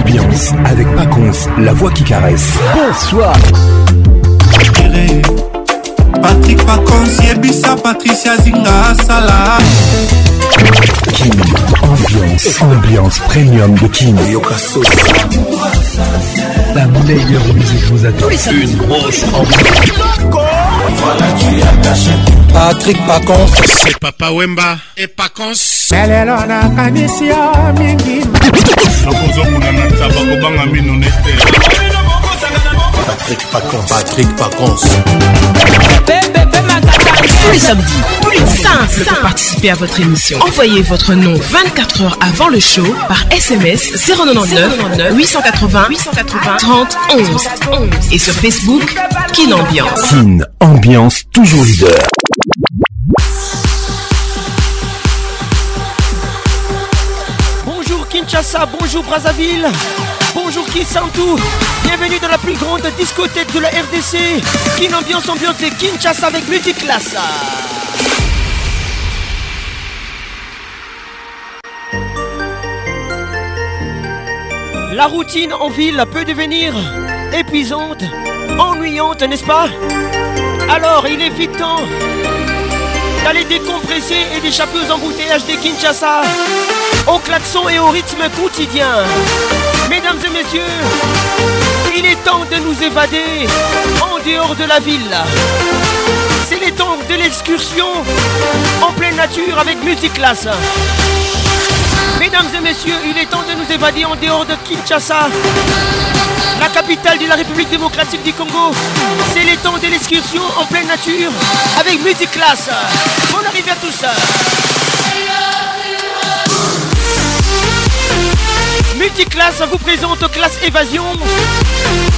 Ambiance avec Paconce, la voix qui caresse. Bonsoir. Patrick Pacons, Yebissa, Patricia Zinga, Salah. Kin Ambiance, ambiance premium de Kin. La meilleure musique vous attend. Une grosse ambiance. Patrick Pacons, c'est Papa Wemba et Pacons. Elle est là, la canicia, mingi. Patrick Paconce. Tous les samedis, plus simple pour participer à votre émission. Envoyez votre nom 24 heures avant le show par SMS 099 880 30 11 et sur Facebook Kin Ambiance. Kin Ambiance, toujours leader. Bonjour Kinshasa, bonjour Brazzaville, bonjour Kissantou. Bienvenue dans la plus grande discothèque de la RDC. Kin Ambiance, ambiance et Kinshasa avec Mutiklassa. La routine en ville peut devenir épuisante, ennuyante, n'est-ce pas? Alors, il est vite temps d'aller décompresser et d'échapper aux embouteillages de Kinshasa, au klaxon et au rythme quotidien. Mesdames et messieurs, il est temps de nous évader en dehors de la ville. C'est le temps de l'excursion en pleine nature avec Mutiklassa. Mesdames et messieurs, il est temps de nous évader en dehors de Kinshasa, la capitale de la République démocratique du Congo. C'est le temps de l'excursion en pleine nature avec Mutiklassa. Bonne arrivée à tous. Mutiklassa vous présente Classe Évasion.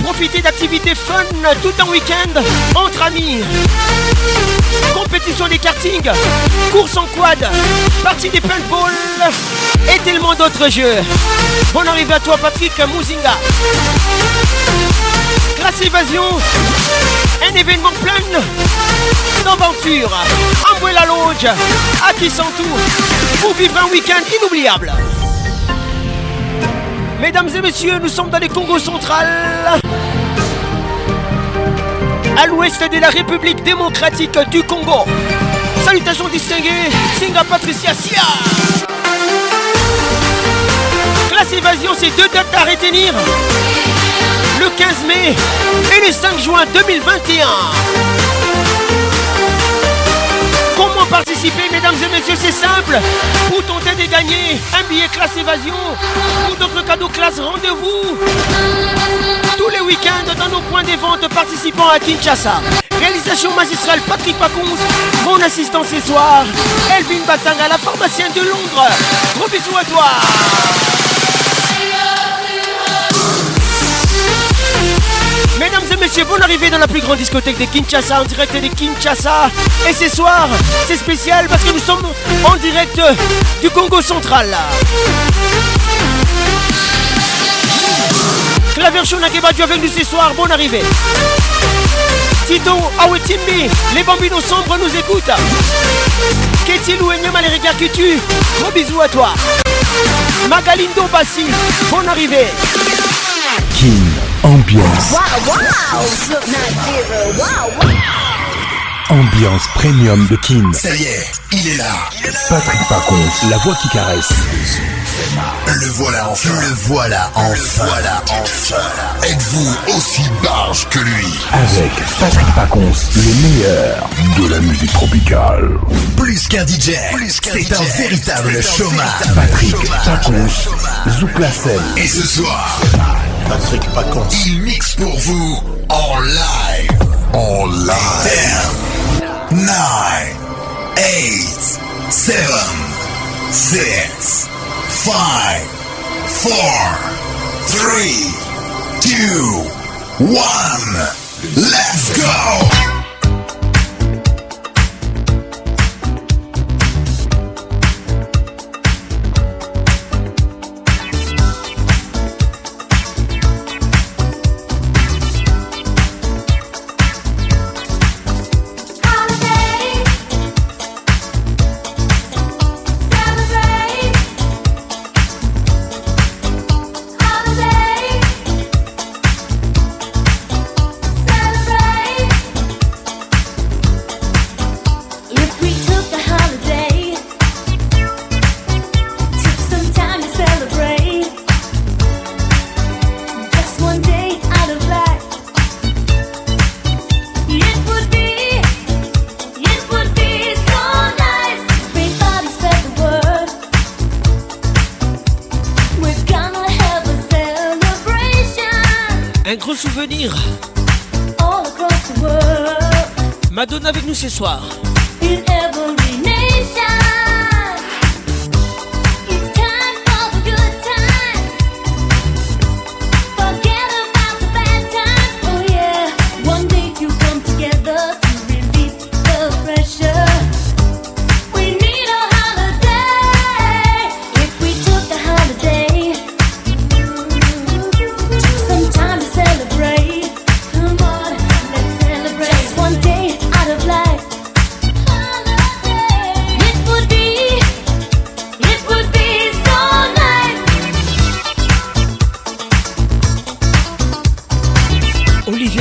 Profitez d'activités fun tout un week-end entre amis. Compétition des karting, course en quad, partie des paintball et tellement d'autres jeux. Bonne arrivée à toi Patrick Mouzinga. Classe Évasion, un événement plein d'aventure. Envoyez la loge à Kissantou pour vivre un week-end inoubliable. Mesdames et messieurs, nous sommes dans le Congo central, à l'ouest de la République démocratique du Congo. Salutations distinguées, Singa Patricia Sia. Classe Évasion, c'est 2 dates à retenir, le 15 mai et le 5 juin 2021. Comment participer, mesdames et messieurs? C'est simple. Pour tenter de gagner un billet Classe Évasion ou d'autres cadeaux Classe Rendez-vous tous les week-ends dans nos points de vente participants à Kinshasa. Réalisation magistrale Patrick Paconce, mon assistant ce soir, Elvin Batanga, la pharmacienne de Londres. Gros bisous à toi. Mesdames et messieurs, bonne arrivée dans la plus grande discothèque de Kinshasa, en direct de Kinshasa. Et ce soir, c'est spécial parce que nous sommes en direct du Congo central. Claver Chou Nakabadio avec nous ce soir, bonne arrivée. Tito Awetimbi, les bambinos sombres nous écoutent. Ketilou et Niamal Erika Kitu, gros bisous à toi. Magalindo Bassi, bonne arrivée. Ambiance. Wow, wow. Wow, wow. Ambiance premium de Kin. Ça y est, il est là. Patrick Paconce, la voix qui caresse. Le voilà enfin. Le voilà enfin. Êtes-vous aussi barge que lui? Avec Patrick Paconce, le meilleur de la musique tropicale. Plus qu'un DJ, c'est un véritable chômage. Patrick Paconce, Zouklassen. Et ce soir, Patrick Paconce, il mixe pour vous en live. 10, 9, 8, 7, 6, 5, 4, 3, 2, 1, let's go! Un gros souvenir. Madonna avec nous ce soir.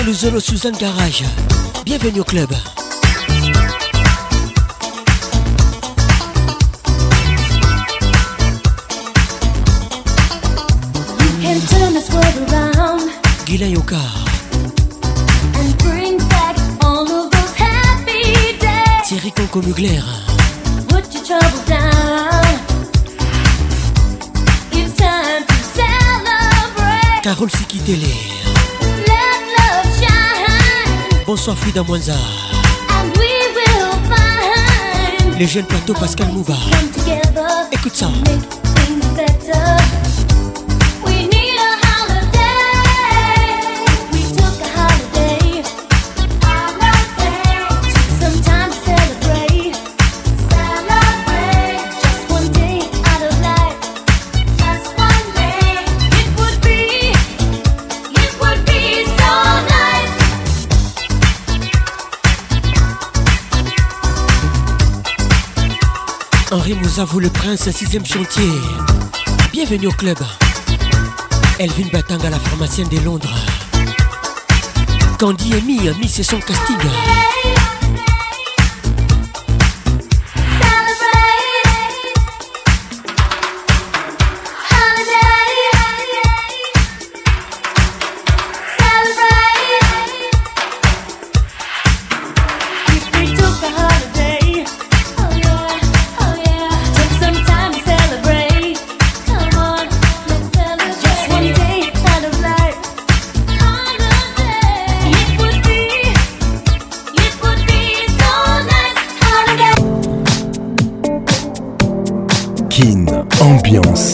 Luzolo, Suzanne Garage, bienvenue au club. Guilain Yoka. Thierry Concomuglaire. Carole Siki Télé. Bonsoir Frida Mwanza. Les jeunes plateaux Pascal Mouva. Écoute ça. Mouza, vous le prince, 6e chantier. Bienvenue au club. Elvin Batanga, la pharmacienne de Londres. Candy et Mia, c'est son casting.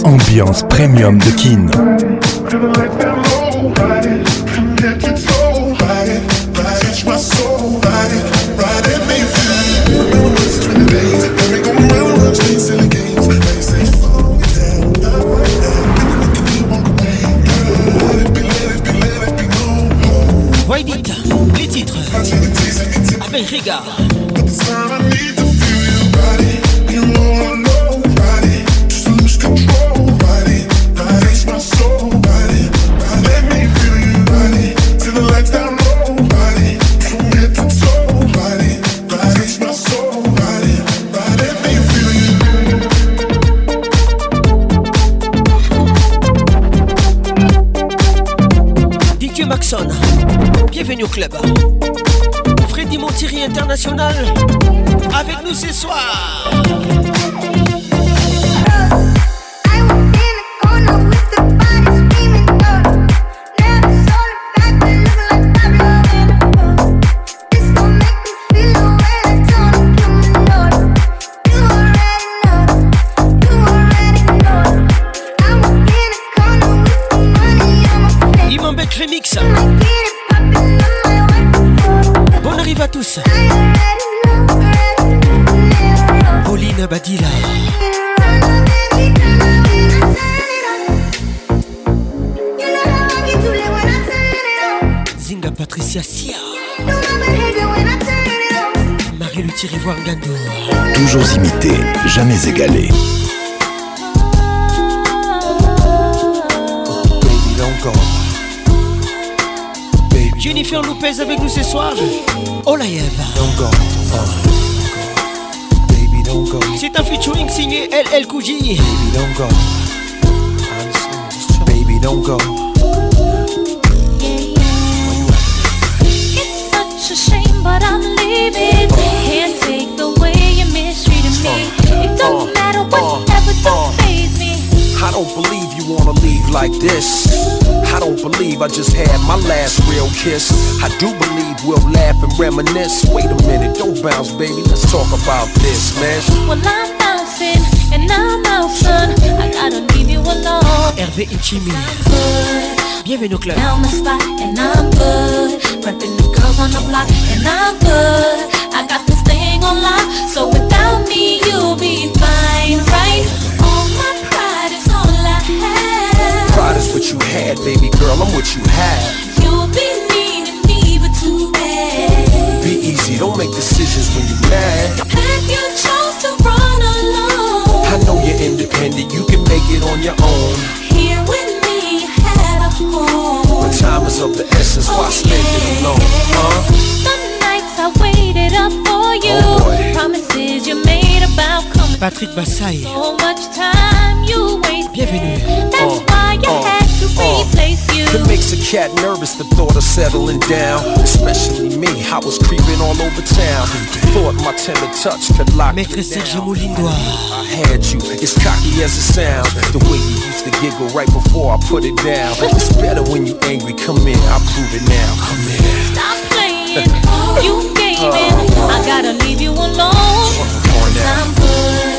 Ambiance premium de Kin. Why did les titres avec regard. Club. Freddy Montieri International avec nous ce soir. Toujours imité, jamais égalé. Baby, Jennifer Lopez avec nous ce soir. Olayev. C'est un Fitch wing signé LL Kouji. Baby, don't go. It's such a shame, but I'm leaving. Can't take the way you mistreated me. It doesn't matter whatever don't faze me. I don't don't believe you wanna leave like this. I don't believe I just had my last real kiss. I do believe we'll laugh and reminisce. Wait a minute, don't bounce, baby, let's talk about this, man. Well, I'm bouncing, and I'm out, son. I gotta leave you alone. Hervé et Jimmy. Bienvenue au club. Now my spot, and I'm good. Prepping the girls on the block, and I'm good. I got this thing on lock, so without me, you'll be fine, right? Pride is what you had, baby girl, I'm what you have. You'll be mean to me, but too bad. Be easy, don't make decisions when you're mad. If you chose to run alone, I know you're independent, you can make it on your own. Here with me, you have a home. When time is of the essence, why spend it alone, huh? Some nights I waited up for you. Promises you made about coming. Patrick Bassi. So much time you wasted. Bienvenue. That's why you had to replace you. It makes a cat nervous, the thought of settling down. Especially me, I was creeping all over town. Thought my tender touch could lock me down. I had you, it's cocky as it sounds. The way you used to giggle right before I put it down. It's better when you angry, come in, I'll prove it now. Come in. Stop playing, you gaming. I gotta leave you alone. I'm good,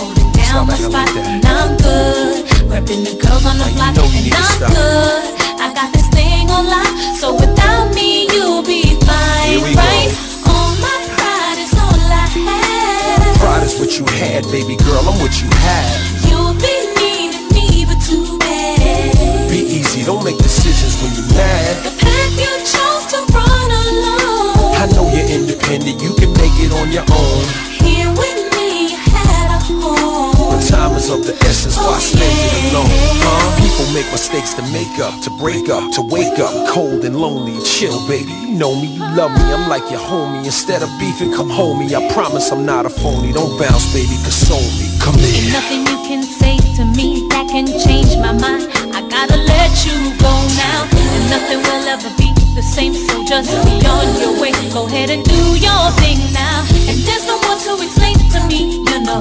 holding down my spot, and I'm good. Reppin' the girls on the block, and I'm good. I got this thing on lock, so without me you'll be fine, right? All my pride is all I have. Pride is what you had, baby girl, I'm what you have. You'll be mean to me, but too bad. Be easy, don't make decisions when you're mad. The path you chose to run alone, I know you're independent, you can make it on your own. Here with me, you had a home. Time is of the essence, why spend it alone, huh? People make mistakes to make up, to break up, to wake up. Cold and lonely, chill baby, you know me, you love me, I'm like your homie. Instead of beefing, come homie, I promise I'm not a phony. Don't bounce baby, console me, come in. There's nothing you can say to me that can change my mind. I gotta let you go now, and nothing will ever be the same, so just be on your way. Go ahead and do your thing now. And there's no one to explain to me, you know.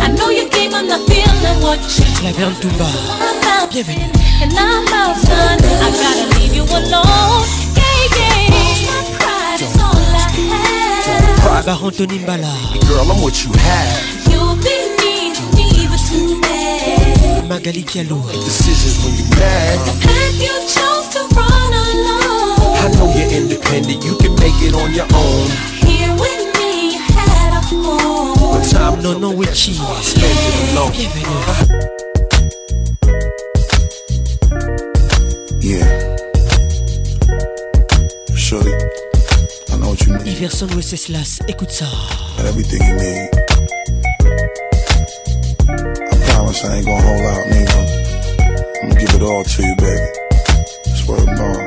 I know your game, I'm not feeling what you Claver Chou Nakabadio. And I'm out, son, I gotta leave you alone. Yeah, yeah. My pride is all I have. Baron Tony Mbala. Girl, I'm what you have. You'll be mean to me, but too bad. Magali Kialo. Decisions when you're mad. The path you chose to run alone, I know you're independent, you can make it on your own. Here with me, you had a home. But time no, no, with you, I spend it alone. Yeah. Shorty, I know what you mean. Iverson Wesseslas, écoute ça. But everything you need, I promise I ain't gonna hold out, neither. I'm gonna give it all to you, baby. Swear to God.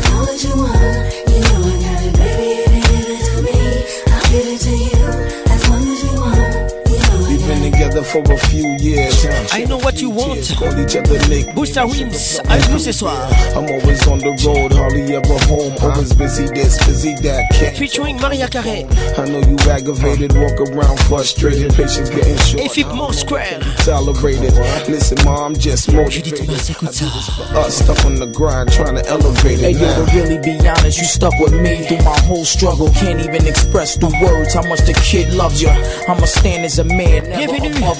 know what you want, you know I got it. Baby, if you give it to me, I'll give it to you. As long as you want, you know I got it. We've been together for a few years. I know what you want. Booster Wims, avec nous ce soir. I'm always on the road, hardly ever home. Always busy this, busy that. Fitch wing, Maria Carré. I know you aggravated, walk around frustrated. Patience getting short. Effectivement square. Tolerated. Listen, mom, I'm just motivated. Us stuck on the grind, trying to elevate it. Hey, yo, to really be honest, you stuck with me through my whole struggle. Can't even express through words how much the kid loves you. I'ma stand as a man, never above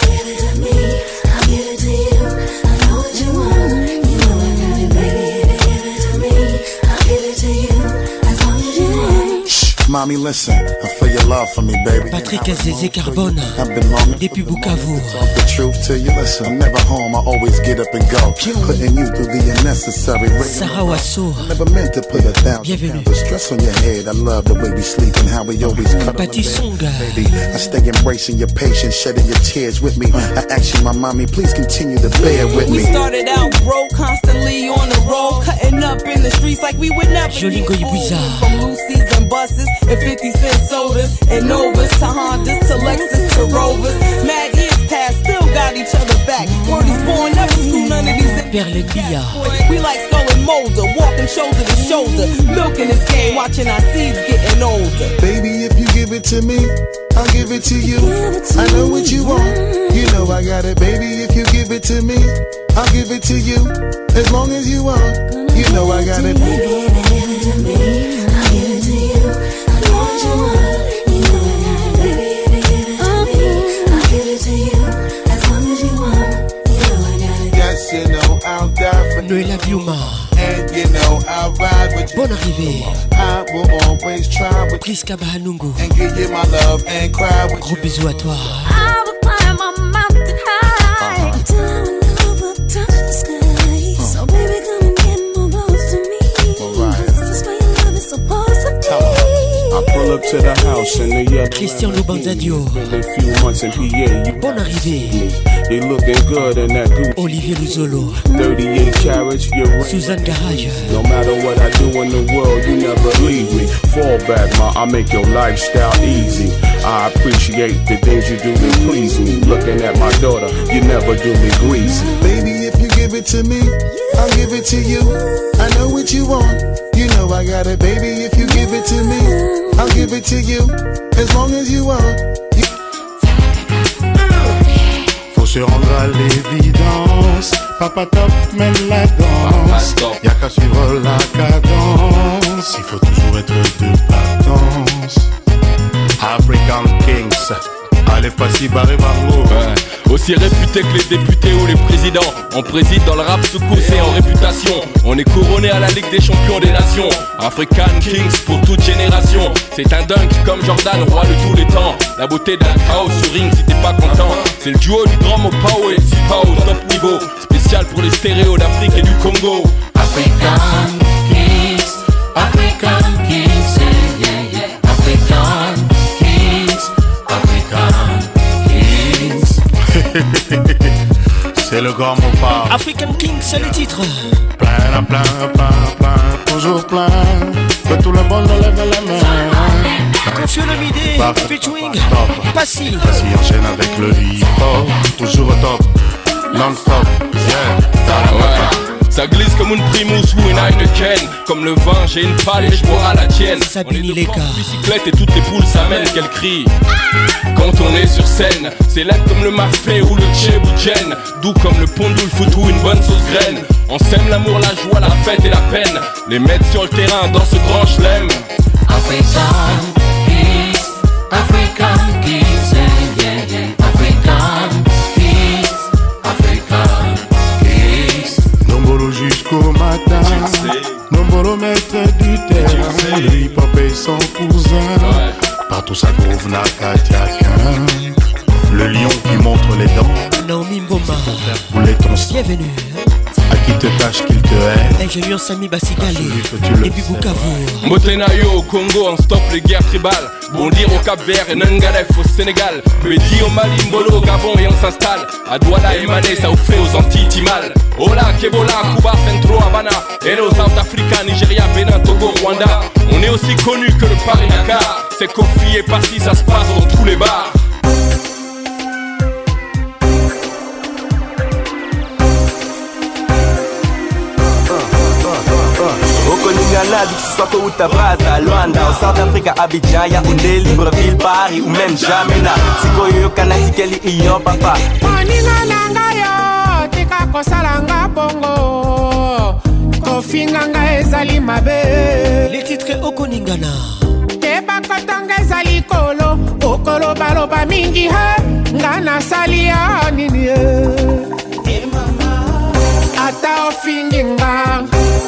give it to me, I'll give it to you. I know what you want, you know I got it. Baby, if you give it to me, I'll give it to you. Mommy, listen, I feel your love for me, baby. Patrick Azézé Carbone, depuis Bukavu. I'm never home, I always get up and go. Putting you through the unnecessary Sarawasso, never meant to put it down. The stress on your head, I love the way we sleep and how we always cut. Baby, I stay embracing your patience, shedding your tears with me. I ask you, my mommy, please continue to bear with me. We started out broke, constantly on the road, cutting up in the streets like we would never get old. From Lucy's and buses and 50-cent sodas and Novas to Hondas to Lexus to Rovers. Mad years past, still got each other back. Word is born, never school, none of these. We like Skull and Molder, walking shoulder to shoulder, milking this game, watching our seeds getting older. Baby, if you give it to me, I'll give it to you. I know what you want, you know I got it. Baby, if you give it to me, I'll give it to you. As long as you want, you know I got it. Baby, give it to me, I'll give it to you. As long as you want, you know I got it. Baby, give it to me, I'll give it to you. As long as you want, you know I got it. Yes, you know I'll die for Noëlla Biuma. And you know I'll ride with you. Bonne arrivée. I will always try with Chris Kabahanungu. And give you my love and cry with you. Gros bisous à toi. I will climb my mountain high. Up to the house and the yard. Cristiano Banzadio. Bonne arrivée. They looking good in that group. Olivier Luzolo. 38 carriage, you're right. Suzanne Garage. No matter what I do in the world, you never leave me. Fall back, ma. I make your lifestyle easy. I appreciate the things you do to please me. Looking at my daughter, you never do me greasy. Baby, if you give it to me, I'll give it to you. I know what you want, you know I got it. Baby, if you give it to me, I'll give it to you, as long as you want. Faut se rendre à l'évidence, papa top mène la danse. Y'a qu'à suivre la cadence, il faut toujours être de partance. African Kings, allez pas si barré barreau. Aussi réputé que les députés ou les présidents, on préside dans le rap sous course et en réputation. On est couronné à la Ligue des champions des nations. African Kings pour toute génération. C'est un dunk comme Jordan, roi de tous les temps. La beauté d'un chaos sur ring si t'es pas content. C'est le duo du grand Mopao et Sipao au top niveau. Spécial pour les stéréos d'Afrique et du Congo. African Kings, African Kings, yeah, yeah, yeah. African Kings, African Kings. C'est le grand mot pas. African King, c'est le titre. Plein, plein, plein, plein, toujours plein. Que tout le monde lève la main. Confieux le midi, Fitch wing, Passy. Passy enchaîne avec le hip-hop. Toujours au top, non-stop, yeah. Ça glisse comme une Primus ou une Heineken. Comme le vin, j'ai une palle et je bois à la tienne. Sabine Léka. Bicyclette et toutes les poules s'amènent qu'elles crient. Quand on est sur scène, c'est laid comme le Marfé ou le Tchébouchen. Doux comme le pondoul foot ou une bonne sauce graine. On sème l'amour, la joie, la fête et la peine. Les mettre sur le terrain dans ce grand chelem. African Kings, African Kings, yeah, yeah, yeah. African Kings, African Kings. Nombolo jusqu'au matin, Nombolo maître du terrain. Le hip-hop est son cousin, ouais. Partout ça groove n'a qu'à tiaquin. Le lion qui montre les dents. Naomi Mboma. Bienvenue. A qui te tâche qu'il te hait. Ingénieur Sami Bassigale. Et puis Bukavu. Motenayo au Congo, on stoppe les guerres tribales. Bondir au Cap Vert et Nangalef au Sénégal. Bédi au Mali, Mbolo au Gabon et on s'installe. A Douala et Mané, ça offre aux Antilles Timal. Ola, Kebola, Cuba, Centro, Havana. Hello, South Africa, Nigeria, Bénin, Togo, Rwanda. On est aussi connu que le Paris-Dakar. C'est Kofi et Passy, ça se passe dans tous les bars. Okoningala, Duxoto ou Tabraza, Luanda, au South Africa, Abidjan, Yaoundé, Libreville, Paris ou même Jamena. Sikoyo, Kanatikeli, Iyo, Papa. Oninga nangayo, tika kosalanga bongo. Kofi nanga ezali mabe. Les titres Okoningana. Bakotanga ezali kolo okolo baloba mingi ha nga nasali ya nini e mama ata ofingi nga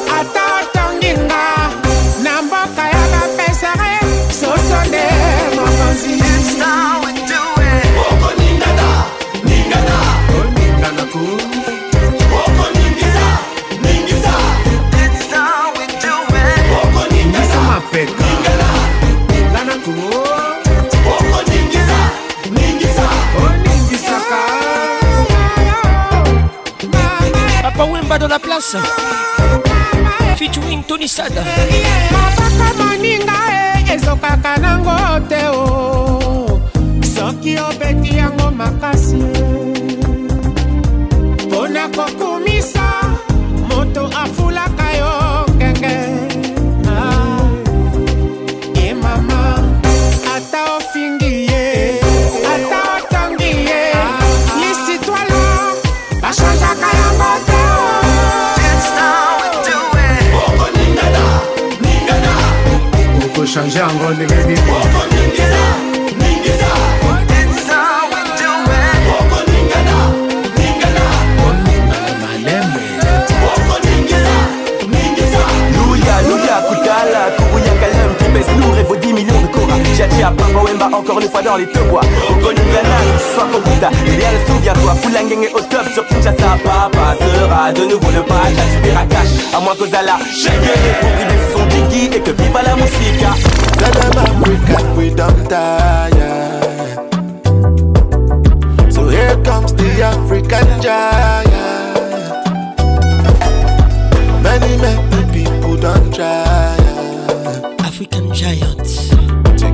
ata otangi nga na mboka ya bapesere so Ambiance Fitch wing Tony Sada Mapaka maninga e ezokaka nango te o Soki obeti yango makasi Pona kokumisa moto afulaka yo kenge E mama ata ofingi ye ata otangi ye Lisi toi l'homme bachandaka yango te Changer en gros de gagner. J'ai dit à Pambo Wemba encore une fois dans les deux bois. Au Koningana, soit Kokuta, il y a le souviens-toi. Foulangeng est au top sur Kinshasa. Papa sera de nouveau le patch. Tu verras cash, à moins qu'aux alas. J'ai gueulé pour briller son biggie et que viva la musica. Dadaba, wika, widomtaya. So here comes the African giant. Many, many people don't try. African giant.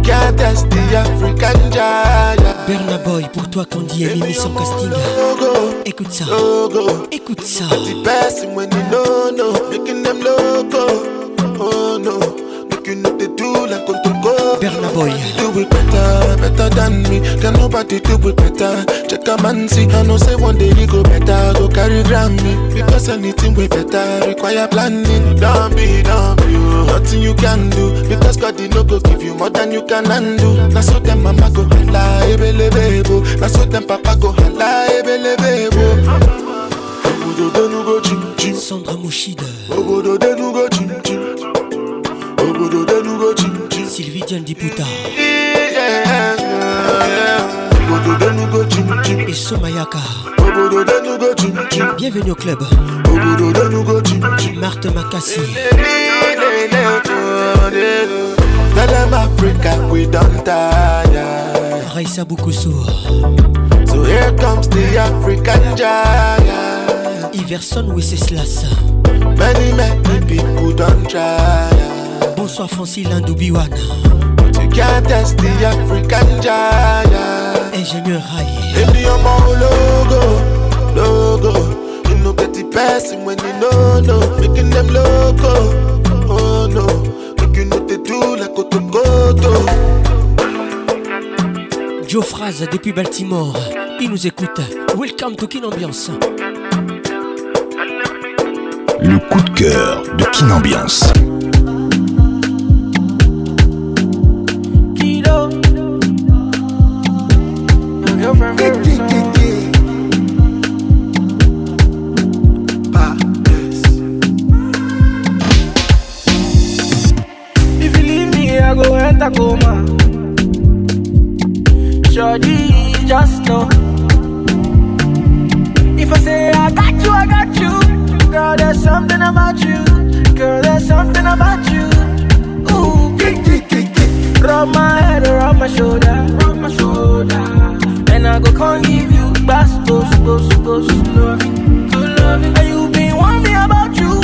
Can't test the African Giant. Burna Boy, pour toi qu'on dit Mimi sans casting. Écoute ça, écoute ça. The best when you know, no. Making them loco. Oh no, making them the tool and control. Burna Boy, do it better, better than me. Can nobody do it better? Check a man, see, I know say one day you go better. Go carry Grammy. Because anything we better require planning. Don't be, nothing you can do. Because God did not go give you more than you can undo. Now so them mama go hala, ebelebebo. Now so them papa go hala, ebelebebo. Obodo nous go chim chim. Sandra Mouchida. Obodo nous go chim chim. Obodo nous go chim chim. Sylvie Diane Diputa. Obodo nous go chim chim. Et Somayaka. Obodo nous go chim chim. Bienvenue au club. Obodo nous go chim chim. Marthe Makassi. Tell them Africa we don't tire. Raisa Bukusu. So here comes the African giant. Iverson Wenceslas. Many many people don't try. Bonsoir Francis Landoubiwana. You can't test the African giant. Ingénieur Rai. In the Omo logo, logo. You know get the person when you know no. Making them loco. Oh no, donc une note est tout la côte goto. Joe Fraz depuis Baltimore, il nous écoute. Welcome to Kin Ambiance. Le coup de cœur de Kin Ambiance. Kilo. Go enter coma. Shorty, just know. If I say I got you, girl, there's something about you, girl, there's something about you. Ooh, kick, kick, kick, kick. Rub my head around my shoulder, rub my shoulder, and I go come give you bass, boss, boss, boss, loving, good loving. And you been wondering about you,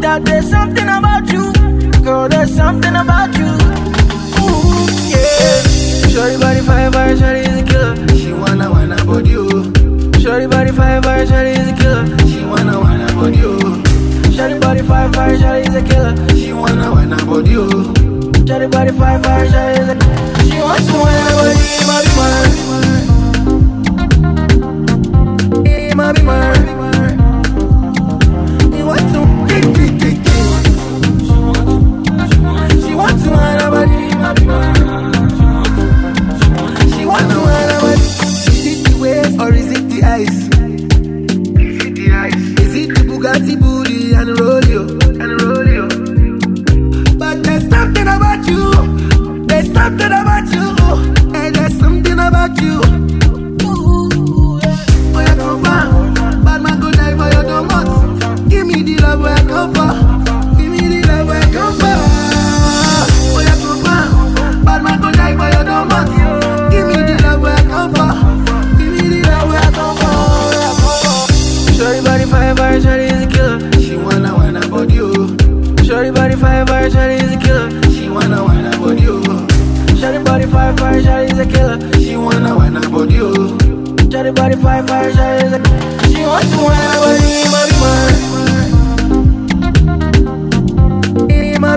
that there's something about you, girl, there's something about you. Ooh, yeah. Shorty body fire, fire, shorty is a killer. She wanna about you. Shorty body fire, fire, shorty is a killer. She wanna about you. Shorty body fire, fire, shorty is a killer. She wanna about you. Shorty body fire, fire, shorty is a killer. She wants to wanna about you. She might be mine. She might be mine. She wants to kick, kick, kick, kick. She wants to wanna about you. She wanna know what. Is it the waves or is it the ice? Is it the ice? Is it the Bugatti booty and rodeo? And rodeo. But there's something about you. There's something about you. And there's something about you. Ooh, yeah. Oh, yeah, don't find. fire, Shawty's a killer. She wanna wind up with you. Shawty body fire, fire, Shawty's a killer. She wanna wind up with you. Shawty body fire, fire, Shawty's a killer. She wants to wind up with me, my be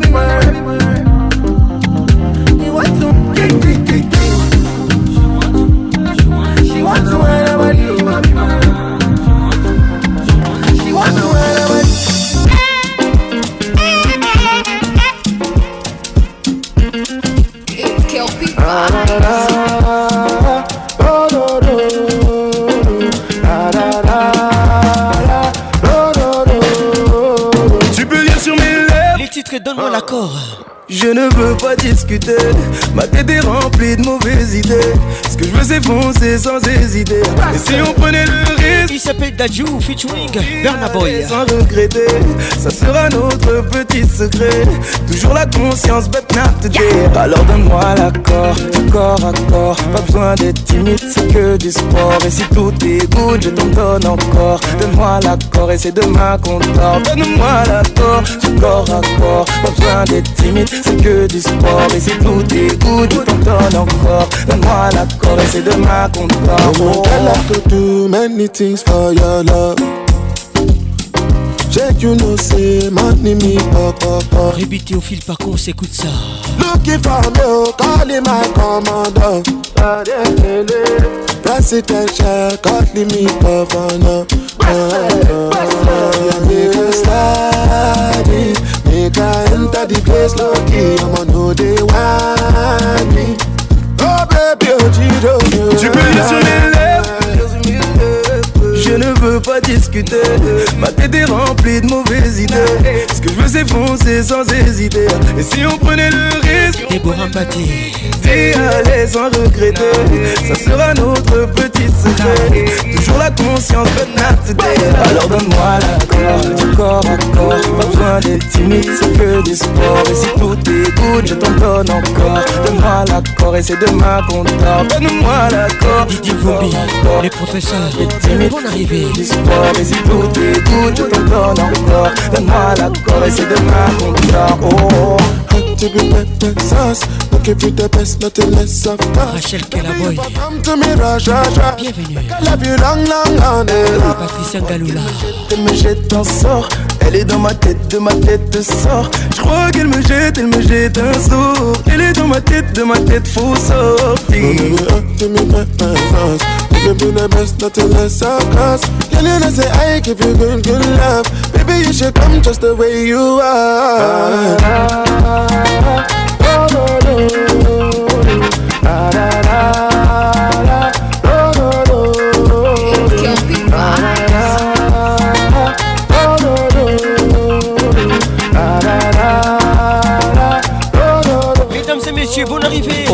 mine. He wants to kick, kick, kick, kick. She wants to wind up with you, my be mine. Donne-moi l'accord. Je ne veux pas discuter. Ma tête est remplie de mauvaises idées. Ce que je veux c'est foncer sans hésiter. Et si on prenait le risque. Il s'appelle Dadju, Fitch wing, Burna Boy. Sans regretter, ça sera notre petit secret. Toujours la conscience, but not today. Alors donne-moi l'accord, corps à corps. Pas besoin d'être timide, c'est que du sport. Et si tout est good, je t'en donne encore. Donne-moi l'accord et c'est demain qu'on dort. Donne-moi l'accord, corps à corps. Pas besoin d'être timide, c'est que du sport. Et si tout est good, je t'en donne encore. Donne-moi l'accord et c'est demain qu'on dort. Oh, I love to do many things for your love. Check you know say money me pop up up. Répétez au fil par contre, s'écoute ça. Looking for me, calling my commander. President shall calling me governor. Make a study, make a enter the place lucky. I'm on no day want me. Oh baby, oh Gido. Tu peux lire sur les lèvres. Je ne veux pas discuter. Ma tête est remplie de mauvaises idées. Ce que je veux c'est foncer sans hésiter. Et si on prenait le risque. Et pour t'es à l'aise sans regretter. Ça sera notre petit secret. Toujours la conscience de notre délire. Alors donne-moi l'accord, du corps à corps. Pas besoin d'être timide, c'est que du sport. Et si tout est good, je t'en donne encore. Donne-moi l'accord et c'est demain qu'on dort. Donne-moi l'accord, du corps à corps. Les professeurs, t'es timide, bon arrivée. Du sport, et si tout est good, je t'en donne encore. Donne-moi l'accord et c'est demain qu'on dort. Oh, tu veux mettre sens. Give you the best, nothing less of that. Rachel Kelaboy. Come to me, Raja. Bienvenue. I love you long, long, long. Patricia Galoula. Mais je t'en sors. Elle est dans ma tête te sort. Je crois qu'elle me jette un sort. Elle est dans ma tête faut sortir. To me, give you the best, nothing less of that. Girl, you know say I give you good, good love. Baby, you should come just the way you are. Mesdames et messieurs, bonne arrivée.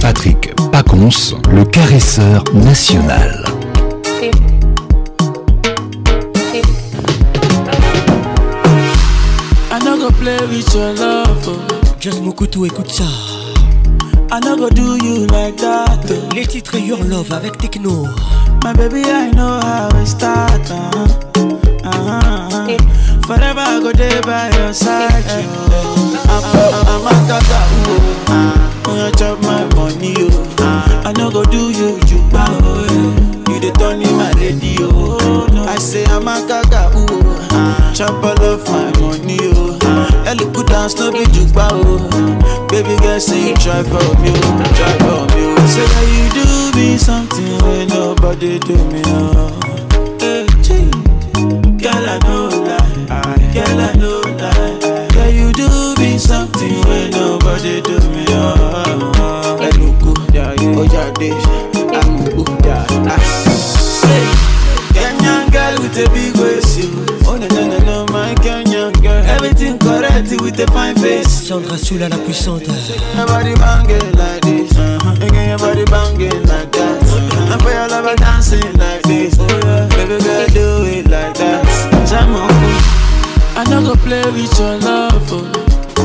Patrick Paconce, le caresseur national. I no go play with your love. Just Mokutu, écoute ça. I no go do you like that. Les titres Your Love avec Techno. My baby, I know how it starts. Forever I go there by your side. I'm a tata, you chop my money, I no go do you, you bow. You dey turn in my radio. I say I'm a gaga, chop all of my money, Ellie could dance, no be jukba, oh. Baby girl, say you try for me, oh. Try for me, oh. Say that you do me something when nobody do me, oh. Hey, gee. Girl, I know lie. Girl, I know lie. Girl, you do me something when nobody do me, oh. I look good, yeah, yeah. Oh, yeah, dish. I'm good, yeah. Hey, Kenyan girl with a big waist, you. Oh, no, no, no, no, my Kenyan girl. Everything correct with a fine face. Sandra Soula la puissante. Nobody banging like this. Again, nobody banging like that. I feel your lover dancing like this. Baby girl, do it like that. Jamal, I no go play with your love. Oh.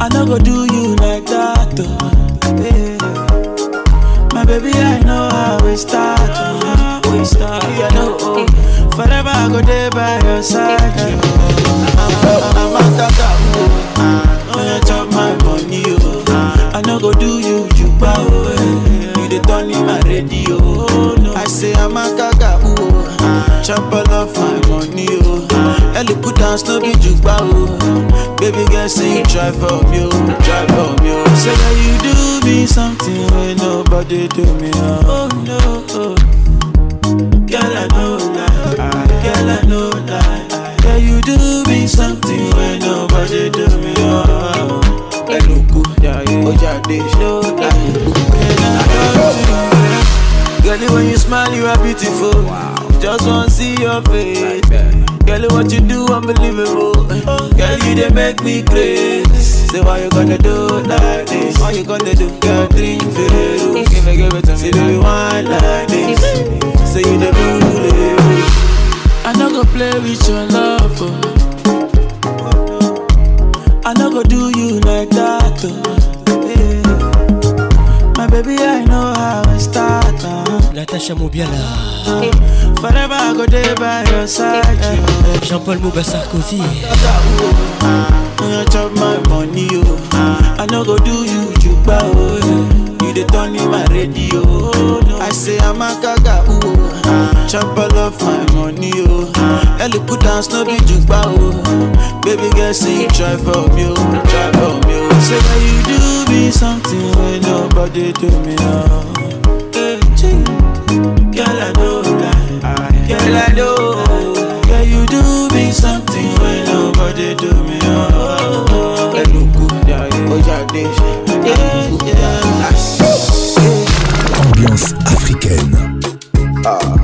I no go do you like that. Oh. Yeah. My baby, I know how we start. Oh. We start. Yeah, I know. Oh. Forever I go there by your side. trample off my money, oh. And the put down slow be juke bow, oh. Baby girl say you try for me, oh. Try for me, oh. Say that you do me something when nobody do me, oh. Oh no, oh. Girl I know that, girl I know that. Yeah you do me something when nobody do me, oh. Hey look, yeah yeah, oh yeah, they know that. Girl, when you smile, you are beautiful. Wow. Just wanna see your face. Girl, what you do, unbelievable. Girl, you they make me crazy. Say, why you gonna do like this? Why you gonna do? Girl, drink fail. Give me, give it to me. Say, do you want like this? Say, you the bully. I no go play with your love. Oh. I no go do you like that. Oh. Yeah. My baby, I know how I start. Natacha Moubiala. Forever I go there by your side. Jean-Paul Mouba Sarkozy. You chop my money, I no go do you juba. You dey turn me my radio. I say I'm a gaga. Chop all of my money, and you put down no be juba. Baby girl say you try for me, try for me. Say that you do me something when nobody do me. Girl, I know that. Girl, I know. Girl, you do me something when nobody do me. Oh, I look good, yeah, oh, yeah. Ambiance africaine. Ah,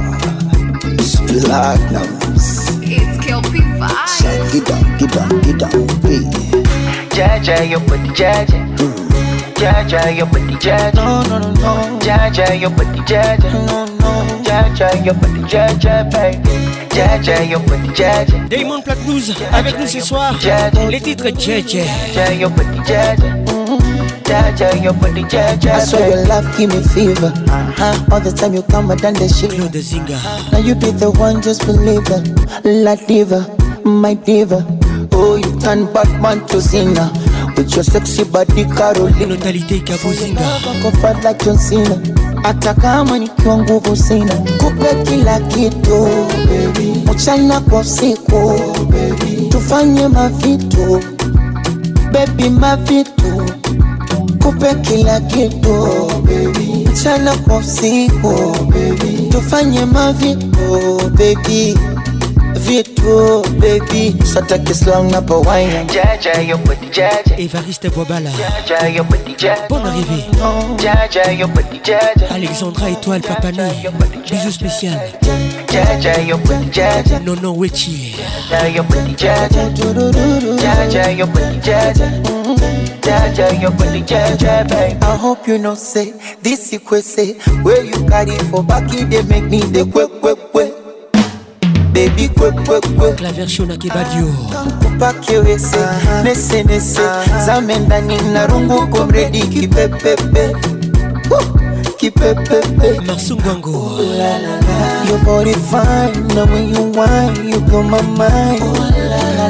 Splagnums. It's Kelpie vibes. Get down, get down, get down, baby. Jaja, your body, jaja. Jaja, your body, jaja. No, no, no, no. Jaja, your body, jaja. No, no. Jaja, your body, jaja, baby. Jaja, your body, jaja. Diamond Plat Blues avec nous ce soir. Les titres jaja. Jaja, your body, jaja. Jaja, your body, jaja. I saw your love give me fever. All the time you come and dance the shit. Claude Zinga. Now you be the one, just believe it. La diva, my diva. Oh, you turn Batman to Cena. With your sexy body, Caroline. Notalité Kabuzinga. Comfort like John Cena. Atakama ni kiongo vusina. Kupe kila kitu, baby. Mchana kwa siku, baby. Tufanye mavitu, baby mavitu. Kupe kila kitu, baby. Mchana kwa siku, baby. Tufanye mavitu, baby. Vitu, baby, sata kislang na pawayan. Jaja, your body, jaja. Evariste Boabala. Jaja, your body, jaja. Bonne arrivée. Jaja, your body, jaja. Alexandra Étoile Papani. Bisous spécial. Jaja, your body, jaja. Nono Wechi. Jaja, your body, jaja. Jaja, your body, jaja. Jaja, your body, jaja, baby. I hope you know, say, this you could say. Where you got it for Baki, they make me the quick, quick, quick. Baby, quick, quick, quick. Claver Chou Nakabadio. Kupa kiwese, nese nese. Zamenda nina rungu kumredi kipepepe. Kipepepe. Marsu Gwango. Your body fine, now when you whine, you blow my mind.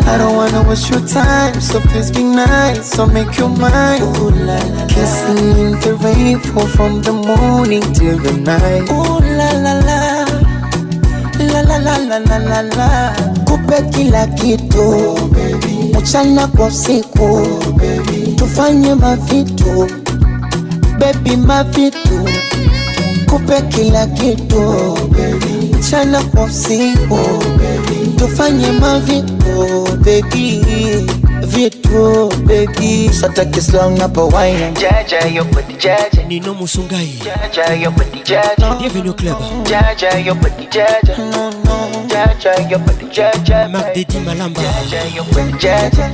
I don't wanna waste your time, so please be nice, so make your mind. Kissing in the rainfall from the morning till the night. Ooh la la la. La la la la la la la. Kupe kila kitu, baby. Mchana kwa siku, baby. Tufanye mavitu, baby mavitu. Kupe kila kitu, baby. Mchana kwa siku, baby. Tufanye mavitu, baby. Vitu, baby. Sata kislang na pawayan. Jaja, your body, jaja. Nino Musungai. Jaja, your body, jaja. Bienvenue au club. Jaja, your body, jaja. No, no. Jaja, your body, jaja. Marc Dedi Malamba. Jaja, your body, jaja.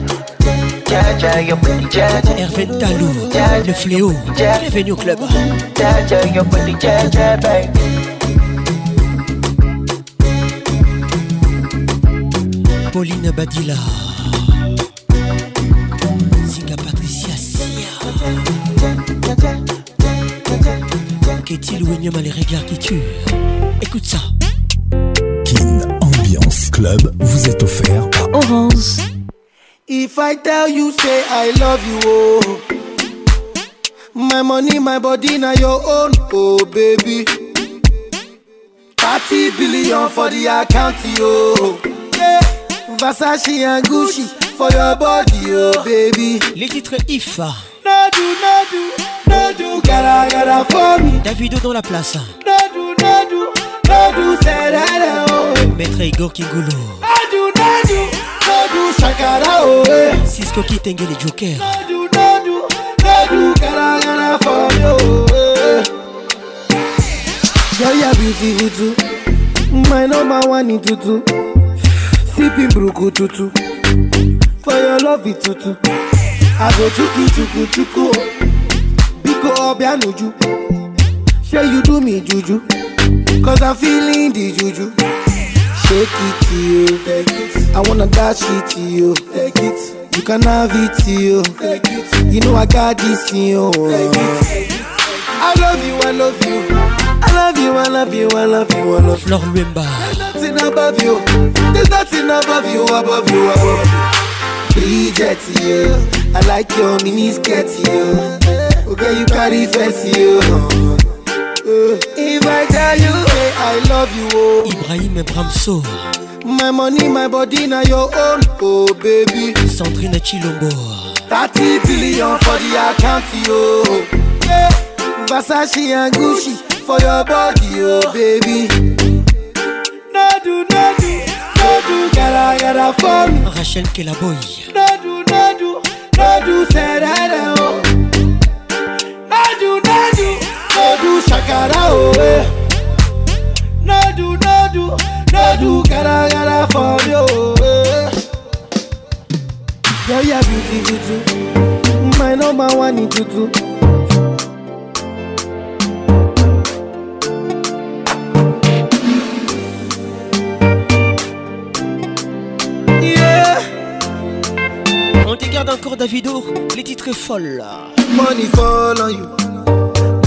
Jaja, your body, jaja. Hervé Talou. Le fléau. Bienvenue au club. Jaja, your body, jaja, baby. Pauline Badila. Ketilou et Niamal Erika Kitu. Écoute ça. Kin Ambiance Club vous est offert par Orange. If I tell you say I love you, oh. My money, my body, now your own, oh baby. 30 billion for the account, yo. Yeah. Versace and Gucci for your body, yo, baby. Les titres If. Nadu, Nadu, Nadu, gara, gara for me. Davido dans la place. Nadu, Nadu, Nadu, c'est oh. Maître Igor Kigolo. Nadu, Nadu, Nadu, chakara, oh, eh. Cisco qui tengue les jokers. Nadu, Nadu, Nadu, gara, gara for me, oh, eh. Girl, you're beautiful too. My number one in tutu. Sipping bruku tutu. For your love it tutu. I go chuku chuku chuku. Biko obia nuju. Sure you do me juju. Cause I'm feeling the juju. Shake it to you. Take it. I wanna dash it to you. Take it. You can have it to you. Take it. You know I got this in you. Take it. I love you, I love you. I love you, I love you, I love you, I love you. Fleur Luemba. There's nothing above you. There's nothing above you, above you, above you. Bridget, you. I like your miniskirt, you. Okay, you carry fess, you. If I tell you, hey, I love you, oh. Ibrahim Bramso. My money, my body, now your own, oh baby. Sandrine Chilombo. 30 billion for the account, yo. Yeah. Versace and Gucci. For your body, oh baby. Nadu, nadu, nadu, gara, gara for me. Rachel Kelaboy. Nadu, nadu, nadu, serada, oh. Nadu, nadu, nadu, shakara, oh, eh. Nadu, nadu, nadu, gara, gara for me, oh, eh. Girl, you're beautiful too. My number one in tutu. On te garde encore Davido, les titres folles. Money fall on you,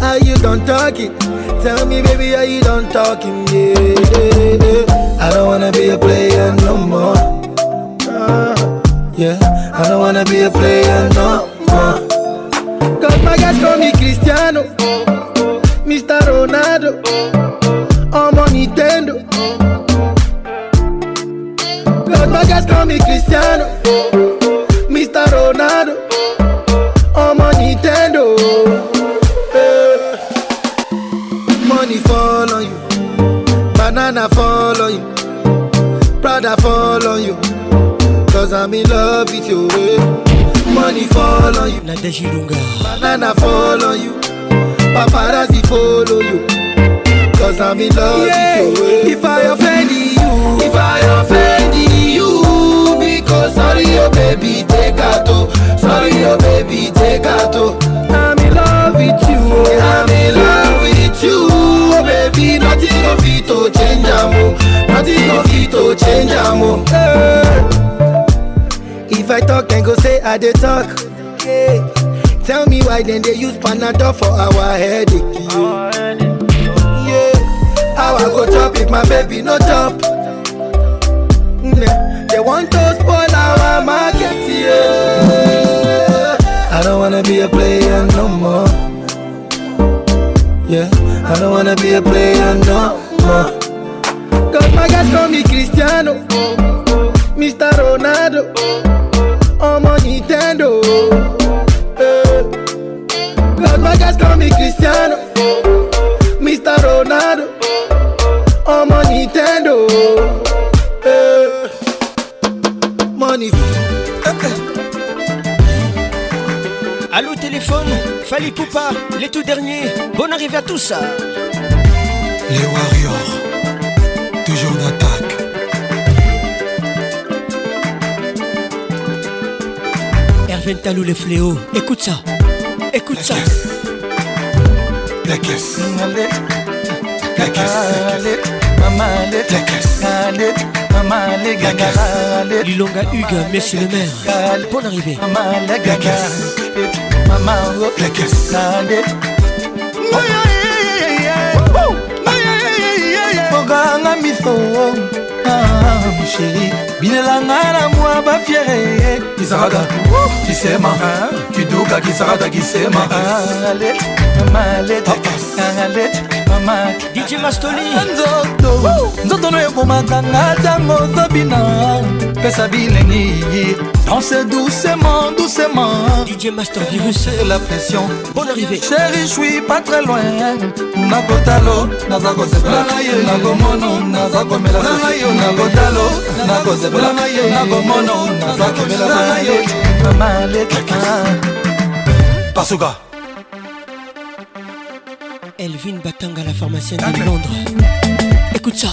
Are you done talking? Tell me, baby, are you done talking? Yeah, yeah, yeah. I don't wanna be a player no more. Yeah, I don't wanna be a player no more. Cause my guys call me Cristiano, Mr. Ronaldo, I'm on Nintendo. Cause my guys call me Cristiano, Mr. Ronaldo, I'm on Nintendo. Money fall on you, banana fall on you, Prada fall on you, cause I'm in love with you. Money fall on you, Nadeji Lunga, banana fall on you, paparazzi follow you, cause I'm in love with you. If I offend you, if I offend you, because sorry, oh baby, take out. Sorry, oh baby, take out. I'm in love with you. I'm in love with you, baby. Nothing of it to change, amo. Nothing of it to change, amo. If I talk, then go say I dey talk. Yeah. Tell me why then they use Panadol for our headache. Yeah. How I go chop if my baby no chop? Yeah. They want to spoil our market, yeah. I don't wanna be a player no more. Yeah, I don't wanna be a player no more. Cause my guys call me Cristiano, Mr. Ronaldo, I'm on Nintendo. Cause my guys call me Cristiano, Mr. Ronaldo, I'm on Nintendo. Allô téléphone, Fally Poupa, les tout derniers, bonne arrivée à tous. Les Warriors, toujours d'attaque. Hervé Talou les fléaux, écoute ça, écoute la ça. Caisse. La caisse. La caisse. La caisse. La caisse. Lilonga Hugues, monsieur le maire, bonne arrivée. Poganga miso, ah mon chéri, bilanga la moi ba fiere. Kisarada, kisema, kiduka kisarada kisema. Alet, malet, alet, mamat. DJ Mastoli, nzoto no ekoma kanga tango zobina. Pesa bilengi, danse doucement, doucement. DJ Mastoli, c'est la pression. Bonne arrivée. Chéri, je suis pas très loin. Nakotalo, nazako se plana. Nagomono, nazako mela sanayo, nagodalo, nagoze blanayo, nagomono, nazako mela sanayo, mamaleta. Pasuga. Elvin Batanga, la pharmacienne de Londres. Écoute ça.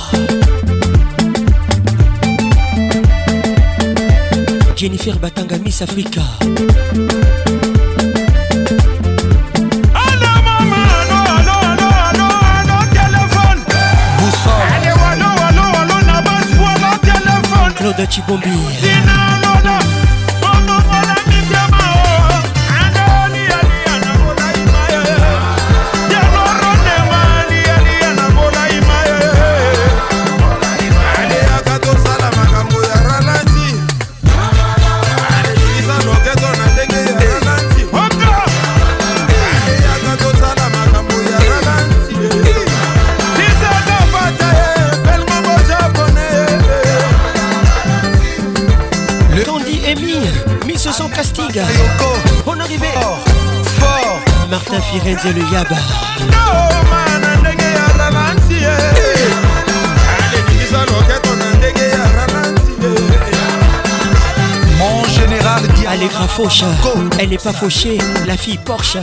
Jennifer Batanga, Miss Africa. Claude Chibombi Castiga, bon arrivée, Martin Firenze et le Yaba. Mon général dit elle est grave fauche, elle n'est pas fauchée, la fille Porsche.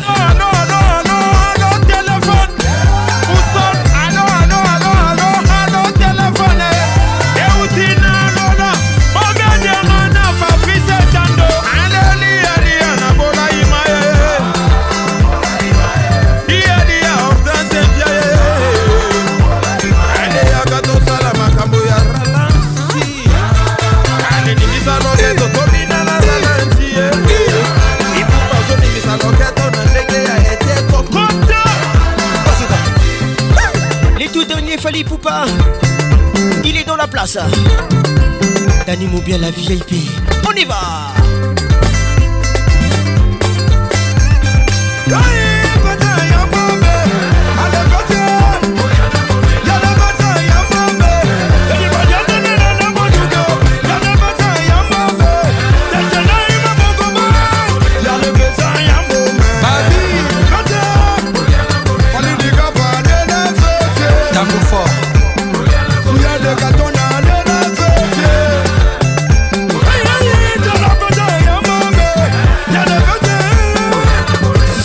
Fali Poupa, il est dans la place. Dani Moubia, la VIP. On y va.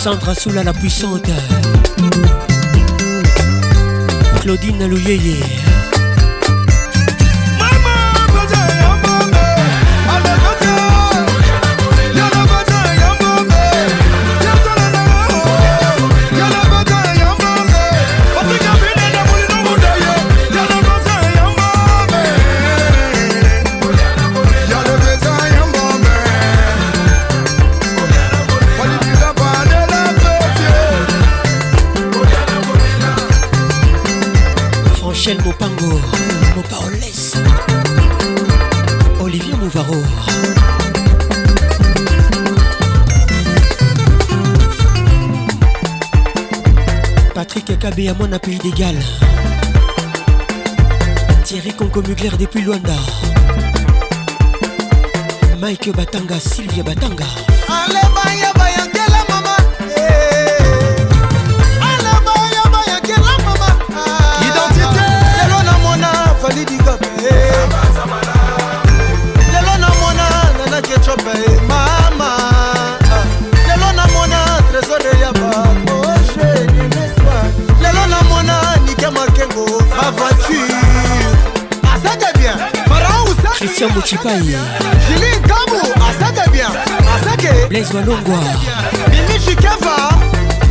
Sandra Soula la puissante, Claudine Louyeye, Michel Mopango, Mopaoles, Olivier Mouvaro, Patrick Kabé à mon pays d'égal, Thierry Concomuglaire depuis Luanda, Mike Batanga, Sylvia Batanga. Christian Mouchipaï, Julie Kabou, Asaka bien, Asake, Blaise Walongwa, Mimi Chikava,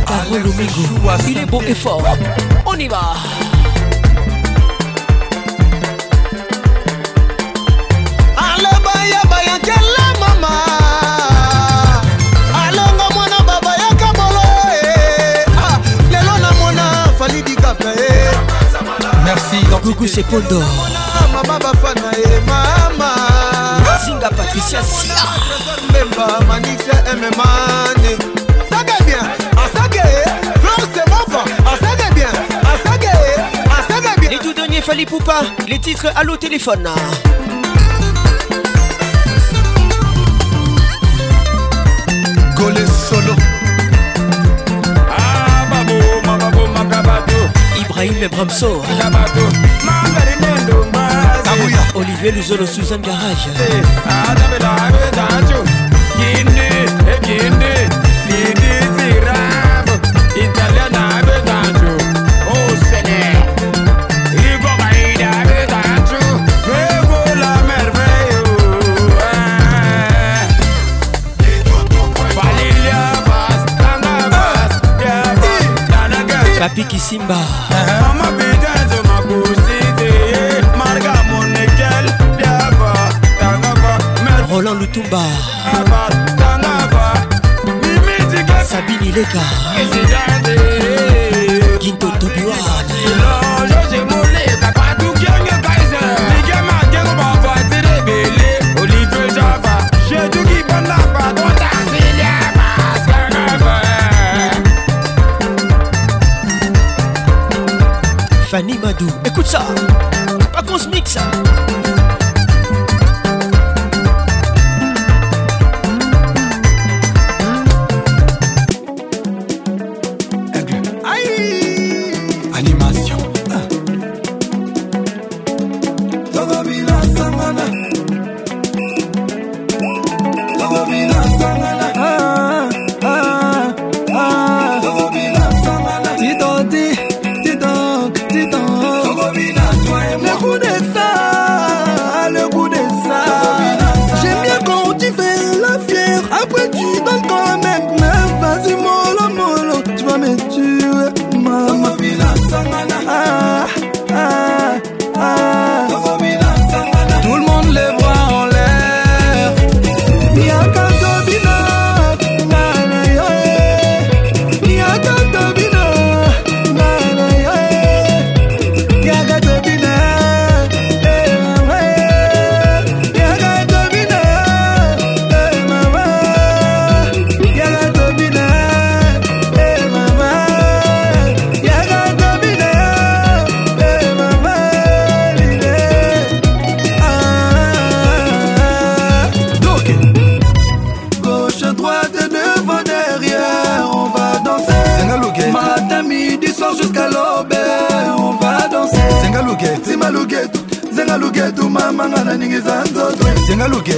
Carole Siki Télé, il est beau et fort, on y va. Baku Sekondo Zinga Patricia Sia Memba Manix Mmane Saga bien, Asaga Florence Mova, Asaga bien, Asaga, Asaga bien. Les tout derniers Fali Poupa, les titres à l'eau téléphone. Golé solo. Ah babo, ma babo, ma kabado. Ibrahim Bramso. Olivier Luzolo, Suzanne Garage. Papi Kisimba. Roland Lutumba. Sabine Ileka. Ginto Tobiwa. Fanny Madou, écoute ça. Pas qu'on se mixe.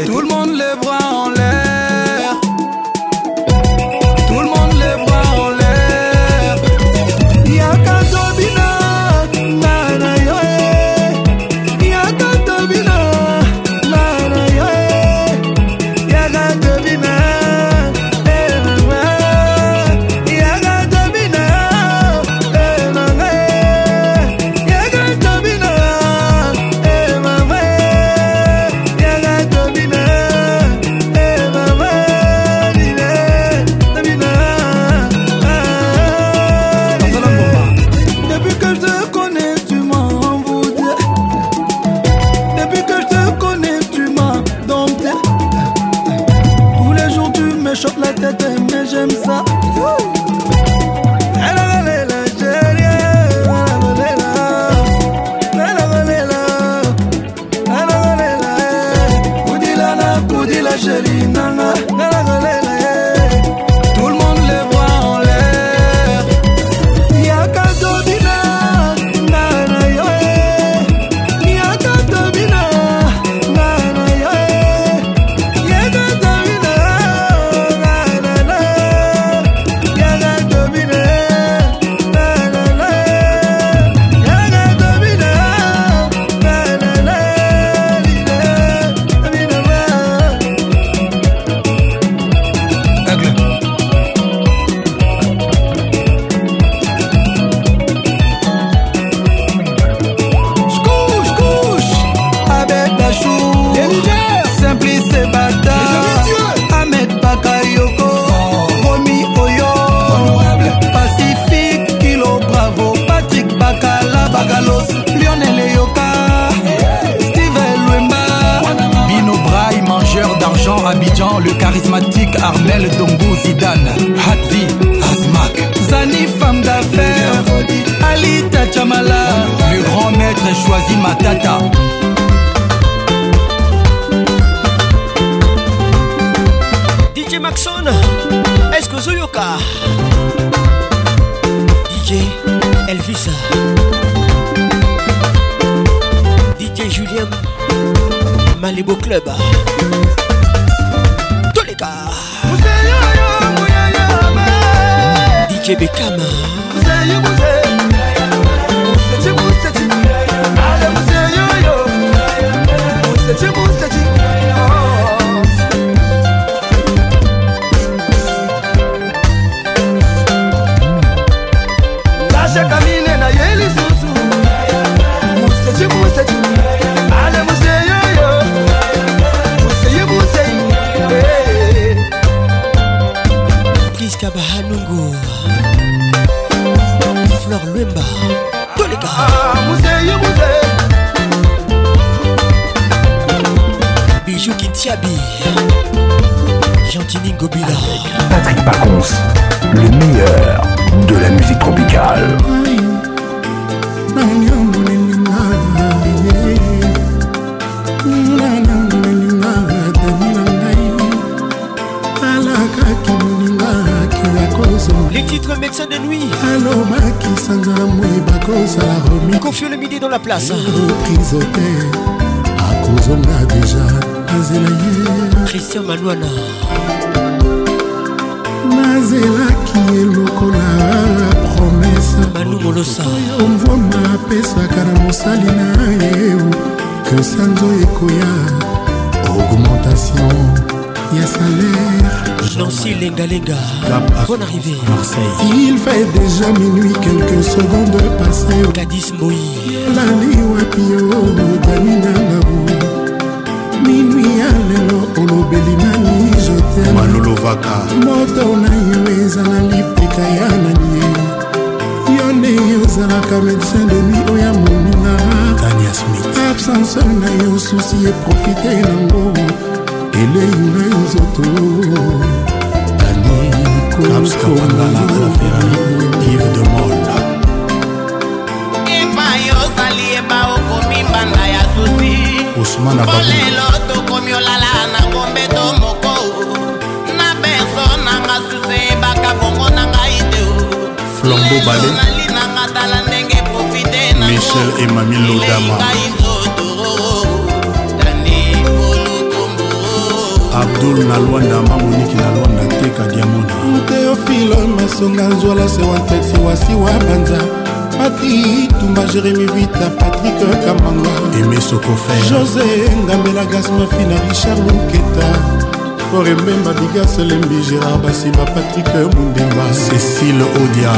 Tout le monde les bras en l'air. Tout le monde les bras en l'air. Yaka Tobina, nana yoé. Yaka Tobina, nana yoé. Yaka Tobina, eh maman. Yaka Tobina, eh maman. Yaka Tobina, eh maman. Y'a dramatique, Armel Dongo Zidane, Hadvi Asmak, Zani femme d'affaires, Ali Tachamala, le grand maître choisi Matata. DJ Maxon, est-ce que Zoyoka? DJ Elvis, DJ Julien Malibu Club. DJ Beckham, Gentini Gobila. Patrick Pacons, le meilleur de la musique tropicale. Les titres médecins de nuit. Confie le midi dans la place. Christian Manuana Mazela qui est la promesse Manu Molosa on voit ma pesa karamosalina que Sanzo Ekoya augmentation ya salaire Nancy Lengalenga bonne arrivée Marseille il fait déjà minuit quelques secondes passées Gadis Moui la liwapio Damina Nabou Minuit à l'élo, Olo Belimani, je t'aime. Malolo Vaka. Moto na yo ezala lipeka ya nani. Yone yozala ka médecin de nuit oya monina. Tania Smith. Absence na yo souci et profiter nango. Ele yuna yozoto. Tani. Kapska Wangala de la Ferrari. Yves de Mola. Eba yozali eba okomimba na ya souci. Ousmane Ababouna Flambeau Ballet Michel et Mamie Lodama Abdoul Nalwanda Monique Nalwanda Teka Diamona Théophile Masonga Nzola Sewante Siwasiwa Banza Mati, Toumba, Jérémy Vita, Patrick Kamanga Aimé Sokofer José, Ngambela Gasma, Fina, Richard Louketa Forememba, Biga, Solembi, Gérard Bassiba, Patrick Moundemba Cécile Odia,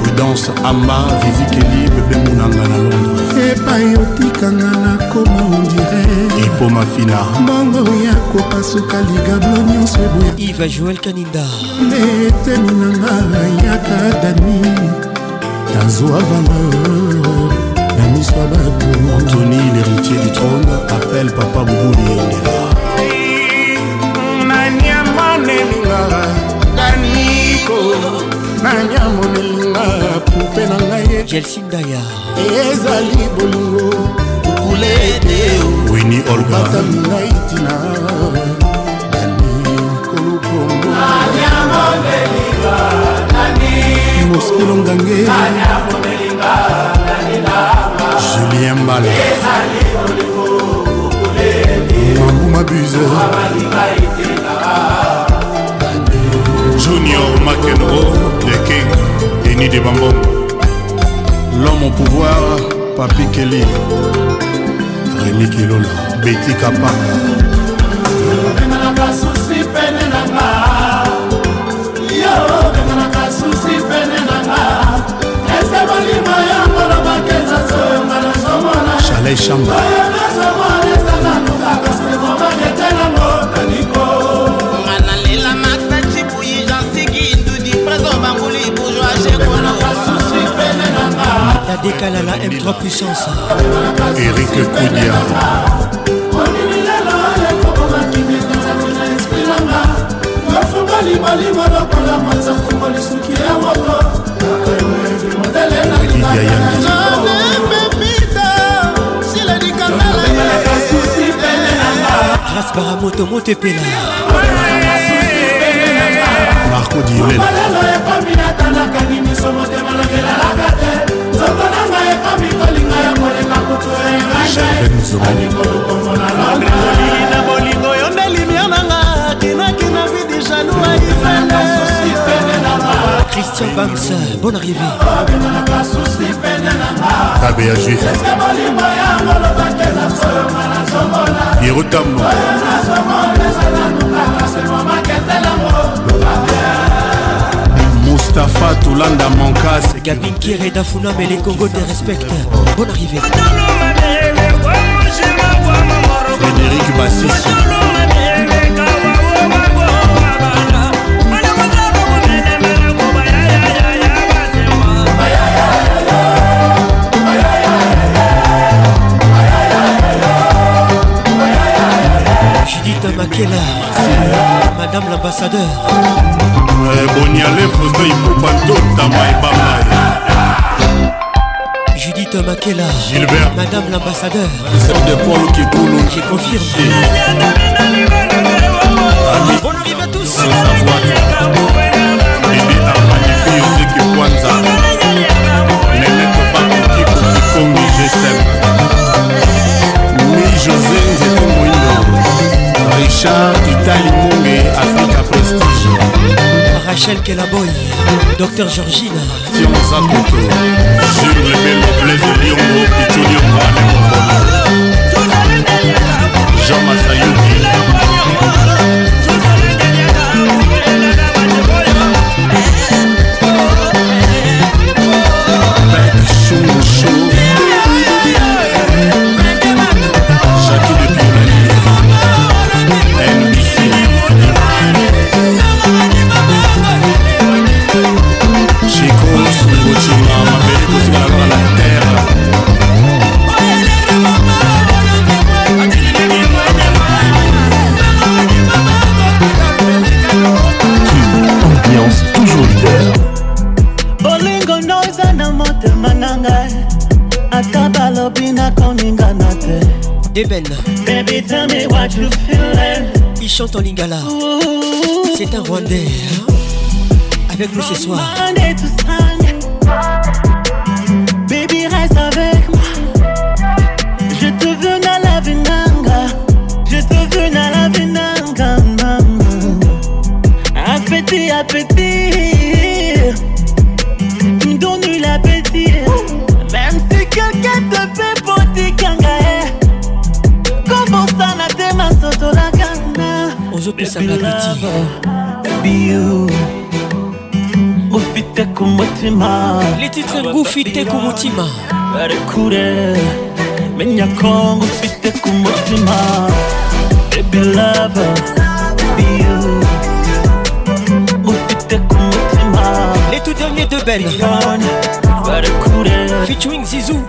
Prudence Amba, Vivi Kelly, Bébé Mounanga na Londres Epayoti Kangana, comment on dirait Ipoma Fina Mango Yako, Pasuka, Liga, Blonion, Sebouya Yves Joël Kaninda Nete Mounanga, Yaka, Dani Anthony, l'héritier du trône, appelle Papa Bougouli. Jelsin Daya Winnie Olga Moskilon Gangue Julien Ballet Mambou Mabuse Junior McEnroe The King Denis de Bambon L'homme au pouvoir Papi Kelly Rémi Kilola Betty Kappa Chalet Chamba La décale à la M3 puissance Eric Koudia Christian Banks, bonne arrivée. KBAG Hirotam Mustapha Toulanda Mankas Gabi Kire Dafuna, mais les Congos te respectent. Bonne arrivée. Frédéric Bassissou Judith Makela, Madame l'ambassadeur. Judith Makela, Gilbert, Madame l'ambassadeur. Je confirme. Bonne arrivée à tous. Richard Italie Mongé, Africa Prestige. Rachel Kelaboy, Docteur Georgine. Tion Zakoto, Jules Lebelo, Blaise Liongo, Pitonio Mwane, Jean Masayuki. Bec Chouchou. Baby, tell me what you feeling. Il chante en lingala. C'est un Rwandais avec nous ce soir. Baby, reste avec moi. Je te veux dans la venanga. Je te veux dans la venanga, maman. Appétit, appétit. Tu me donnes l'appétit. Même si quelqu'un te fait pour tes kangae. Les titres Ngufite Kumutima Baby lover, les tout derniers de Ben Fitch wing Zizou.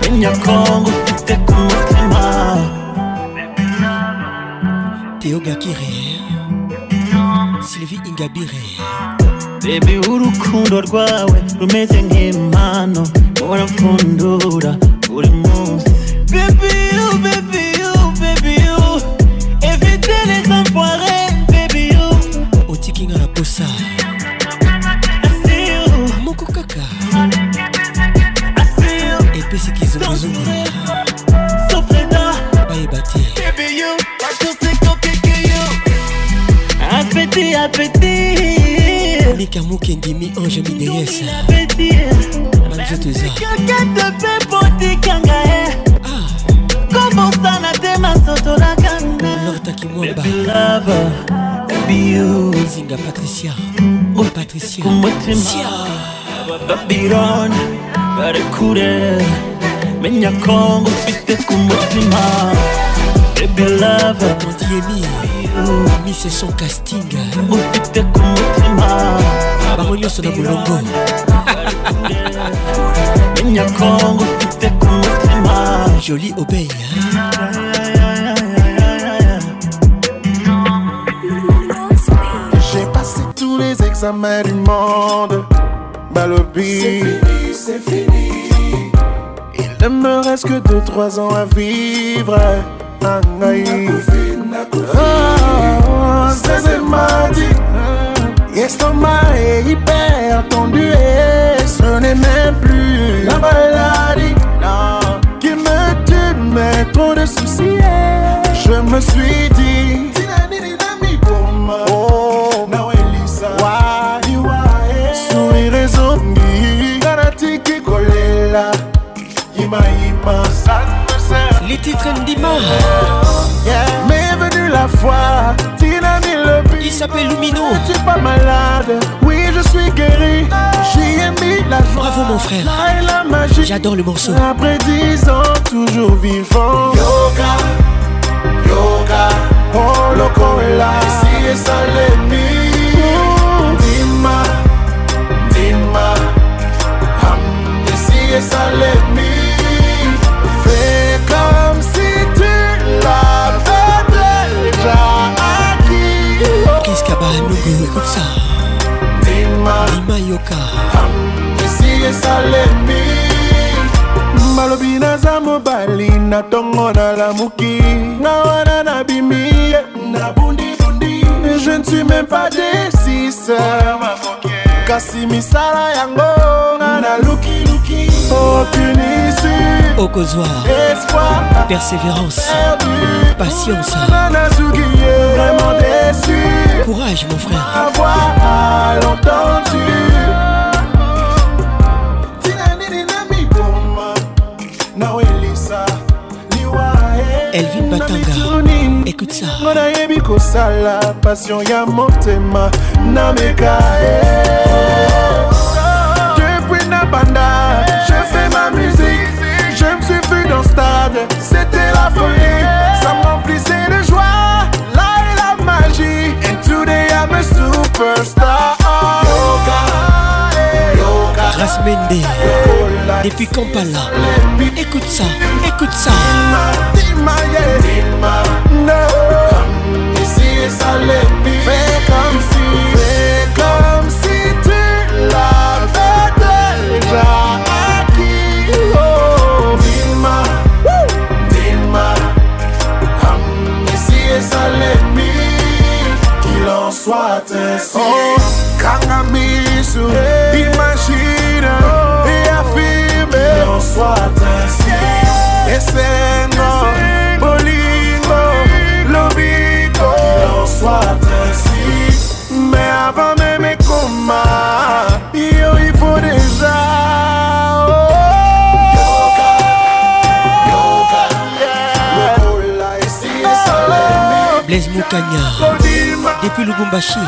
Théo Gakire, Sylvie Ingabire. Baby, urukundo rwawe rumeze nk'impano mpora mfundura buri munsi. Baby you, évitez les enfoirés. Baby you, otikinga la posa. Moko kaka. Epesi kizunguzungu. Sofreda. Bayebate. Baby you, appétit, appétit. Mika Moukendimi, ange midéesse. Manzoteza. Quelqu'un te fait pour tes kangae. Comment ça n'a te masoto la kanga? Lorta Kimwamba. Baby lover, baby you. Zinga Patricia. Oh Patricia. Sia. Babylon, barekure. Menya Kongo, fite kumotima. Baby lover, Tantiemi. Ami c'est son casting. Baronio son abulongo. Jolie obéie. J'ai passé tous les examens du monde. Balobi, c'est fini, c'est fini. Il ne me reste que 2-3 ans à vivre. C'est mardi. L'estomac est hyper tendu et ce n'est même plus la maladie qui me tue, mais trop de soucis. Je me suis dit, oh, sourire et zombie, karate qui collait là, yima, ça me sert. Les titres Ndima, mais venu la foi, Tina mis le but. Il s'appelle Lumino. Je suis pas malade, oui je suis guéri. J'y ai mis la joie. Bravo mon frère, la magie. J'adore le morceau. Après 10 ans, toujours vivant. Yoga. Yoga, oh loco est là, ici et ça l'ennemi. Dima, Dima, ici et ça l'ennemi. Fais comme si tu l'avais déjà acquis. Qu'est-ce qu'il y a pas nous comme ça? Dima, Dima Yoka, ici et ça l'ennemi. Malobina zamobali na tongo na la muki na wana na bimi na bundi bundi. Je ne suis même pas des 6 heures. Kasi misala yango na luki luki. Aucune issue. Okozwa. Espoir. Persévérance. Perdu. Patience. Vraiment déçu. Courage mon frère. Avoir l'entendu. Elvin Batanga, écoute ça. Mona yebi ko sala, passion ya motema na mekae. Depuis na banda, je fais ma musique. Je me suis vu dans le stade, c'était la folie. Ça m'emplissait de joie, là est la magie. And today I'm a superstar. Rasmende, depuis Kampala, écoute ça, écoute ça. Fais comme si tu l'avais déjà acquis. Oh, Dilma, Dilma, ici et ça l'ennemi. Qu'il en soit ainsi. Oh, Kangamisu, imagine. Et affirmer en soi ainsi. Et c'est non, Bolingo, Lobico, en soi ainsi. Mais avant même comment, il faut déjà. Yoga, yoga, yoga, ici et ça l'ennemi. Blaise Moukanya, depuis Lubumbashi.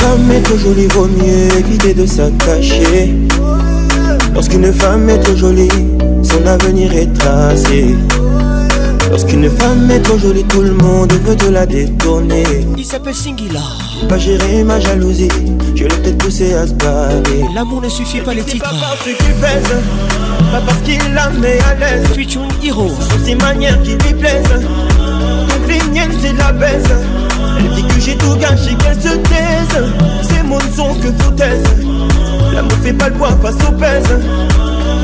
Femme est trop jolie, vaut mieux éviter de s'en cacher. Lorsqu'une femme est trop jolie, son avenir est tracé. Lorsqu'une femme est trop jolie, tout le monde veut te la détourner. Il s'appelle Singila. Pas gérer ma jalousie, je l'ai peut-être poussé à se barrer. L'amour ne suffit pas les titres. Pas parce qu'il pèse, pas parce qu'il la met à l'aise. Fitch wing hero. Ce sont ses manières qui lui plaisent. Toutes les miennes, c'est la baisse. Elle dit que j'ai tout gâché, qu'elle se taise. C'est mon son que tout taise. L'amour fait pas le poids face au pèse.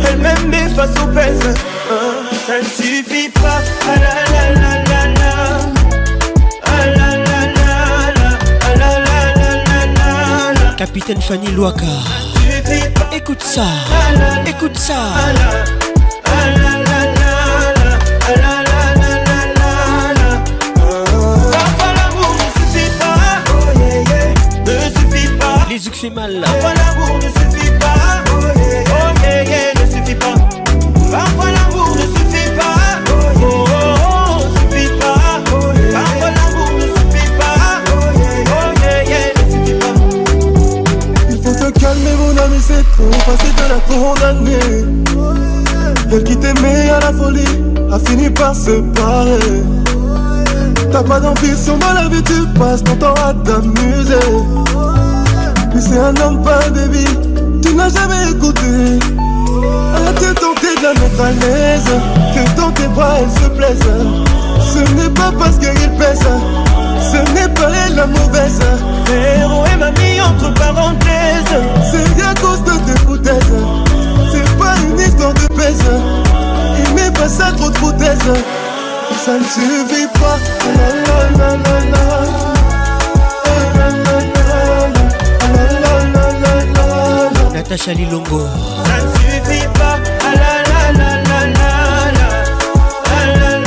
Elle m'aime mais face au pèse. Ça ne suffit pas. Ah la la la la la. Ah la la la la. Ah la la la la la. Capitaine Fanny Louaka. Écoute ça. Écoute ça. Ah la la la la la. Musique fait mal. Parfois l'amour ne suffit pas. Oh yeah yeah, ne suffit pas. Parfois l'amour ne suffit pas. Oh oh, ne suffit pas. Parfois l'amour ne suffit pas. Oh yeah yeah, ne suffit pas. Il faut te calmer mon ami, c'est trop facile de la condamner. Elle qui t'aimait à la folie a fini par se barrer. T'as pas d'ambition dans la vie, tu passes ton temps à t'amuser. Mais c'est un homme pas débile, tu n'as jamais écouté. Ah, t'es tenté de la mettre à l'aise, que dans tes bras elle se plaise. Ce n'est pas parce qu'elle pèse, ce n'est pas elle la mauvaise. Héros et mamie entre parenthèses. C'est à cause de tes foutaises. C'est pas une histoire de pèse. Il m'efface à trop de foutaises. Ça ne suffit pas. La la la la la. Natacha Lilongo. Ça ne suffit pas. Ah la la la la la. Ah la la la la.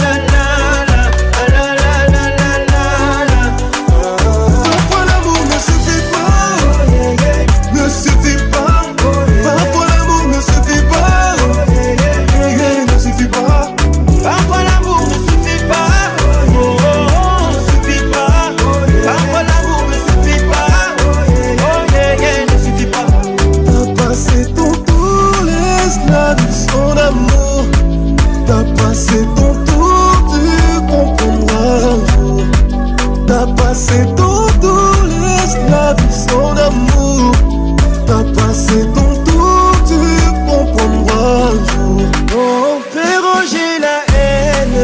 Ah la la la la la. Parfois l'amour ne suffit pas. Ne suffit pas. Parfois l'amour ne suffit pas. Ne suffit pas. Parfois l'amour ne suffit pas. Ne suffit pas. Parfois l'amour ne suffit pas. Ne suffit pas. C'est ton tour, laisse-la de son amour. T'as passé ton tour, tu comprendras un jour. T'as passé ton tour, laisse-la de son amour. T'as passé ton tour, tu comprendras un jour. On fait ranger la haine,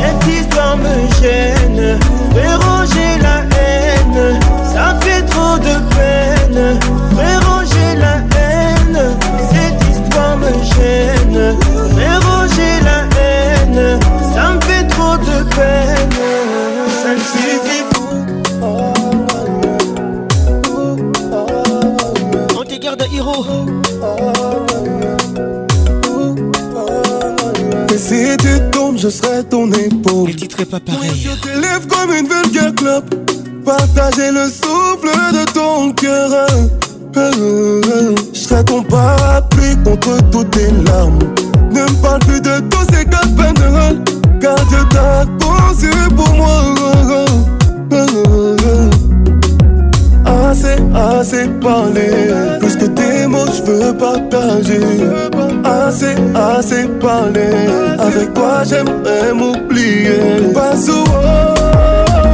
cette histoire me gêne. Fait ranger la haine, ça fait trop de peine. Fait ranger la haine. Cette histoire me gêne. Mais ronger la haine, ça me fait trop de peine. Ça ne suffit pas. On te garde Hiro. Mais si tu tombes, je serai ton épaule. Les titres pas pareil. Je te lève comme une vulgaire clope. Partager le souffle de ton cœur. Je serai ton parapluie contre toutes tes larmes. Ne me parle plus de tous ces capanes. Car Dieu t'a conçu pour moi. Assez, assez parlé. Plus que tes mots, je veux partager. Assez, assez parlé. Avec toi, j'aimerais m'oublier. Pas souvent.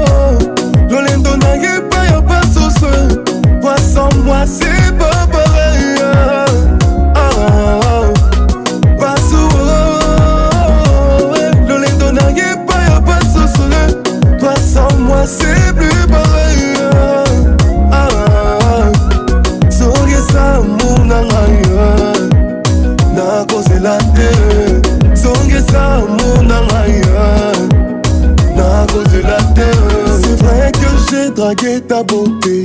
L'olène ton aïe, pas y'a pas sous. Sans moi c'est pas pareil. Pas souvent. Le lait ton arrière pas y'a pas de soleil. Toi sans moi c'est plus pareil. Sourire ça amour n'a rien. N'a causé la terre. Sourire ça amour n'a rien. N'a causé la terre. C'est vrai que j'ai dragué ta beauté.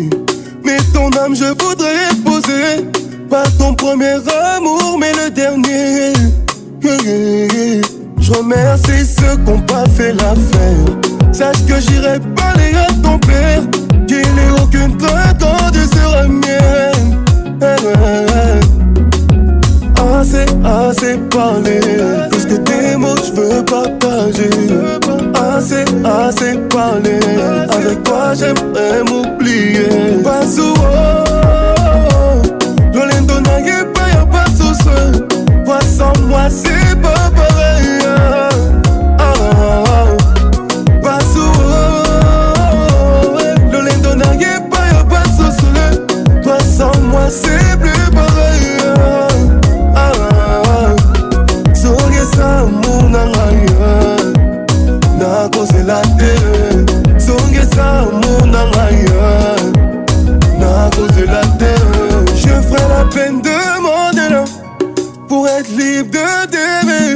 Mais ton âme je voudrais poser. Pas ton premier amour mais le dernier. Je remercie ceux qui n'ont pas fait l'affaire. Sache que j'irai parler à ton père. Qu'il n'ait aucune prétendue sur la mienne. Assez, assez parlé. Plus que tes mots je veux partager. Assez, assez parlé. Avec toi j'aimerais m'oublier. Pas souvent. L'olène ton aïe pas y'a pas de soucis. Toi sans moi c'est pas pareil. Pas souvent. L'olène ton aïe pas y'a pas de soucis. Toi sans moi c'est plus pareil. C'est la terre, songe ça mon aïe. N'a causé la terre. Je ferai la peine de mon délai pour être libre de t'aimer.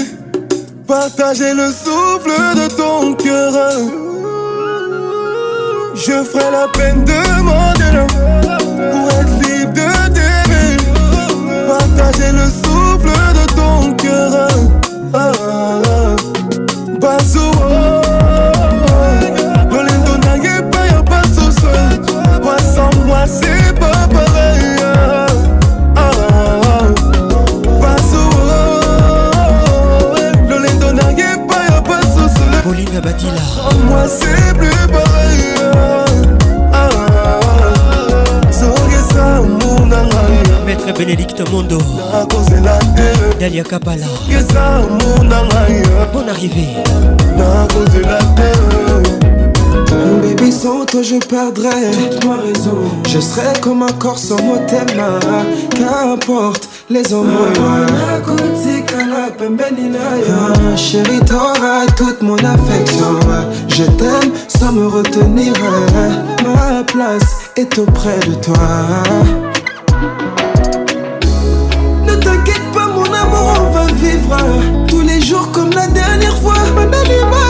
Partager le souffle de ton cœur. Je ferai la peine de mon délai pour être libre de t'aimer. Partager le souffle de ton cœur. Ah, ah, ah. Pas souvent. C'est pas pareil. Pas souvent. Le lait ton aïe pas y'a pas de soucis. Pauline Abatila. Moi c'est plus pareil. Sourire ça mon aïe. Maître Bénédicte Mondo. Dalia Kabala. Sourire ça mon aïe. Bonne arrivée. N'a causé la terre. Mon bébé sans toi je perdrais ma raison. Je serai comme un corps sans mot thème. Qu'importe les hommes. Chérie, t'auras toute mon affection. Je t'aime sans me retenir. Ma place est auprès de toi. Tous les jours comme la dernière fois. Mon animal,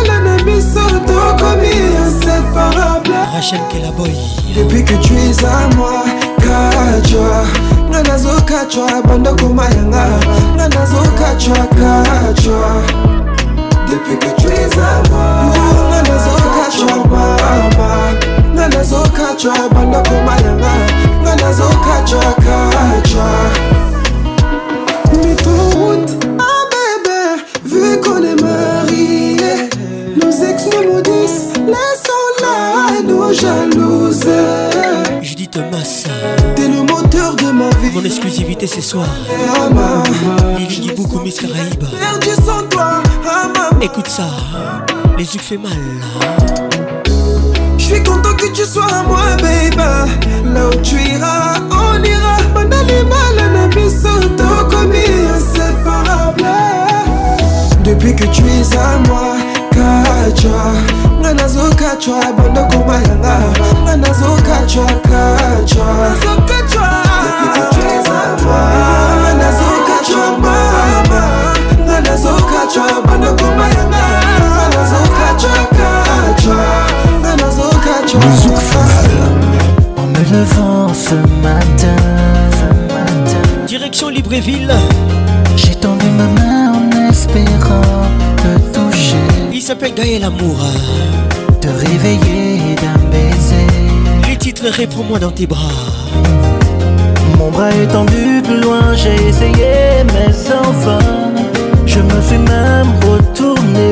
un ami s'entend comme inséparable. Rachel Kelaboy. Depuis que tu es à moi, Kachwa Nanazo Kachwa, Bandoko Mayanga Nanazo Kachwa Kachwa. Depuis que tu es à moi, Nanazo Kachwa Mama Nanazo Kachwa, Bandoko Mayanga Nanazo Kachwa Kachwa. Mais ton route. Vu qu'on est mariés, nos ex nous maudissent, laissons-la nous jalouser. Judith Massa, t'es le moteur de ma vie. Mon exclusivité ce soir. Il dit beaucoup Miss Caraïbes. Perdu sans toi, maman. Écoute ça, les yeux fait mal. Je suis content que tu sois à moi, baby. Là où tu iras, on ira. On a les mal, on a mis sautant comme inséparables. Depuis que tu es à moi, Kachwa Nanazo Kachwa, Bandoko Mayanga Nanazo Kachwa, Kachwa Nanazo Kachwa. Depuis que tu es à moi, Nanazo Kachwa, Mama Nanazo Kachwa, Bandoko Mayanga Nanazo Kachwa, Kachwa Nanazo Kachwa. Bisous Fabal. En me levant ce matin, direction Libreville, j'ai tendu ma main en espérant te toucher. Il s'appelle Gaël Amour. Te réveiller d'un baiser. Les titres reprends-moi dans tes bras. Mon bras étendu plus loin, j'ai essayé mais sans fin. Je me suis même retourné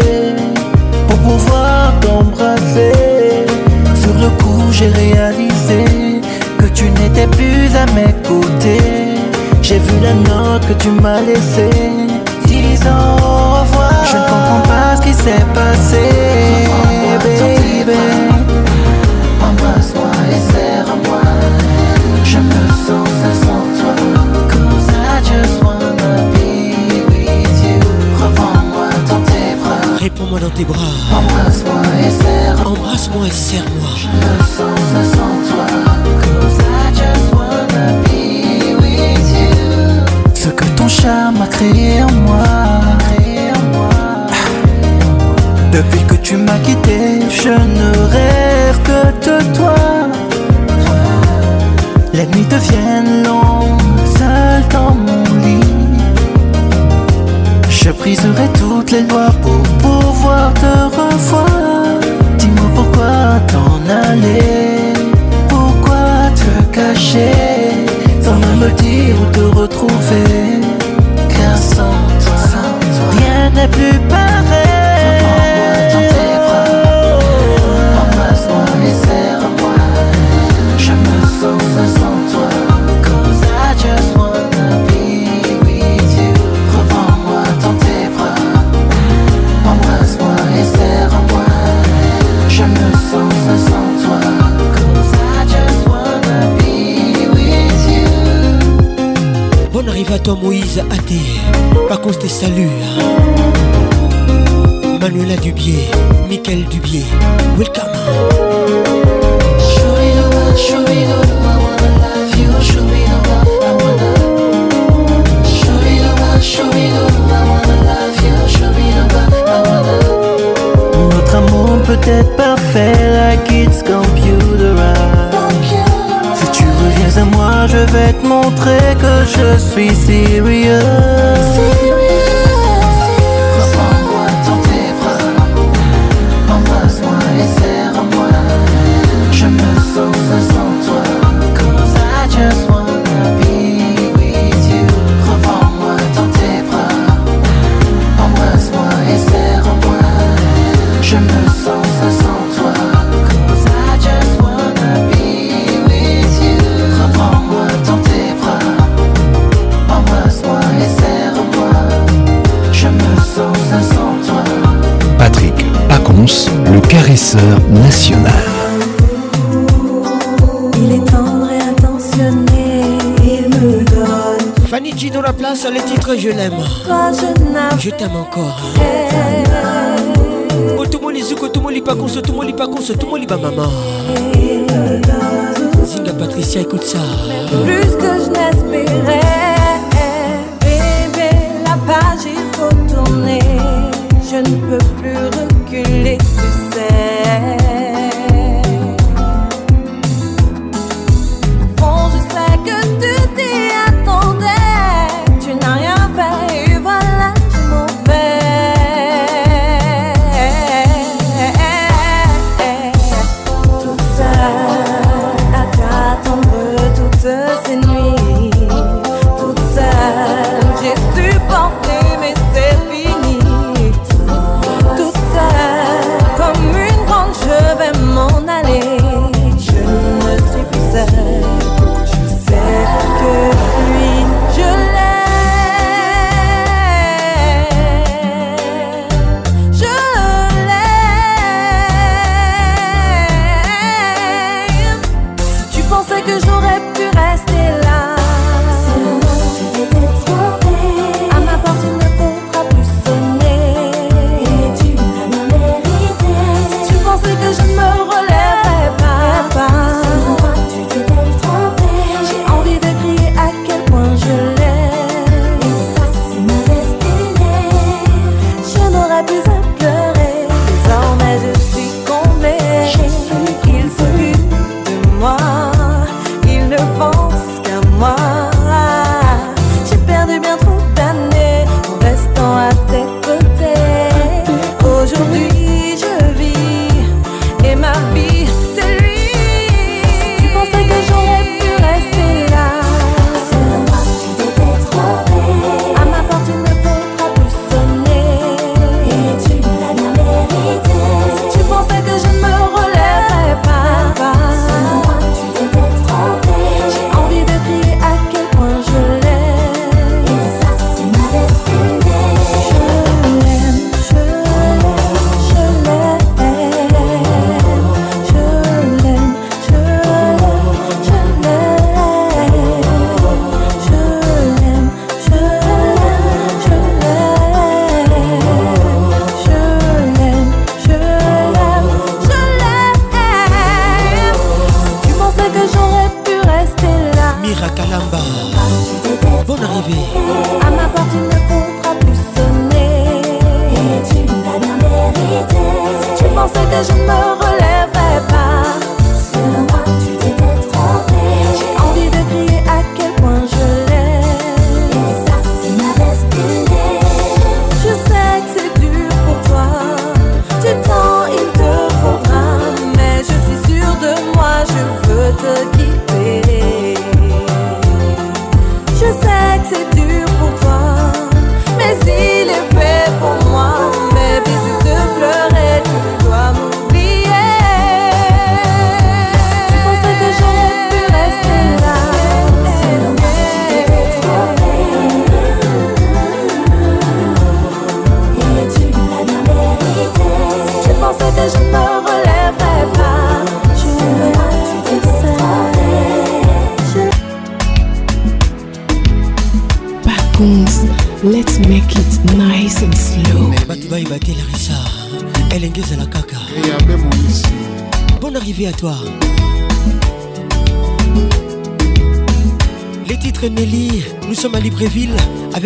pour pouvoir t'embrasser. Sur le coup j'ai réalisé que tu n'étais plus à mes côtés. J'ai vu la note que tu m'as laissée, disant au revoir. Je ne comprends pas ce qui s'est passé, baby. Embrasse-moi et serre-moi. Je me sens seul sans toi. 'Cause I just wanna be with you. Reprends-moi dans tes bras. Réponds-moi dans tes bras. Embrasse-moi et serre-moi. Embrasse-moi et serre-moi. Je me sens seul sans toi. 'Cause I just wanna be. Ce que ton charme a créé en moi. Depuis que tu m'as quitté, je ne rêve que de toi. Les nuits deviennent longues, seule dans mon lit. Je briserai toutes les lois pour pouvoir te revoir. Dis-moi pourquoi t'en aller, pourquoi te cacher sans me dire où te retrouver, car sans toi, rien n'est plus pareil. Prends-moi dans tes bras, embrasse-moi et serre-moi. Je me sens seul sans toi, 'cause I just wanna be with you. Reprends-moi dans tes bras, embrasse-moi et serre-moi. Je me sens seul sans toi, 'cause I just wanna be. Bonne arrivée à toi Moïse Athé, Pacons te salue. Manuela Dubier, Mickaël Dubier, welcome. Show me the love, show me the love, I wanna love you. Show me the love, I wanna. Show me the love, show me the love, I wanna love you. Show me the love, I wanna. Notre amour peut être parfait, like it's computerized. Viens à moi, je vais te montrer que je suis sérieux. Reprends-moi dans tes bras, embrasse-moi et serre-moi. Je me sens seul sans toi, 'cause I just wanna be with you. Reprends-moi dans tes bras, embrasse-moi et serre-moi. Je me sens seul sans toi, 'cause I just wanna be. Reprends-moi dans tes bras, embrasse-moi et serre-moi. Je me sens seul sans toi. Patrick Pacons, le caresseur national. Il est tendre et attentionné, il me donne. Fanny Richie dans la place, les titres je l'aime. Je t'aime encore. Otomoli Zuko, Otomoli Pacons, Otomoli Pacons, Otomoli ba maman. Zinga Patricia, écoute ça. Plus que je n'espérais, bébé, la page il faut tourner. Je ne peux plus reculer, tu sais.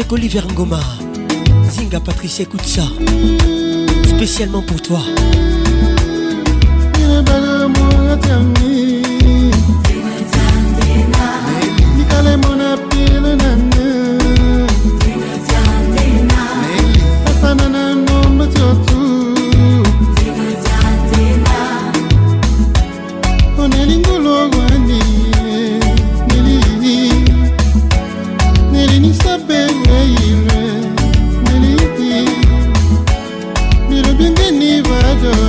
Olivier Ngoma, Zinga Patricia, écoute ça, spécialement pour toi. Never do.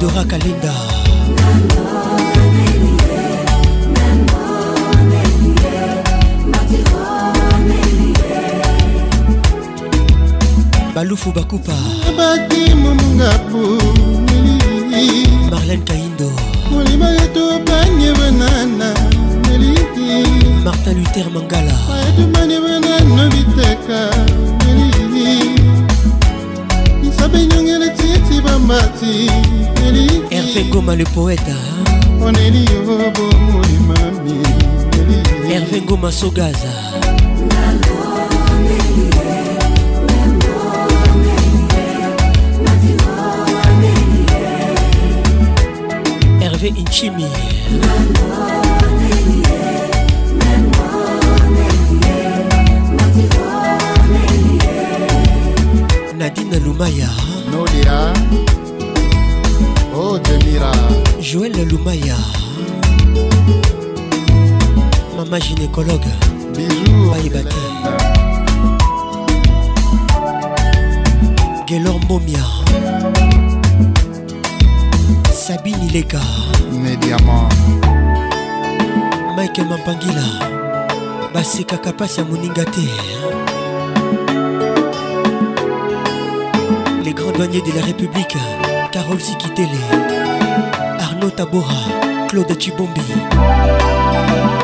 Dora Kalinda. Baloufou Bakupa. Marlène Kaindo. Martin Luther Mangala. Hervé Goma le poète. Hervé Goma Sogaza. Hervé Inchimi. Nadine Lumaya. Nolia, oh Demira. Joël Lumaya. Maman gynécologue. Bijou Baïbati. Gelor Momia. Sabine Ileka. Né Diamant. Mike Mampangila. Basika Kapasa Muningate. Les grands douaniers de la République, Carole Siki Télé, Arnaud Tabora, Claude Chibombi.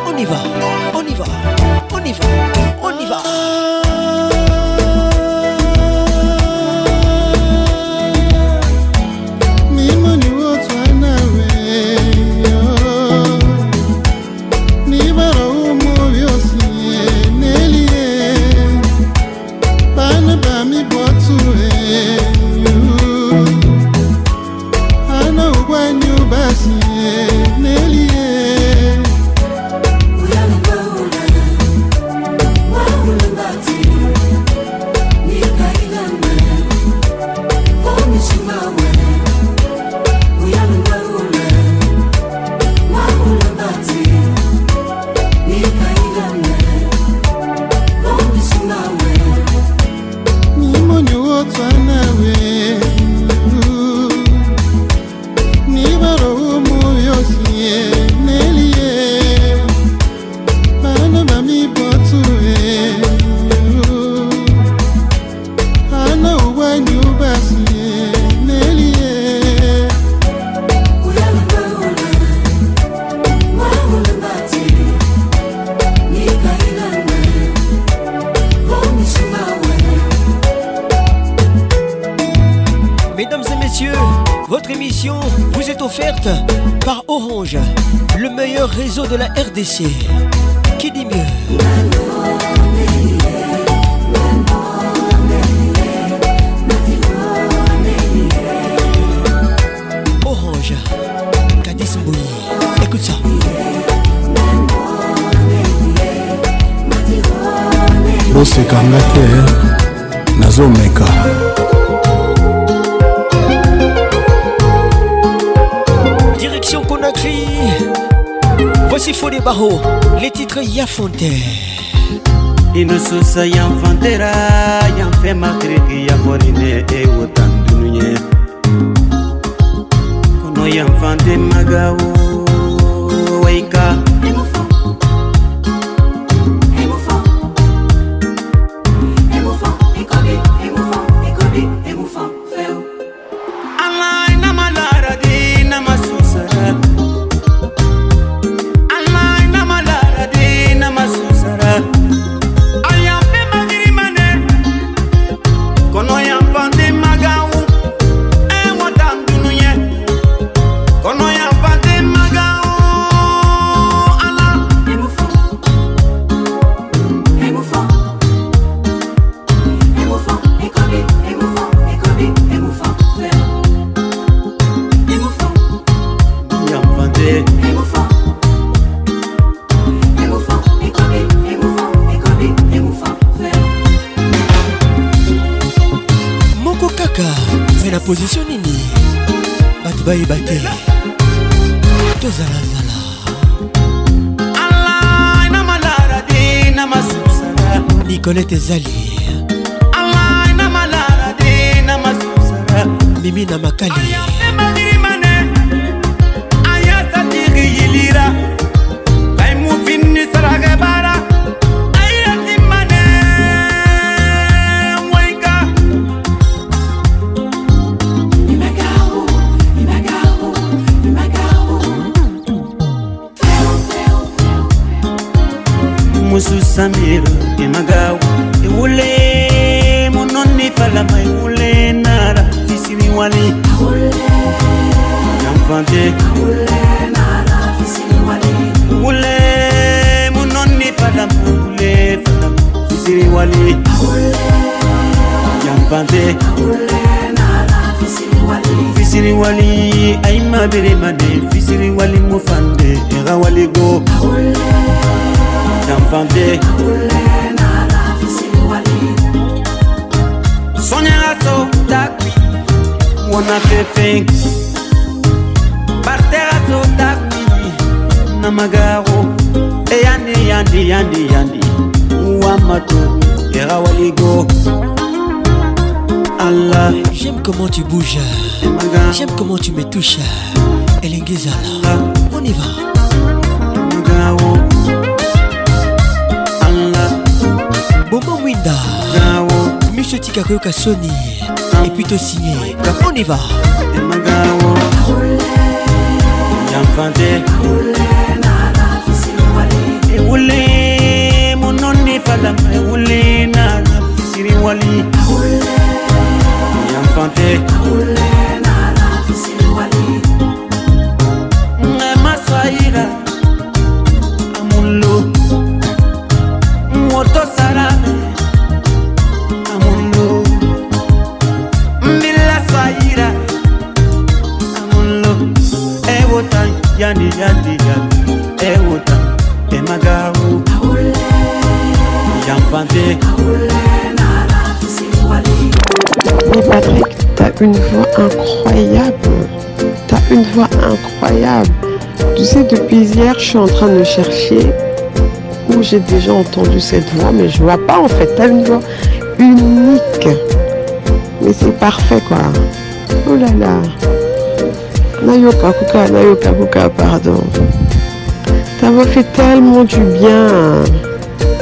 On y va, on y va, on y va, on y va. Réseau de la RDC, qui dit mieux? Orange, Kadis Mbouy, écoute ça. Boseka nga te, nazomeka. Direction Conakry. Voici Fodé Barreau, les titres Yafonte. Inososa Yanfantera, Yanfe Makriki Yaporine et Wotantunye. Kono Yanfante Magao, Waika. Nicolette Zali Mimi Namakali Namiru Imagawa Iwule Munoni Falama Iwule Nara Fisi Miwali Iwule Namfante Iwule Nara Fisi Miwali Iwule Munoni Falama Iwule Falama Fisi Miwali Iwule Namfante Iwule Fisiri wali aima beremane Fisiri wali mufande Era wali go Aoule Namfande Aoule nana Fisiri wali Sonya aso takwi Wona fefeng Barter aso takwi Namagaro Eyandi yandi yandi yandi Uwamato Era wali go Allah. J'aime comment tu bouges, j'aime comment tu me touches. Elle est guézala, on y va. Bobo Winda, Monsieur Tikakoyoka Sony, et puis te signer, on y va. Fante Aoule nana Fisiri wali Mema saira Amunlo Mwoto sarame Amunlo Mbila saira Amunlo Ewo tan yandi yandi yandi Ewo tan emagaru Aoule Yamfante Aoule nana Fisiri wali. Mais Patrick, t'as une voix incroyable. T'as une voix incroyable. Tu sais, depuis hier, je suis en train de chercher où j'ai déjà entendu cette voix, mais je vois pas en fait. T'as une voix unique. Mais c'est parfait quoi. Oh là là. Nayoka Kuka, pardon. Ta voix fait tellement du bien.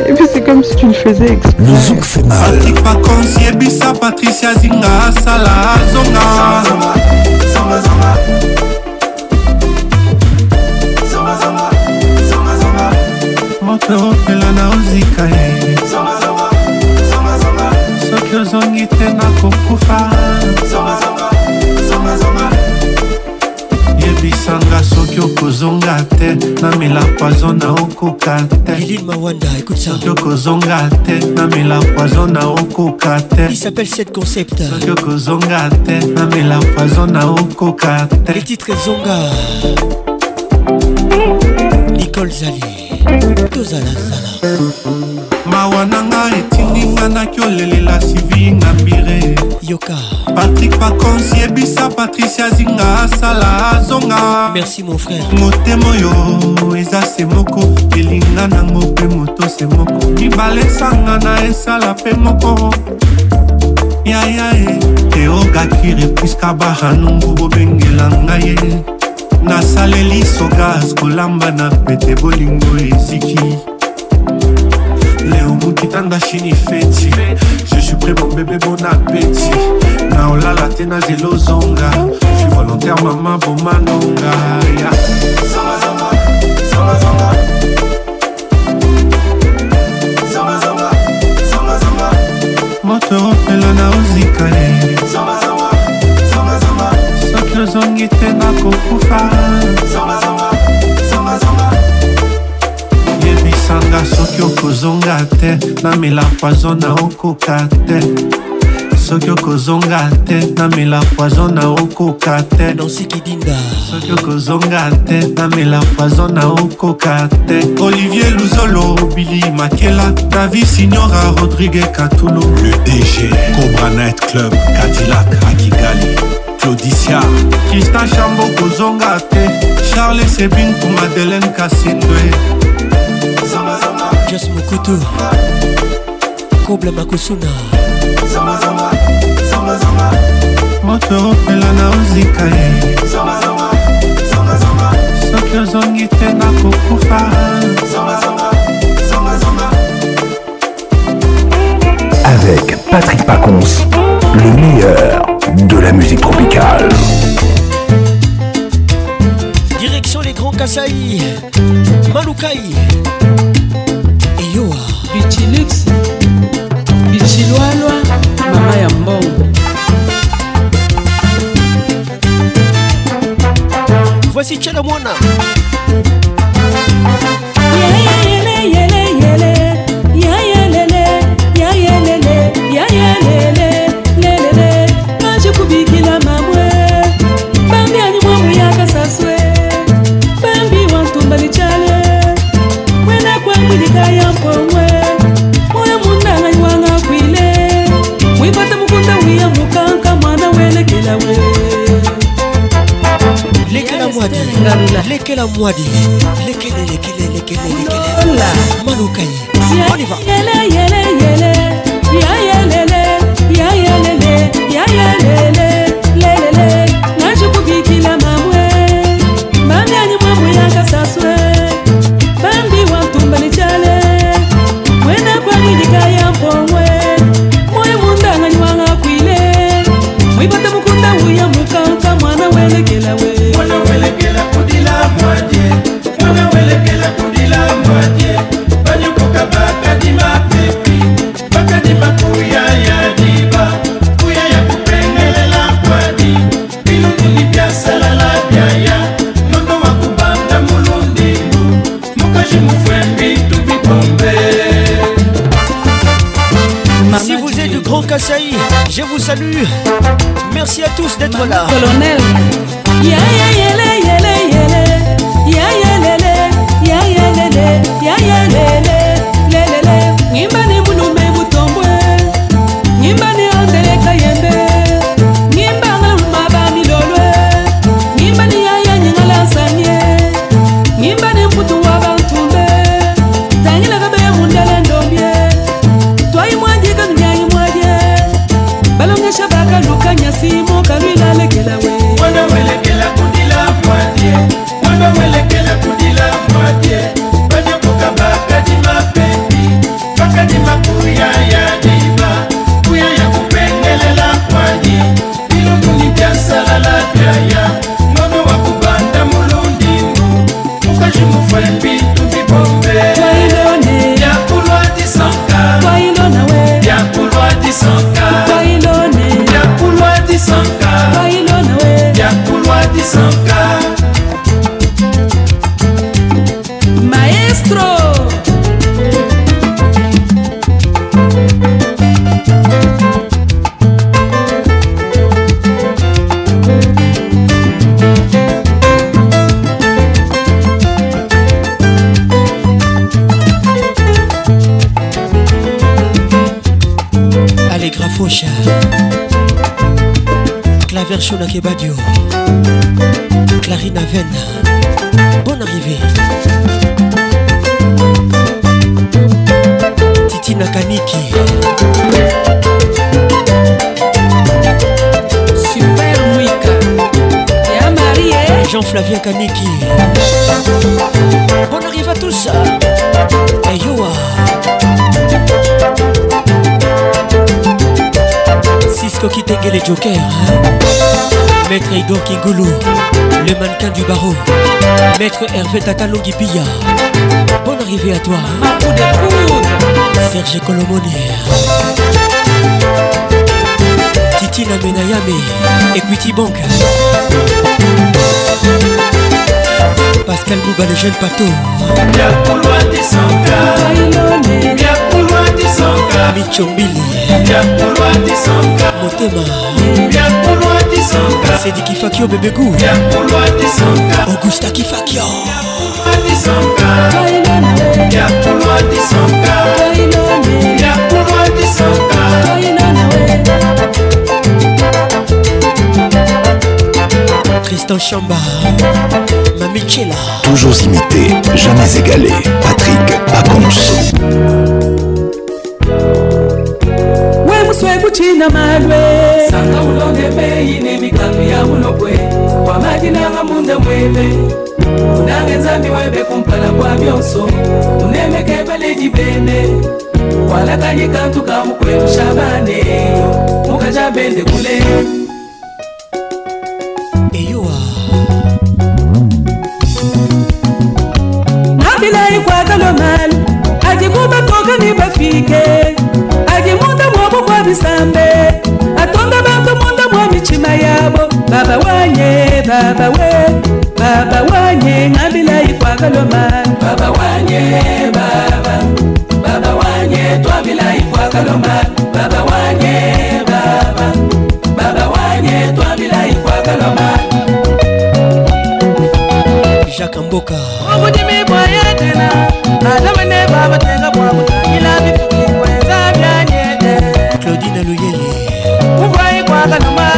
Et puis c'est comme si tu le faisais exprès. Le zouk fait mal. Patrick Pacons, Yebissa, Patricia Zinga, Salah, Zonga. Zonga, Zonga. Zonga, Zonga. Zonga, Zonga. Moko, Pelana, Ozika. Zonga, Zonga. Zonga, Zonga. Sokyo, Zongi, Tena, Kokufa. Zonga, Zonga. Zonga, Zonga. Yebissa, Sokyo, Kozonga, Te. Namela, Kwazona, Okoka, Te. Lil Mawanda, écoute ça. Il s'appelle cette concept. Les titres Zonga. Nicole Zali. Tozala Zala. Mawananga et Tininga Nakyolele la Sivinga Bire. Yoka. Patrick Paconce, Yebissa, Patricia Zinga, Salah, Zonga. Merci mon frère. Motemoyo, Eza Semoko, Elinga Nango, Pemoto Semoko. Mibale Sangana, Esa la Pemoko. Ya ya ye, Teoga Kire, Puskaba, Hanungu, Bobengelanga ye. Na Saleli, Sogas, Kolamba, na Pete Bolingo, Eziki. Léo Moutitanda Chini Feti. Je suis prêt mon bébé bon appétit. Naola la tena zélo zonga. Je suis volontaire maman pour manonga. Zonga zonga, zonga zonga. Zonga zonga, zonga zonga. Motoro pelana ozika. Zonga zonga, zonga zonga. Sokyo zongi tena kokufa. Zonga zonga, zonga zonga. Sanga soki okozonga te namela poison na okoka te. Soki okozonga te namela poison na okoka te. Dansikidinda. Soki okozonga te namela poison na okoka te. Olivier Luzolo, Billy Makela, David Signora, Rodrigue Katulo, le DG Cobra Night Club, Cadillac Akigali. Claudicia, Tristan Chambo kozonga te. Charles Sebin pour Madeleine Kassindwe. Just Mokutu Kobla Makosuna Zama Zama Zama Zama Motoro Pelana Uzika Zama Zama Zama Zama Sokyo Zongi Tena Kokufa Zama Zama Zama Zama. Avec Patrick Paconce, le meilleur de la musique tropicale. Direction les Grands Kasaï Malukai. Yo, aussi tchela mwana. Lekela mwadi, lekele, manukai, on y va. Je vous salue. Merci à tous d'être là. Colonel. Claver Chou Nakabadio, Clarina Venna, bonne arrivée. Titi Nakaniki, Super Mouika, et à Marie Jean-Flavien Kaniki. Bonne arrivée à tous. Et Yoa Cisco qui t'engue les jokers, Maître Igor Kingoulou, le mannequin du barreau, Maître Hervé Tatalo Guipilla. Bonne arrivée à toi, Serge Colomoni, Titi Namenayame, Equity Bank, Pascal Mouva le jeune pato, Michombili, Motema, Sedi Kifakio bébé goût, Augusta Kifakio, Tristan Chamba, Mamichela. Toujours imité, jamais égalé. Patrick Paconce. China malwe sanga ulonde peyi ne mikano ya ulokwe kwa majina ngamunda mwebe unange zambi webe kumpala kwa byoso unemeke bale jibene wala kanyika tuka mukwe shabane mukaja bende kule eyuwa nabila ikwa galomal ajikuba toga ni bafike ajimunda Sambe, atonda bato munda mwa michima yabo, baba wanye, baba we, Baba wanye ngabila ikwakaloma Baba wanye baba Baba wanye twabila ikwakaloma Baba wanye baba Baba wanye twabila ikwakaloma Jacques Mboka Obudimi kwa yetena Adamene baba tenga kwa mutangila Bifuki kwa yezabia nyete Claudine Luyeye Uwa ikwakaloma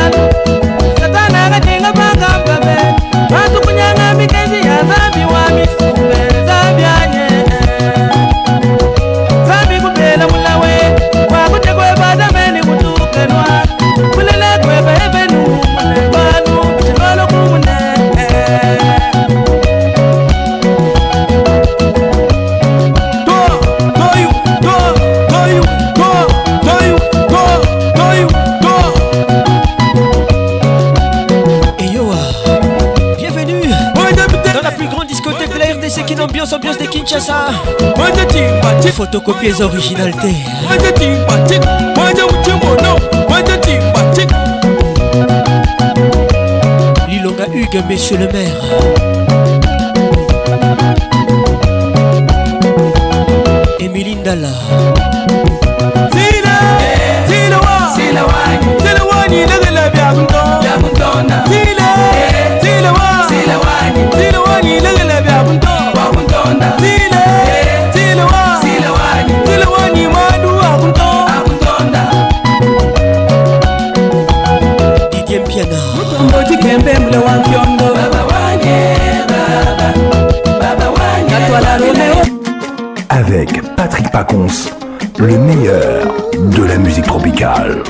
Satana katinga baka mkabe Watu kunyanga mikezi ya zambi wa misube Zambi anye Zambi kupela mulawe Wakute kweba zameni kutukenwa Kulele kweba ebenu Mune banu kuchikolo kumune Ambiance de Kinshasa. Photocopier les originalités. Lilonga Hugues, monsieur le maire. Émilie Ndala. Zile wani madu akuntonda Didier Piana Mboti kembe mle wankiondo Baba wanye Baba Avec Patrick Paconce, le meilleur de la musique tropicale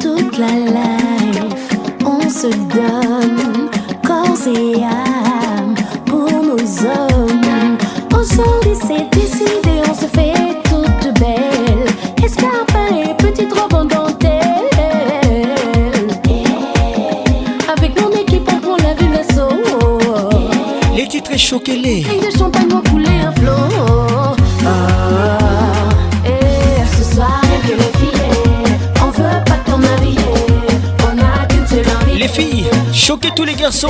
Toute la life, on se donne corps et âme pour nos hommes. On sourit, c'est décidé, on se fait toute belle. Escarpins et petites robes en dentelle. Avec mon équipe, on prend la ville d'assaut. Les titres choqués, les cris de champagne vont couler un flot. Ce soir, que les filles, on veut pas ton avis. Les filles, choquez tous les garçons,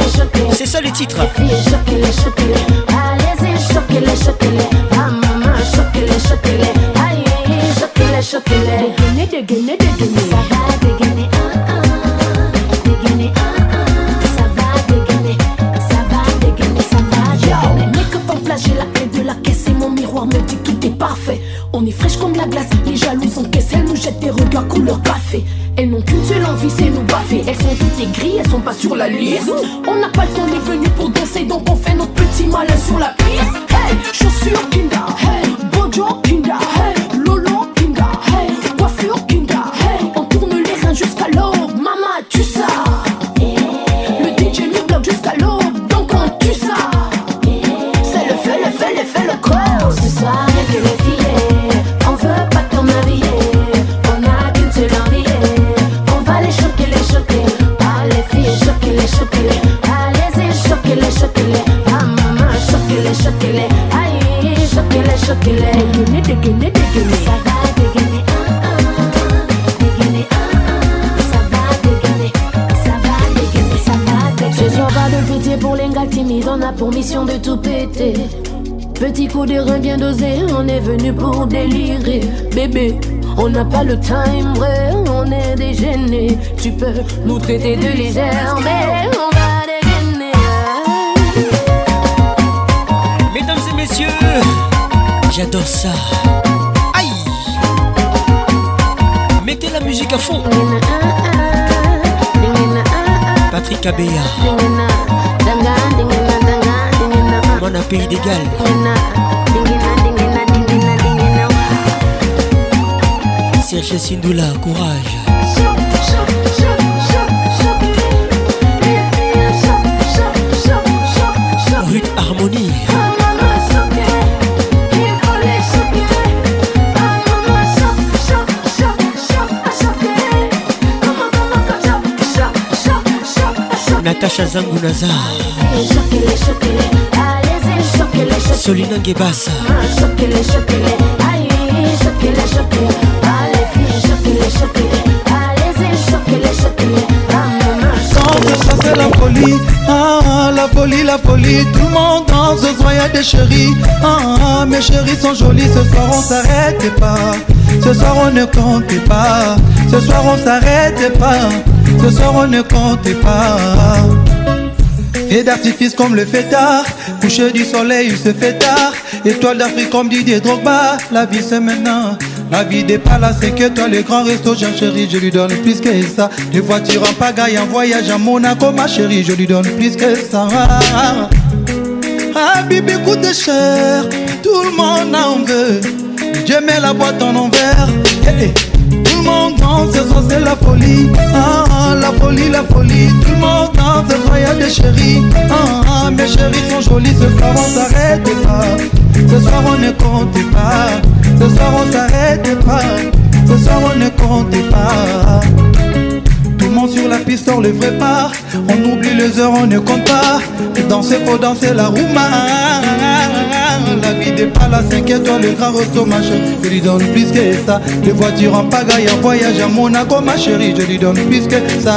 c'est ça le titre. Les filles, choquez-les, allez-y, choquez-les, ah maman, choquez-les, aïe, choquez-les. Dégainez, ça va dégainer, ça va dégainer. Mais que ton plage, j'ai la clé de la caisse et mon miroir me dit que tout est parfait. On est fraîche comme la glace, les jalouses en caisse, elles nous jettent des regards couleur café. Elles n'ont qu'une seule envie, c'est nous baffer. Elles sont toutes aigries, elles sont pas sur la liste. On n'a pas le temps, on est venu pour danser, donc on fait notre petit malin sur la piste. Hey, chaussures Kinda, hey, bonjour Kinda, hey, lolo Kinda, hey, coiffure Kinda, hey, on tourne les reins jusqu'à l'aube, maman tu sais. Le DJ nous bloque jusqu'à l'aube, donc on tue ça. C'est le fait, le corps. Ce soir, que les filles, on veut pas ton avis. Allez-y, choquez-les, ah maman, choquez-les, aïe, choquez-les. Dégainez, ça va dégainer, ça va dégainer. Ce soir, pas de pitié pour les gars timides, on a pour mission de tout péter. Petit coup de rein bien dosé, on est venu pour délirer, bébé. On n'a pas le time, vrai, on est dégénés. Tu peux nous traiter de légère, mais on va dégainer. Mesdames et messieurs, j'adore ça. Aïe! Mettez la musique à fond. Patrick Abéa. Mon pays d'égal. Serge Sindoula, courage. Ruth Harmonie. Natacha Zangunaza. Solina Guebassa. Allez-y, choquez-les, allez-y, choquez-les, ah maman, la folie, tout le monde danse, ce soir y'a des chéris. Mes chéris sont jolis, ce soir on s'arrête pas. Ce soir on ne compte pas. Ce soir on s'arrête pas. Ce soir on ne compte pas. Et d'artifice comme le fêtard, coucher du soleil il se fait tard. Étoile d'Afrique comme Didier Drogba, la vie c'est maintenant. La vie des palaces, c'est que toi, les grands restos, j'aime chérie, je lui donne plus que ça. Des voitures en pagaille, en voyage à Monaco, ma chérie, je lui donne plus que ça. Ah, bébé, coûte cher, tout le monde en veut. Je mets la boîte en envers. Yeah. Tout le monde danse, ce soir c'est la folie. La folie, la folie. Tout le monde danse, ce soir y'a des chéris. Mes chéris sont jolis, ce soir on s'arrête pas. Ce soir on ne compte pas. Ce soir on s'arrête pas. Ce soir on ne compte pas. Tout le monde sur la piste, on le vrai pas. On oublie les heures, on ne compte pas. Danser, faut danser la rouma. La vie des palaces, 5 étoiles, le grand resto, ma chérie, je lui donne plus que ça. Les voitures en pagaille, en voyage à Monaco, ma chérie, je lui donne plus que ça.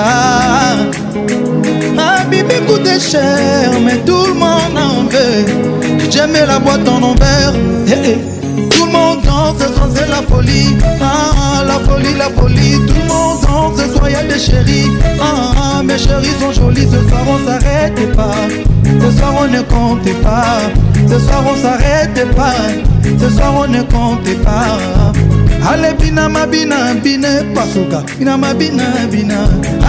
Ah, bébé, coûte cher, mais tout le monde en veut. J'aime la boîte en envers. Tout le monde danse, ce soir c'est la folie. La folie, la folie. Tout le monde danse, ce soir y'a des chéris. Mes chéris sont jolis, ce soir on s'arrête pas. Ce soir on ne compte pas. Ce soir on s'arrête pas. Ce soir on ne compte pas. Allez bina ma bina bina pasoka. Bina ma bina bina.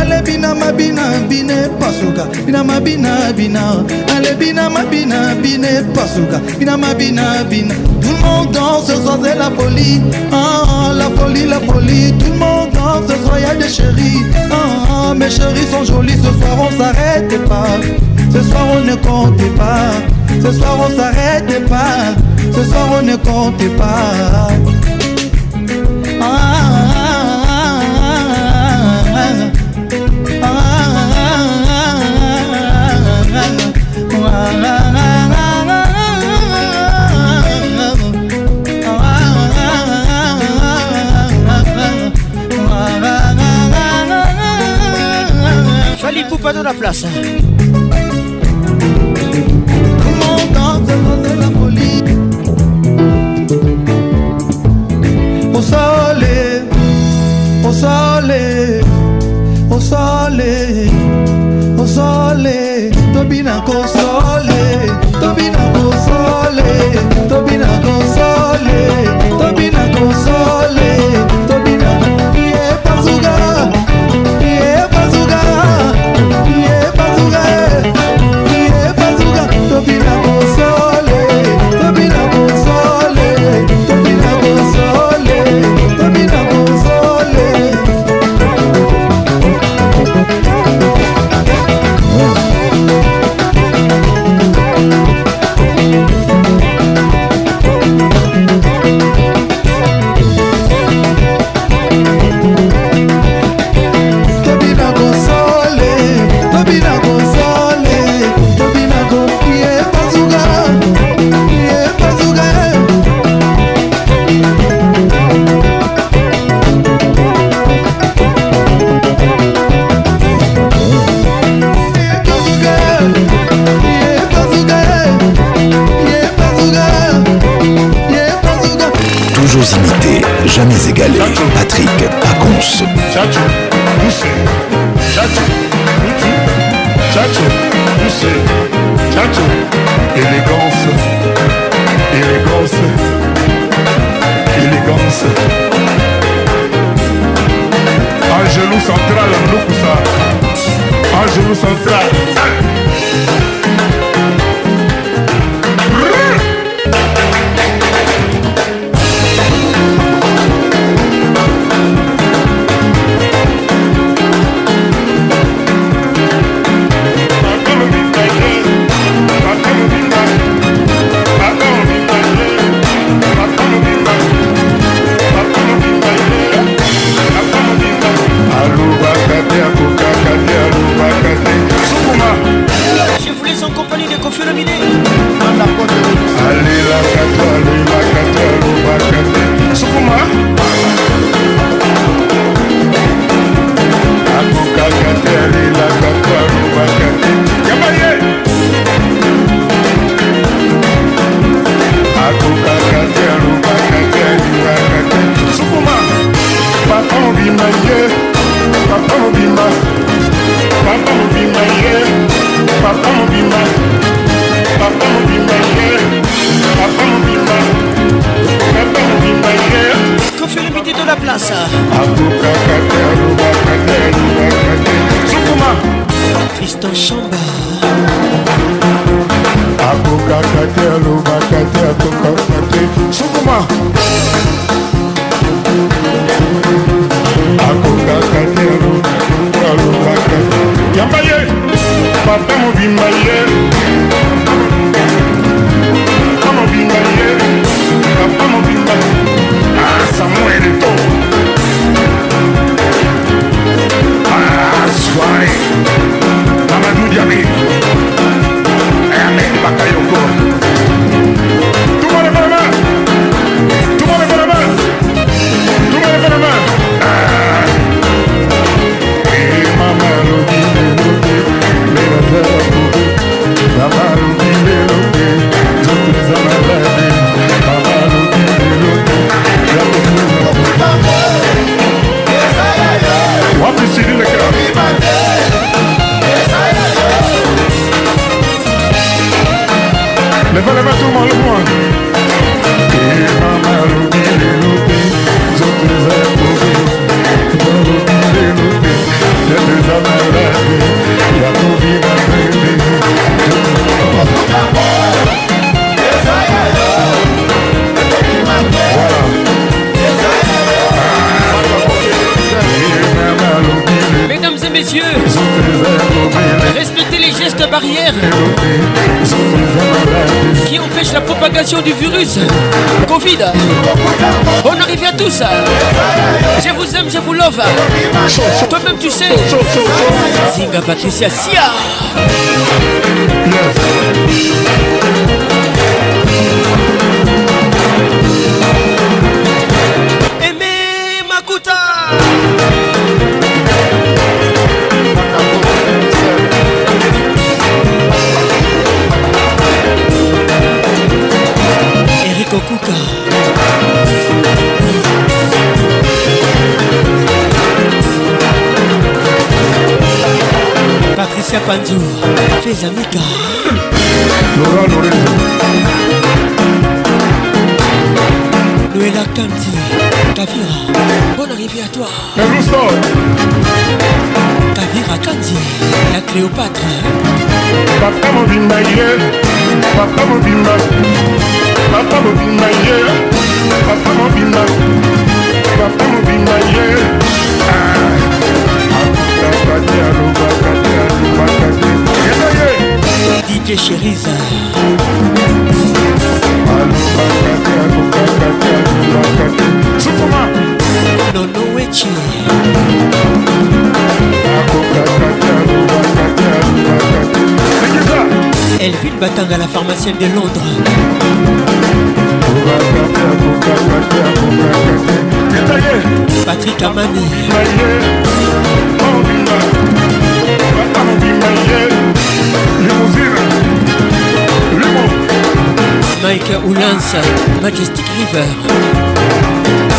Allez bina ma bina bina pasoka. Bina ma bina bina. Allez bina ma bina bina pasoka. Bina ma bina bina. Tout le monde danse, ce soir c'est la folie. La folie, la folie. Tout le monde danse, ce soir y'a des chéris. Mes chéris sont jolis, ce soir on s'arrête pas. Ce soir on ne compte pas. Ce soir on s'arrête pas. Ce soir on ne compte pas. Fallait tout pas dans la place. Au soleil, au soleil, au soleil, Tobina consolé, Tobina consolé, Tobina consolé, Tobina consolé, Tobina consolé, jamais égalé. Patrick Paconce. Chacho, poussé. Chacho, mouti. Chacho, poussé. Chacho, élégance. Élégance. Élégance. Angelou central, Mouloussa. Angelou central. Sukuma Mobimba, Papa Mobimba, Papa Mobimba, Papa Mobimba, Papa Mobimba, Papa Mobimba, qu'on fait le midi de la place. Tristan Chamba. Aboka Katelo Bakate Aboka Kate Sukuma. Aboka Katelo Bakate Yambaye Papa Mobimbaye Papa Mobimbaye Papa Mobimbaye Ah Samuel Eto Ah Soirée Amadou Diaby, Amen Bakayoko. Tout le monde est pas la main. Tout le monde est pas la main. Tout le monde est pas la main. Et maman lève-le-moi tout le monde, lève-moi. Et maman, l'oubli, j'entends les approcher. Maman, l'oubli, j'ai des amalabés. Y'a ton vie m'a bébé. Voilà. Mesdames et messieurs, respectez les gestes barrières qui empêchent la propagation du virus Covid. On arrive à tous. Je vous aime, je vous love. Toi-même tu sais. Zinga Patricia Sia. Aimez Makuta. Kokuka Patricia Panzou, fais amica Laura Lorenzo Noëlla Kanti Tavira, bonne arrivée à toi Tavira Kanti, la Cléopâtre Papa Mobimba, Papa Mobimba Papa Mobimba, Papa Mobimba, Papa Mobimba, DJ Chériza. Nono Wechi. Elvin Batanga, la pharmacienne de Londres. Patrick Amani Mike Oulans Majestic River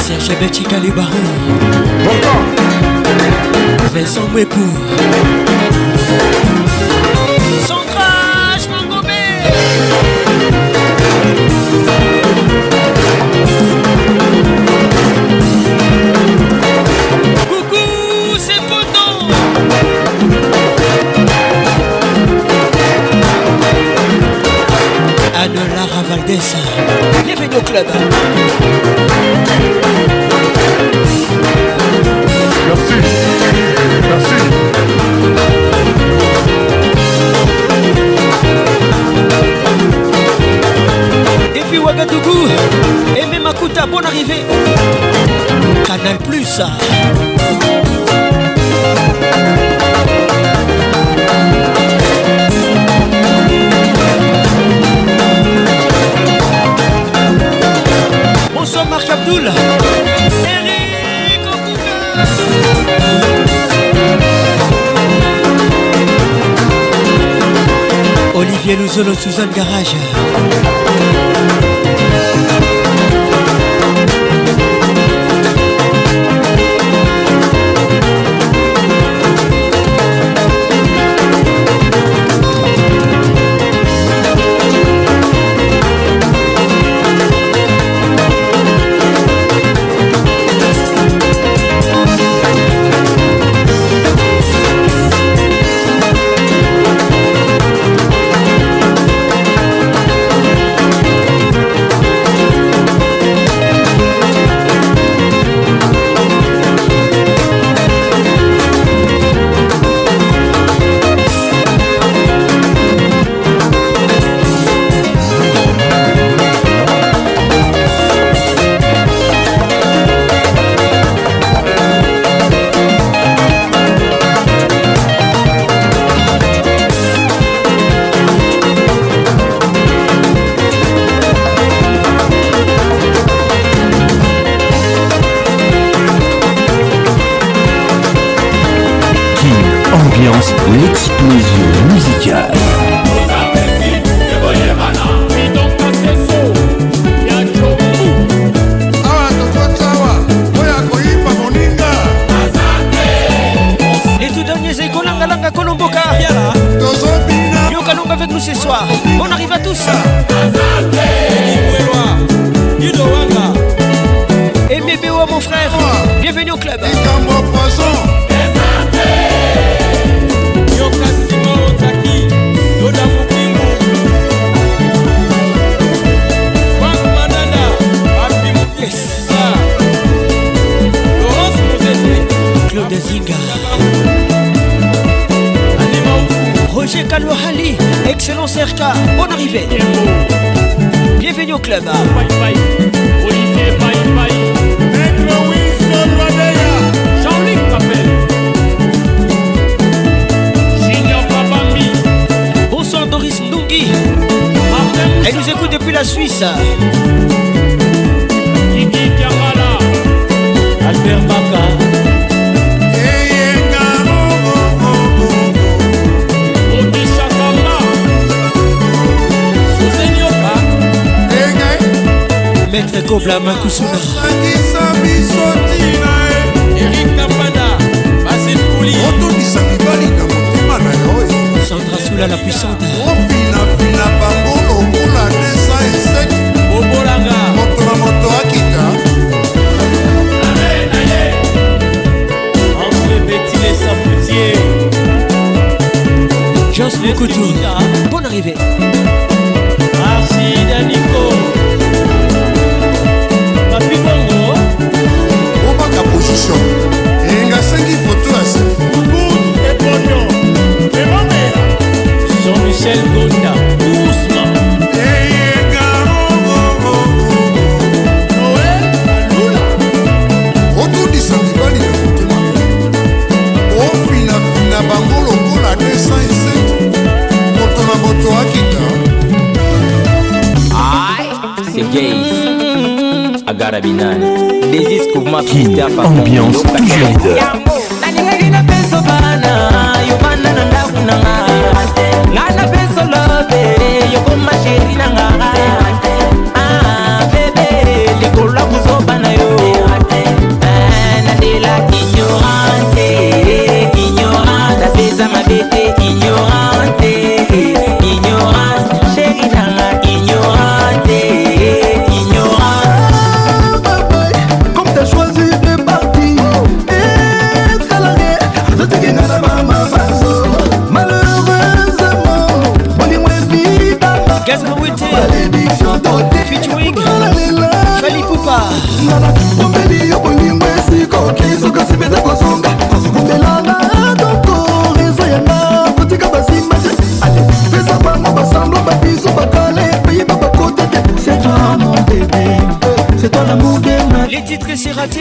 Serge Betchika Le Baron Vincent Mwepou Centrage Mangomé Coucou, c'est Poton Anne-Lara Valdez, bienvenue au club Merci, merci Depuis Ouagadougou, Aimé Makuta, bonne arrivée. Canal Plus. Bonsoir Marc Abdoul. Eric Okuka. Olivier Luzolo, Suzanne Garage. Ambiance, l'explosion musicale. Les tout derniers échos, Langalanga Kolomboka, Yoka Longa avec nous ce soir. On arrive à tous. Et bébé Oua, mon frère, bienvenue au club. Claude Zinga, Roger Kalouhali, excellent RK, bonne arrivée. Bienvenue au club. Bonsoir Doris Ndungi, elle nous écoute depuis la Suisse. Kiki Kamala, Albert Baka. Maître Kobla Makusuna Eric Napanda Basile Pouli Sandra Soula la puissante André Betty et Sapoutier Joss Mokoutou, bonne arrivée Archida Nico position et il y a 5 photos à ce Jean-Michel Gonda Ousmane c'est gay Garabinane, des isques pour ma fille ambiance toujours. Fitch wing, Fali Poupa. Les titres c'est raté.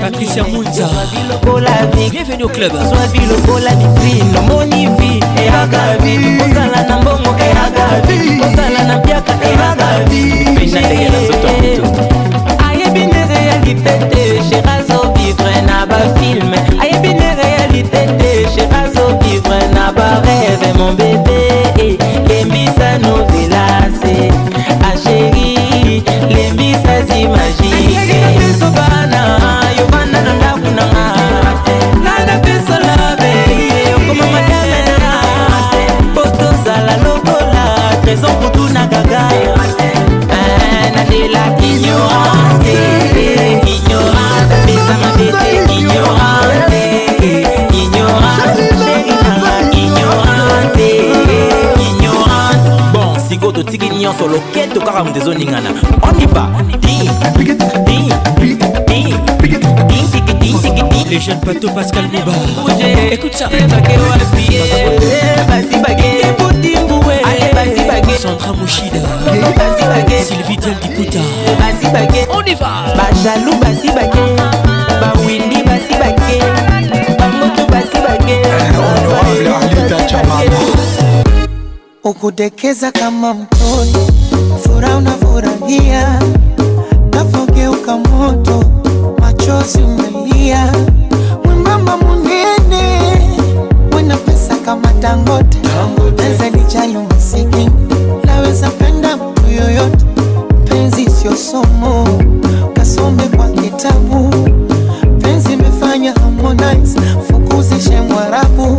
Patricia Zinga, bienvenue au club. Mon bébé, Yebissa novela c'est ah chérie, Yebissa s'imagine. Sur le quai de Karam des Oningana, on y va. Ding, ding, ding, ding, ding, ding, ding, ding, ding, ding, les jeunes bateaux Pascal Mouva. Écoute ça. Sandra Mouchida, Sylvie Dial Diputa. On y va. Bajalou Basi Bagé, Bawindi Basi Bagé, Bamoto Basi Bagé. Honorable Alita Chamama. Ukudekeza kama mtoni, furaha unafurahia, nafogeuka moto, machozi umelia. Mwembamba munene, wena pesa kama Dangote, pesa ni chalu msiki, naweza penda mtu yoyote, penzi sio somo, kasome kwa kitabu, penzi mefanya Harmonize, fukuzishe Mwarabu,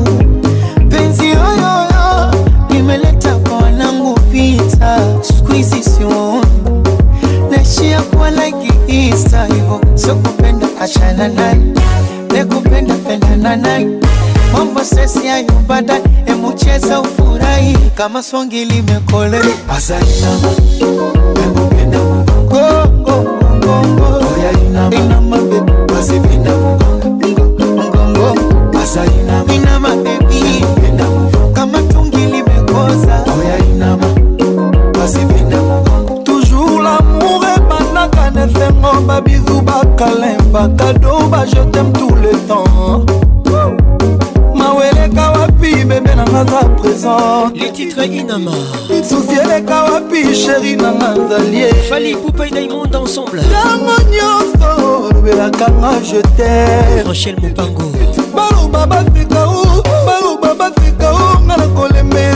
penzi yoyote. Nimeleta kwa wanangu vita, squeezy siwoni, nashia kwa like Easter. Hivo, so kupenda achana nai, ne kupenda penda na nai, mambo sesi ya yubadai, emucheza ufurai, kama swangi limekole. Azali nama, emupenda mugongo, mugongo, mugongo, oya inama, inama baby, wazipinda mugongo, mugongo, azali nama, inama baby, inama mugongo, kama tungili. Toujours l'amour et banaka ne fait mon babizou bakalem bakado ba je t'aime tout le temps. Mawele kawapi bébé nanaza présent. Les titres inama. Souciele kawapi chérie nanazalier. Fali Poupée Diamond ensemble. Damagnoso bela kama je t'aime. Rochelle Moupango. Balou baba fikao, balou baba fikao ngala koleme.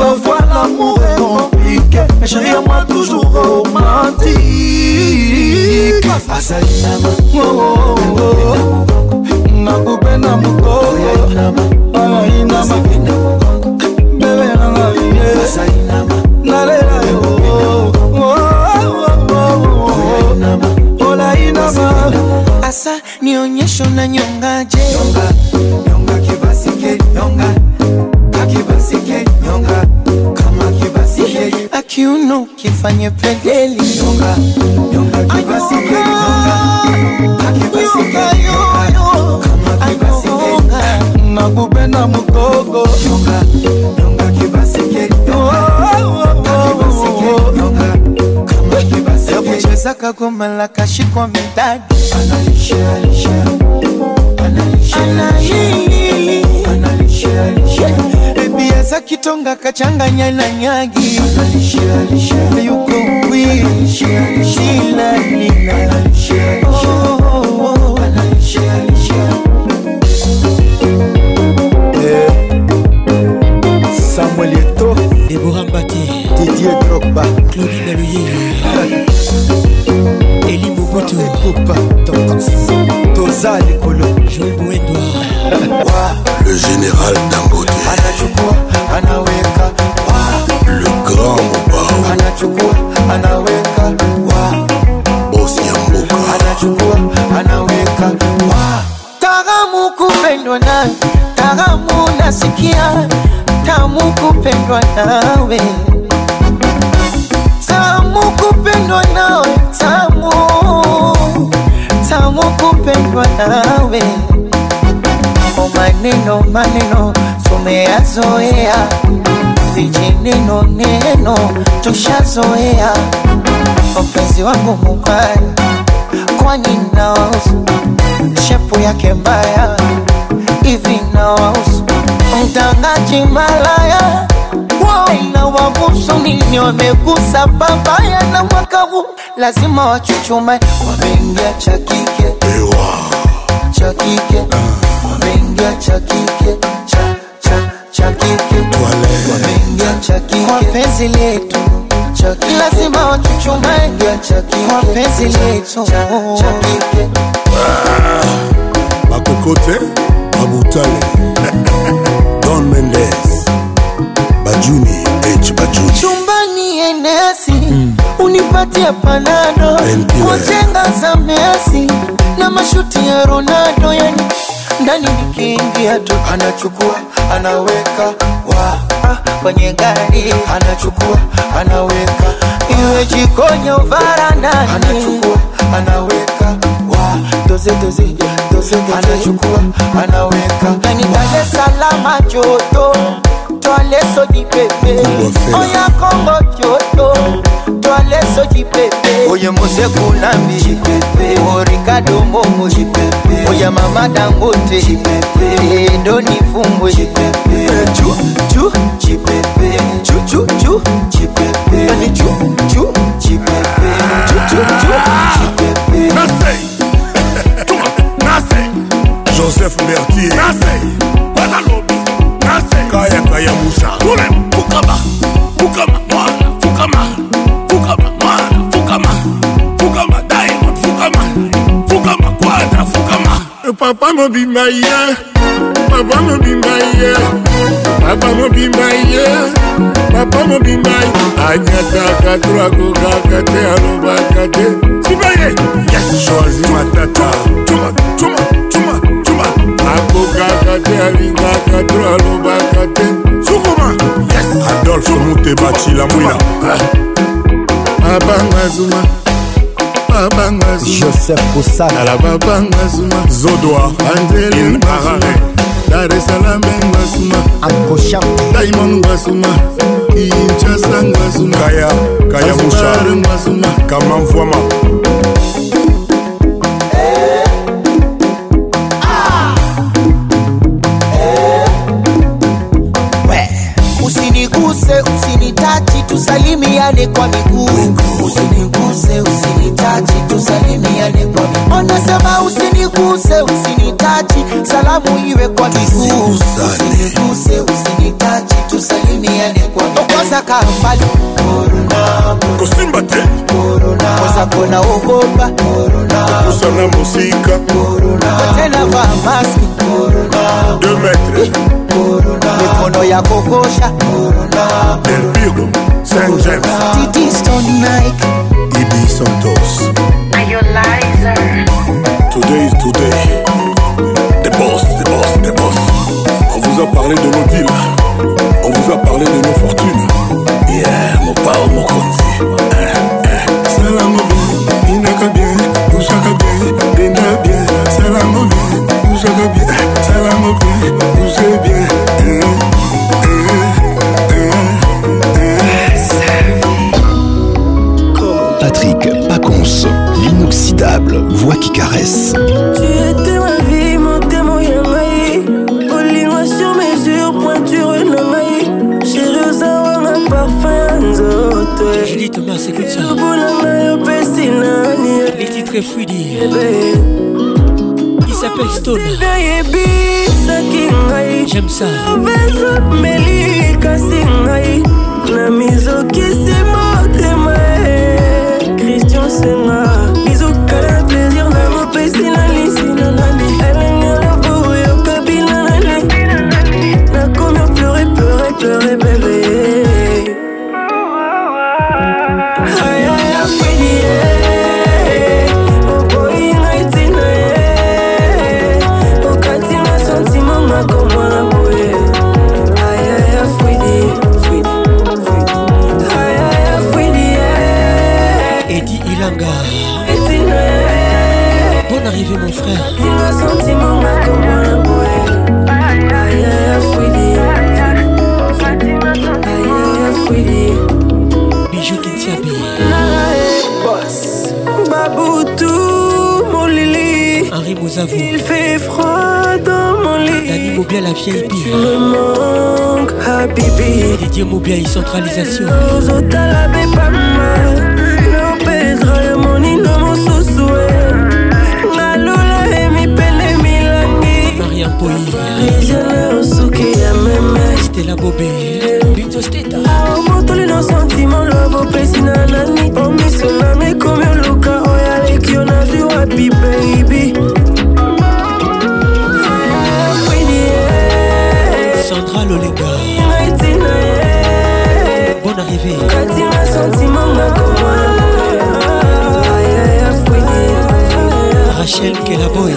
Parfois l'amour est compliqué, mais chérie, moi toujours romantique. Asaïnama, oh oh oh, nakupenda mkoko, asaïnama, bébé nangalie, asaïnama, nalela yo, asa nionyesho na nyonga je nyonga nyonga kibasike nyonga kakibasike nyonga kama kibasike akiuno kifanye pedeli nyonga nyonga kibasike nyonga kakibasike nyonga kama kibasike nakupenda mgogo nyonga nyonga kibasike nyonga kakibasike nyonga kama kibasike chezaka kama la kashikwa mtadi. Analisha, analisha, analisha, analisha, analisha. Baby aza kitonga kachanganya na nyagi. Analisha, analisha, yuko wi. Analisha, analisha, analisha, analisha, analisha. Samuel Eto'o, Deborah Mbati, Didier Drogba, Claudine Luyeye. Eli Mobutu, Toza Lekolo, Joël Bouédoua, le général Dangote, Anachukua, Anaweka, le grand Mobao, Anachukua, Anaweka, Bosiamboka, Anachukua, Anaweka, Taramu kupendwa nawe, Taramu nasikia, Tamu kupendwa nawe. Tamu kupendwa nawe, tamu, tamu kupendwa nawe. O maneno maneno, tumeyazoea. Vijineno neno, tushazoea. Mpenzi wangu mubaya, kwani nawahusu. Shepu yake mbaya, hivi nawahusu. Mtangaji malaya, na wabusu nini wamegusa babaya na mwaka huu lazima wachuchume. Wamengia cha kike, cha kike, wamengia cha kike, cha kike, wamengia cha kike, wapenzi letu cha kike, lazima wachuchume cha kike, wapenzi letu cha kike. Makokote Mabutale Don Mendes Bajuni, H. Bajuni chumbani enesi, unipatia panado, kwa jenga za Messi na mashuti ya Ronaldo. Yani ndani nikiingia tu anachukua anaweka wa kwenye gari anachukua anaweka iwe jikoni au varandani anachukua anaweka wa doze anachukua anaweka ndani Dar es Salaam joto toale sodi pepe oya Kongo joto toale sodi pepe oya mose kunambi pepe o Ricardo momo pepe oya mama Dangote pepe ndo ni fungo pepe chu chu pepe ani chu pepe chu pepe nasay Joseph Mertier nasay Panalobi Kaya Kaya Moussa Fukama Fukama Mwana Fukama Fukama Mwana Fukama Fukama Diamond Fukama Fukama Quadra Fukama Papa Mobimaya Papa Mobimaya Papa Mobimaya Papa Mobimaya Anyata Katura Koga Kate Aroba Kate Sibaye Yes Choisi Matata Tuma Tuma Tuma Tuma Akoka Kate Alinga Katura Aroba Kate Sukuma Yes Adolfo Mutebachi Lamouina Abangazuma Abangazuma Joseph Poussana Alababangazuma Zodoa Angelin Parare Dar es Salaam Ngazuma Akosha Diamond Ngazuma Kinshasa Ngazuma Kaya Kaya Musha Ngazuma Kamanvuama Tusalimiane kwa miguu usiniguse usinitachi tusalimiane kwa miguu onasema usiniguse usinitachi salamu iwe kwa miguu usiniguse usinitachi tusalimiane kwa miguu kosa kambali corona kosimbate corona kosa kona ogopa corona kusana muzika corona tena va mask corona 2 mètres corona mikono ya kokosha corona delbigo Saint James Didi Stone Nike Ibi Santos Ayolizer Today is today The boss On vous a parlé de nos deals On vous a parlé de nos fortunes Yeah, mon pao, mon conti Salam obi, inaka bien, ushaka bien, denda bien Salam obi, ushaka bien, salam obi, ushaka bien Patrick Pacons, l'inoxydable voix qui caresse. Tu étais ma vie, mon témoin yamaï. Polinois sur mesure, pointure namaï. Chiruzawa, ma parfum zote. Julie Thomas, c'est que ça. Boulama, le pessinani. Les titres Fruidi. Il s'appelle Stone. J'aime ça. Meli, Kassingaï. La mise au qui s'est morte, Sena, bisous, carré, plaisir, même au pays, sinanani. Elle est née à la boue et au cabinanani. N'a combien pleurer, bébé. Aïe, aïe, aïe, fini, oh boy, naïtinaïe. Oh, katina, sentiment, ma commande. Bonne arrivée mon frère Bijou Kintiabi Boss Baboutou mon Lili Henri Mouzavou Il fait froid dans mon lit Dani Moubia la vieille pire Tu me manques Habibi Didier Moubia et centralisation Zotalabé pas mal Prisonnier au souk et à même C'était la bobée Bito Steta Au montoli nos sentiments Love au pesi nanani On mi soname comme un luka Oya lekio na viu happy baby Sandra Lolega Bonne arrivée Katina sentiment ma commande Rachel Kelaboy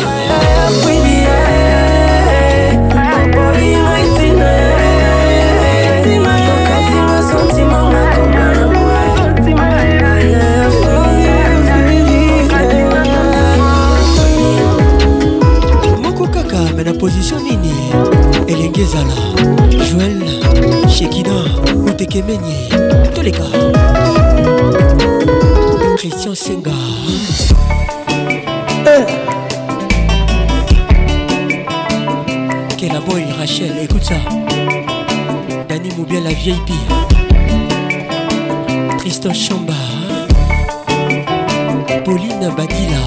Kezala, Joël, Chekina, Outekemenye, tous les gars. Christian Senga. Quel aboy Rachel, écoute ça. Dani Moubien, la vieille pire. Tristan Chamba. Pauline Badila.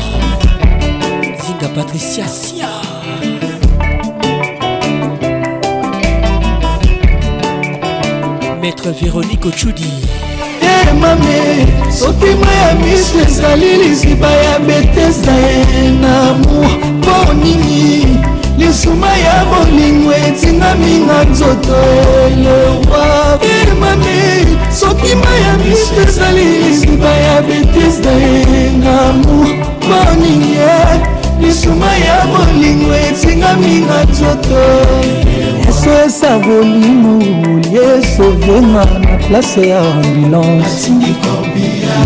Zinga Patricia Sia. Maître Véronique Ochoudi. Eh mamé, sotema ya miss ezali liziba ya betesa na mu ponini lisuma ya bolingwe etinga minga nzoto elewa. Eh mamé, sotema ya miss ezali liziba ya betesa na mu ponini lisuma ya bolingwe etinga minga nzoto. C'est ça volimo, yes, vraiment la place est ambulance.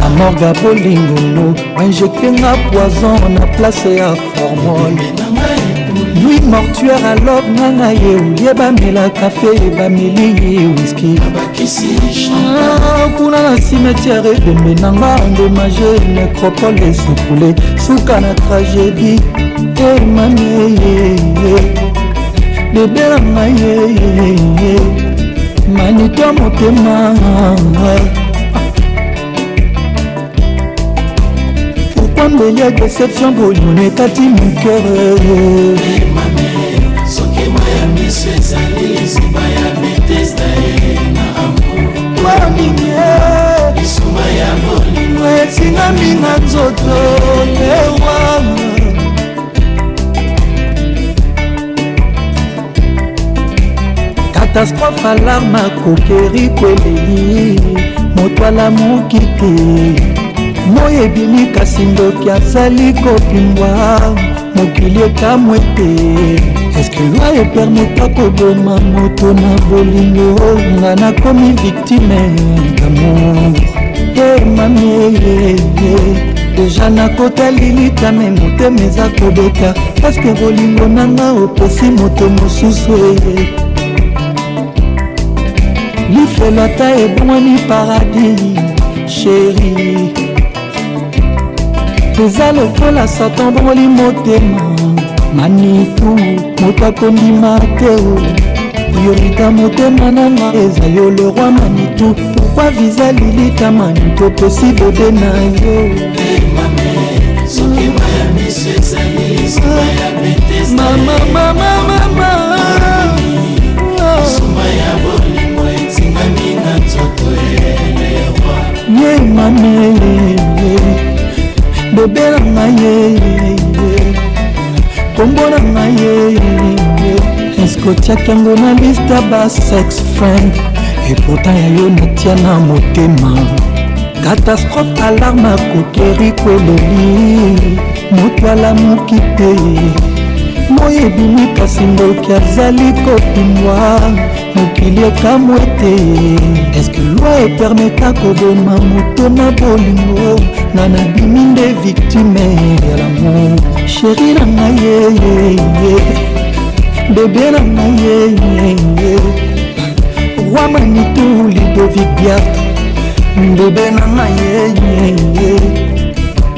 La morgue bolingo, injecté ma poison, la place est à formol. Lui mortuaire à l'aube, nana yé, bamé la café, bamé li whisky. Pour la cimetière de Ménanga, endommagé, nécropole et s'écouler, sous canne tragédie, et mamé. Bébé la maille, Manito Motema. Pourquoi me y a déception pour nous et t'as dit mon cœur? Eh mamé, ce que moi y'a mis sur les allées, c'est pas y'a bêtise d'ailleurs. Moi mignon, ils sont ma y'a volé, moi et si n'a mis n'a d'autres. Catastrophe à l'arme à coquerie, collélie, montre l'amour qui t'est. Moi et Bini Kassindo qui a sali copine-moi, mon culier qui a mouetté. Est-ce que loi est permettant que de ma moto n'a bolingo, on a commis victime d'amour. Eh mamie, déjà n'a côté l'ilita, mais monté mes acodeka. Est-ce que bolingo n'a pas opposé moto moussoussoué? L'Ifelata est bon ni paradis, chérie. Les alophones à Satan dans l'immotément. Manitou, Motakondi Mateo. Yorita Motéma Nana Ezayo, le roi Manitou. Pourquoi visa Lilita Manitou possible de Nayo? Eh mamé, ce qui m'a mis c'est sa liste. Maman, maman, maman. Yé mamé, bébé la maille, combo la maille. Est-ce que tu as qu'un bon ami tabac sex friend? Et pourtant y'a eu une tienne à motema. Catastrophe alarme à coquerie colonie. Montre-toi l'amour qui t'est. Moi et Bini Kassindo qui a zali copine-moi. Est-ce que loi est permettant que de ma moto n'a pas l'humour? N'en a des mines des victimes de l'amour. Chérie, la maille, bébé, la maille, roi Manitou, Ludovic Biat, bébé, la maille,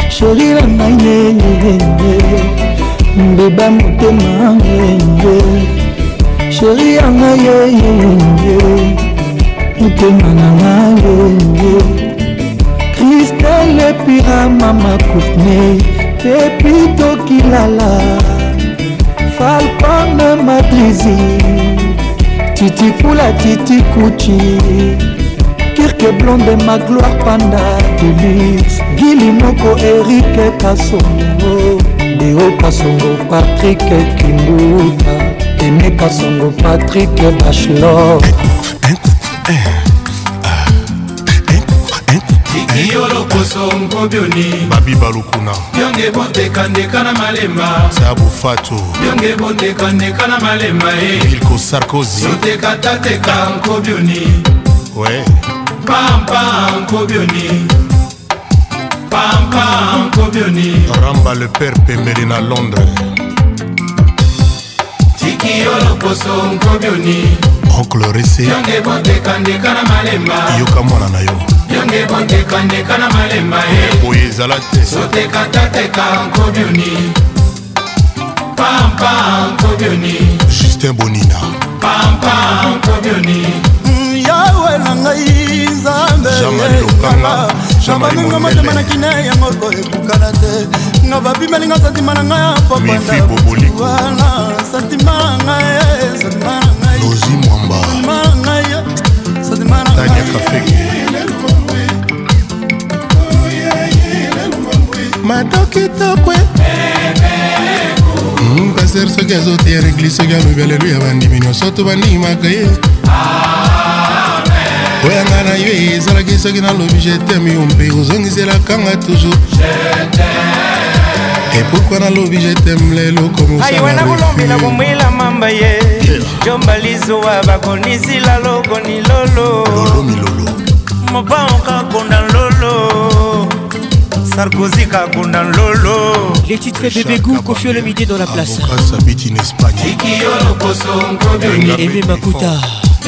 chérie, la maille, bébé, moto n'a pas. Chérie, Anna, yé, yé, yé, yé, Christelle, le pirate, maman, Koufné, Pépito, Kilala, Falcon, Matrizi, Titi, Poula, Titi, Kouchi, Kirke, Blonde, ma gloire, Panda, Deluxe, Guilimoko, Eric, Kassongo, Deo, Kassongo, Patrick, Kimbuta. Aimé Kassongo, Patrick Bachelor. Yolo Kosongo Bioni, Babi Balukuna, Yonge Bonte Kandekana Malema, Sabu Fatou, Yonge Bonte Kandekana Malema, Ilko Sarkozy, Sote Katate Kanko Bioni, ouais, Pam Pam Kobioni, Pam Pam Kobioni, Ramba le Père Pemberina Londres. Oncle Ressé Yoka mwana na yo oye ezala te Justin Bonina Yawe na ngai Nzambe Jamani Lokanga Jamani Moumbele Mifi Boboliko Lozi Mwamba Tanya Kafeke Madoki Tokwe Mbaser soga zote ya regli soga mbele luya bandi minyo soto bandi makaye Amen Oya ngana yue zara ki soga na lobi jete mi umpe uzongi zela kanga toujours Jete Et pourquoi na lobi jete mlelo komu sana Aywana kulombi na kumwila mamba ye Jomba lizo wabako nisi la loko ni lolo Lolo mi lolo Mopa onka kondan lolo Sarkozy Kakunda Lolo Les titres Bébé Goût, Kofio le midi dans la place Avocat habite en Espagne Aimé Makuta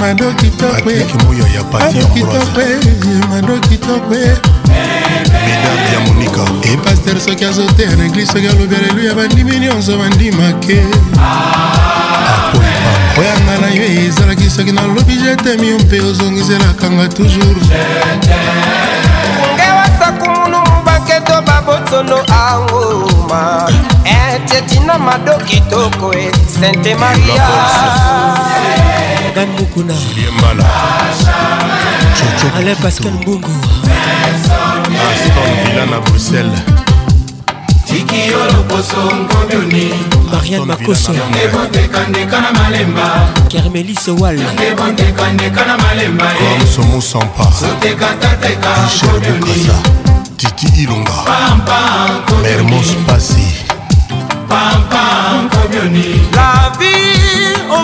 Mando kitokwe Mando kitokwe Mando kitokwe Mesdames ya Monika E pasteur soki azote en église soki alobele lui abandi million so bandi make Apoye Oya ngana yue ezalaki soki na lobi jete mi umpe ozongizelakanga toujours Jete Keto babotsolo auma Etetina madoki toko e Sainte Maria Dan Mukuna Alain Pascal Mbungu Aston Villa na Bruxelles Tiki yolo poso mkobioni Marianne Makoso Ngebonte kande kana malemba Kermeli Sowal Ngebonte kande kana malemba Comme somo sampa Sote katate ka mkobioni Titi Ilonga Mermos Passi La vie au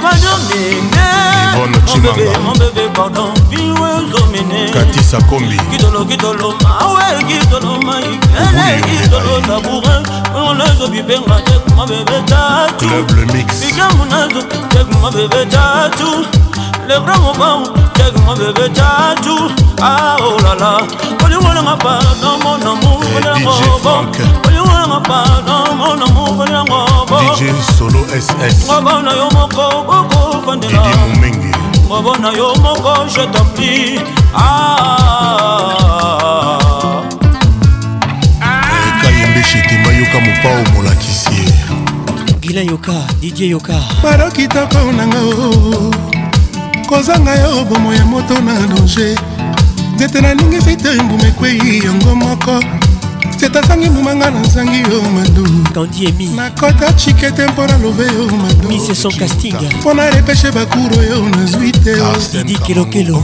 Yvonne Chimanga Kati Sakombi Club Le Mix Le grand mon bébé tatou, ah oh la la. Oh you wanna ma part dans mon amour, oh you wanna ma part dans mon amour, DJ Solo SS. Mabona yo moko boko fandela. Mabona yo moko je t'en prie, ah. Kayembe chiti mayoka mopao mola kisier. Guilain Yoka, DJ Yoka. Baroki toko nanga. Kozanga yo bomo ya moto na danger Zete na ningi sita mbume kwe yongo moko Zeta sangi mbumanga na sangi yo madu Kandi emi Na kota chike tempo na love yo madu Mise son casting Pona repeshe bakuro yo na zuite Didi kilo kilo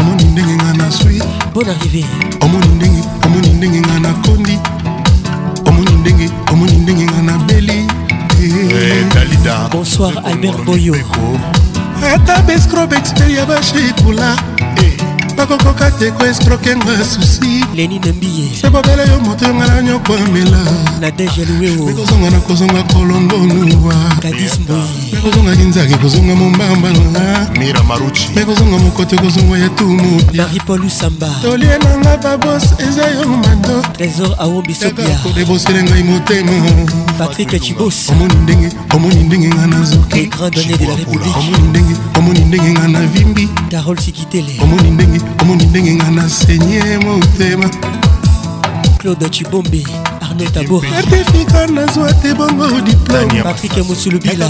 Omoni ndenge nga na sui Bon arrivé Omoni ndenge nga na kondi Omoni ndenge nga na beli Eh Dalida Bonsoir Albert Boyo Ata bescrobe experia bashi kula Pako koka teko escroke nga susi Leni nambiye Sebo bela yo moto yo ngana nyo kwa mela Nadeja luweo Meko zonga na kozonga kolongo nuwa Kadis mboye Meko zonga ginzagi kozonga mumbamba nga Mira Maruchi Meko zonga mukote kozonga yetu mupia Maripolu Samba Tolie nanga babos eza yo mando Trésor Awombi Sopia Taka kodebo serenga imotemo Patrick Chibos omoni ndenge ngana zoki Les grands donnés de la République omoni ndenge ngana vimbi Carole Siki Télé omoni ndenge ngana senye motema Claude Chibombe Arnaud Tabor Patrick Moussoulubila.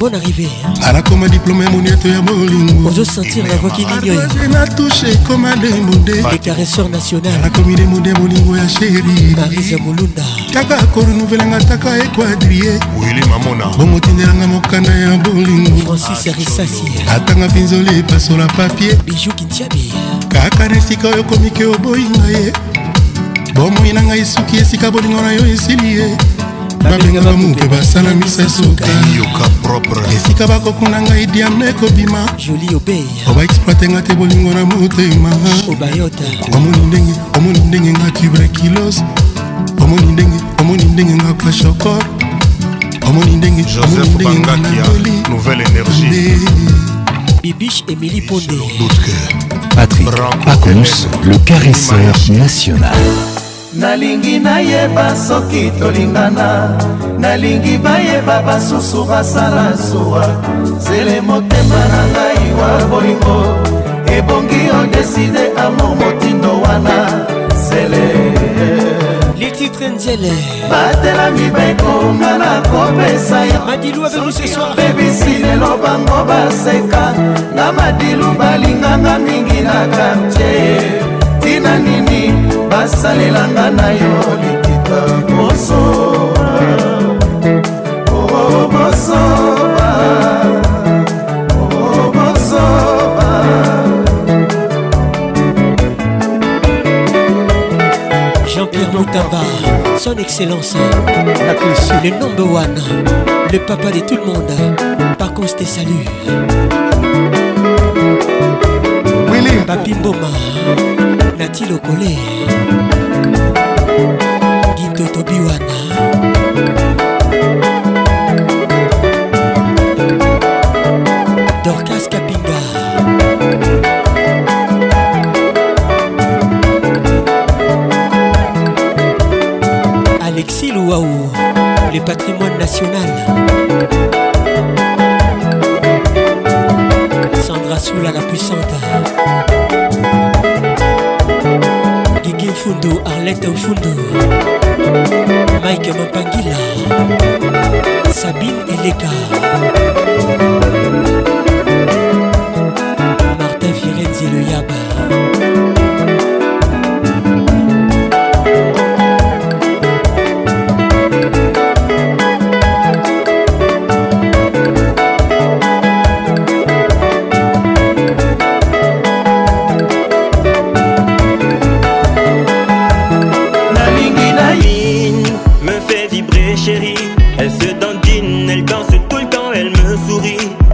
Bonne arrivée. On veut sentir la voix qui l'ignore. Les caresseurs nationales Marisa Moulunda. Francis Arissassi Bijou Kintiabi Kakaresika yo komike oboyinga ye Bomo inanga isuki esika bolingona yo esiliye Babenga mupe basala misasuka Yoka propre Esika bako kunanga idiamne kobima Jolie obey Oba exploitenga te bolingona motema Obayota Omoni ndenge nga tubre kilos Omoni ndenge nga kwa shokor Omoni ndenge Joseph Bangakia Nouvelle énergie Bibiche Émilie Pondé Patrick Pacons, le caresseur national. Nalingi nayeba soki tolingana, nalingi bayeba basusu basala zuwa, zele motema na ngai wa bolingo, ebongi on décide amour motindo wana, zele. Les titres Nzele Batelami Beko Ngana Kope Saya Madilou avec nous ce soir Bébisi Lelo Bango Baseka Na Madilou Balinganga Mingi Na Kamche Tina Nini Basale Langana Yo Likita Boso Oh Boso Pierre Moutaba, son excellence, le number one, le papa de tout le monde, Pacons te salue. Papi Mboma, Nati Lokole, Guito Tobiwana, Dorcas Kapinga. Alexis Louaou, le patrimoine national. Sandra Soula la puissante. Guigui Fundo, Arlette Fundo. Mike Mopangila. Sabine Eleka. Martin Firenzi le Yaba.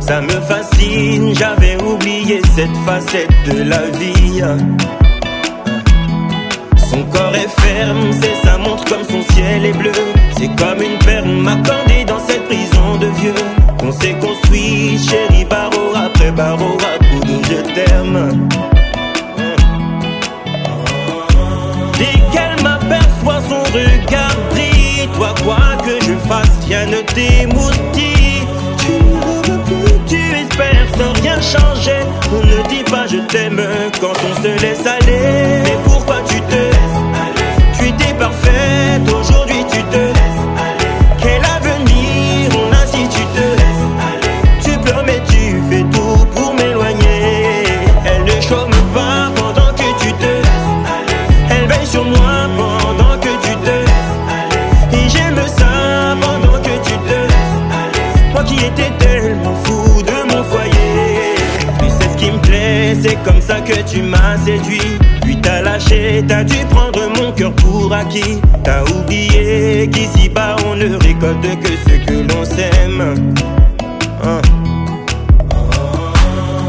Ça me fascine, j'avais oublié cette facette de la vie. Son corps est ferme, c'est sa montre comme son ciel est bleu. C'est comme une perle m'accordée dans cette prison de vieux. On s'est construit, chérie, barreau après barreau, à coup de je t'aime. Dès qu'elle m'aperçoit son regard brille, toi quoi que je fasse, rien ne t'émoustille. Tu espères sans rien changer. On ne dit pas je t'aime quand on se laisse aller. Mais pourquoi tu te laisses aller? Tu étais parfaite, aujourd'hui tu te laisses aller. Quel avenir on a si tu te laisses aller? Tu pleures mais tu fais tout pour m'éloigner. Elle ne chôme pas pendant que tu te laisses aller. Elle veille sur moi pendant que tu te laisses aller. Et j'aime ça pendant que tu te laisses aller. Moi qui étais tellement fou de mon foyer. Tu sais ce qui me plaît, c'est comme ça que tu m'as séduit. Puis t'as lâché, t'as dû prendre mon cœur pour acquis. T'as oublié qu'ici-bas on ne récolte que ce que l'on sème.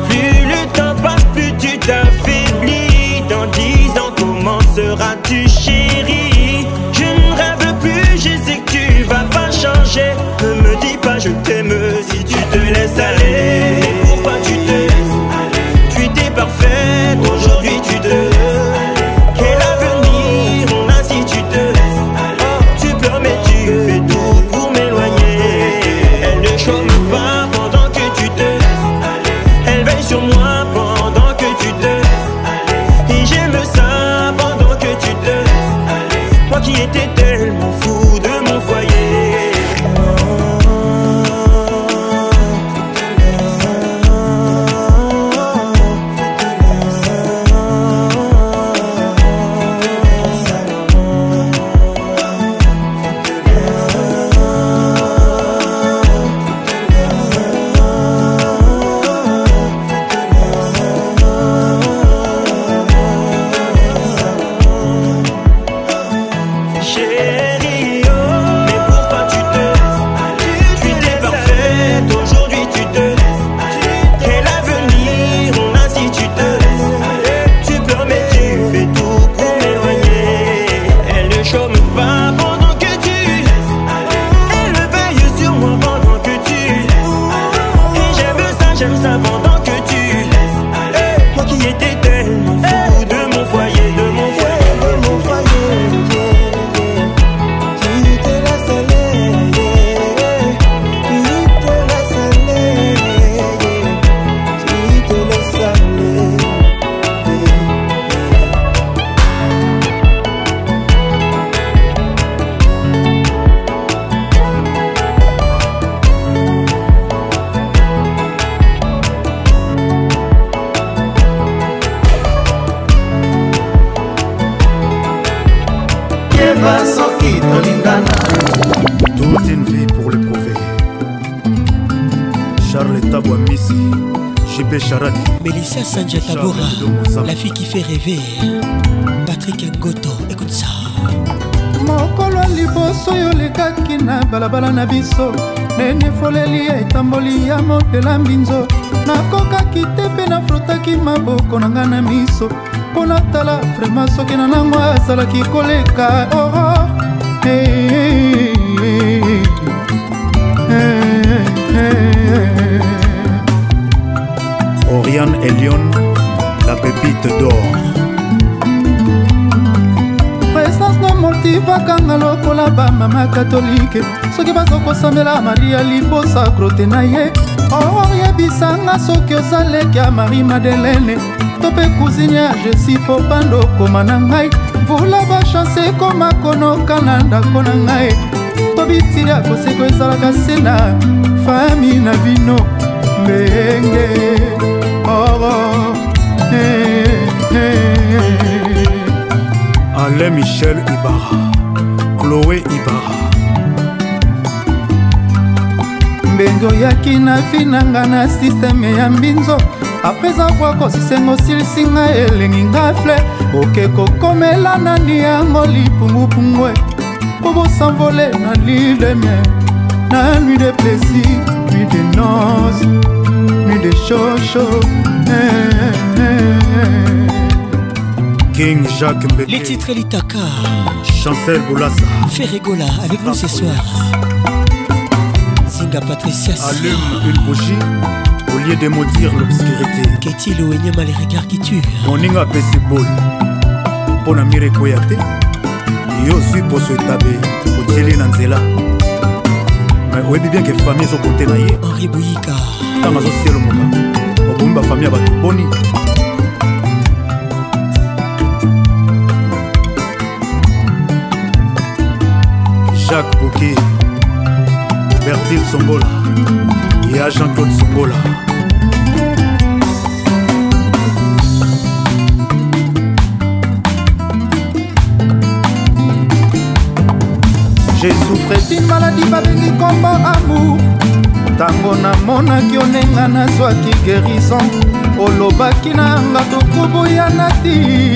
Plus le temps passe, plus tu t'affaiblis. Dans 10 ans, comment seras-tu chérie? Je ne rêve plus, je sais que tu vas pas changer. Ne me dis pas je t'aime si tu te laisses aller. Mais pourquoi tu te laisses aller? Tu étais parfaite, aujourd'hui tu te laisses aller. Quel avenir on a si tu te laisses aller? Oh, tu pleures mais tu fais tout pour m'éloigner. Elle ne chôme pas pendant que tu te laisses aller. Elle veille sur moi pendant que tu te laisses aller. Et j'aime ça pendant que tu te laisses aller. Charles Tabwa Messi, JP Charadi, Mélissa Sanja Tabora, la fille qui fait rêver. Patrick Ngoto, écoute ça. Mokolo liboso yo lekaki na balabala na biso, nene foleli etamboli ya motela mbinzo, nakokaki te pe nafrotaki maboko na nga na miso, mpo natala vrema soki na nango azalaki koleka. Oh, hey, hey, hey, hey, hey. Oriane et Lyon, la pépite d'or. Motivaka ngalokola ba mama catholique soki bazoko samela Maria liposa krote na ye. Oh, Yebissa nga soki ozaleki a Marie Madeleine tope cousine Jessie popando koma na ngai vula bachase koma konoka na ndako na ngai tobitira koseko ezalaka sena fami na bino mbenge. Oh, hey, hey. Alain Michel Ibarra, Chloé Ibarra. Bengo yakina finanga na système ya mbinzo. Après avoir consistémo silisinga elenginga fle. Oke kokomela na niango lipungu pungwe. Kobo s'envoler na l'île mienne. Na nuit de plaisir, nuit de noces, nuit de chocho. King Jacques Mbeke, les titres Litaka, Chancel Boulassa, Ferregola avec nous ce soir. Zinga Patricia Zinga. Allume une bougie au lieu de maudire l'obscurité. Ketilou et Niamal Erika Kitu. Moninga Pessibol, Ponamire Koyate, Yosu Posotabe, Otiele Nanzela. Mais vous voyez bien que famille sont côté naïe. Henri Bouyika, Tamazo Cielo Moka, Obumba famille Abatu Boni. Jacques Bouquet, Bertil Sombola et à Jean-Claude Sombola. J'ai souffert d'une maladie babengi comme amour. Tango na mona ki onenga na zwaki guérison. Olobaki na nga tokubu ya nati.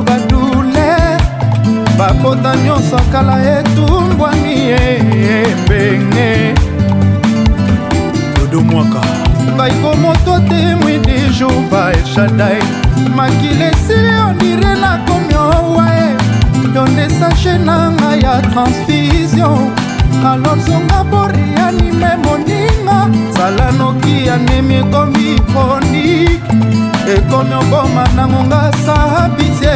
badule bakota nyonso akala etumbwani ebenge dodomwaka ngai komoto temwi de Jova El Shaddai makile esili ondire nakomi owae yondesashe na ngai ya transfusion alozonga bori anime moninga zala noki anemi ekomi kronik ekomi oboma nango ngasabitie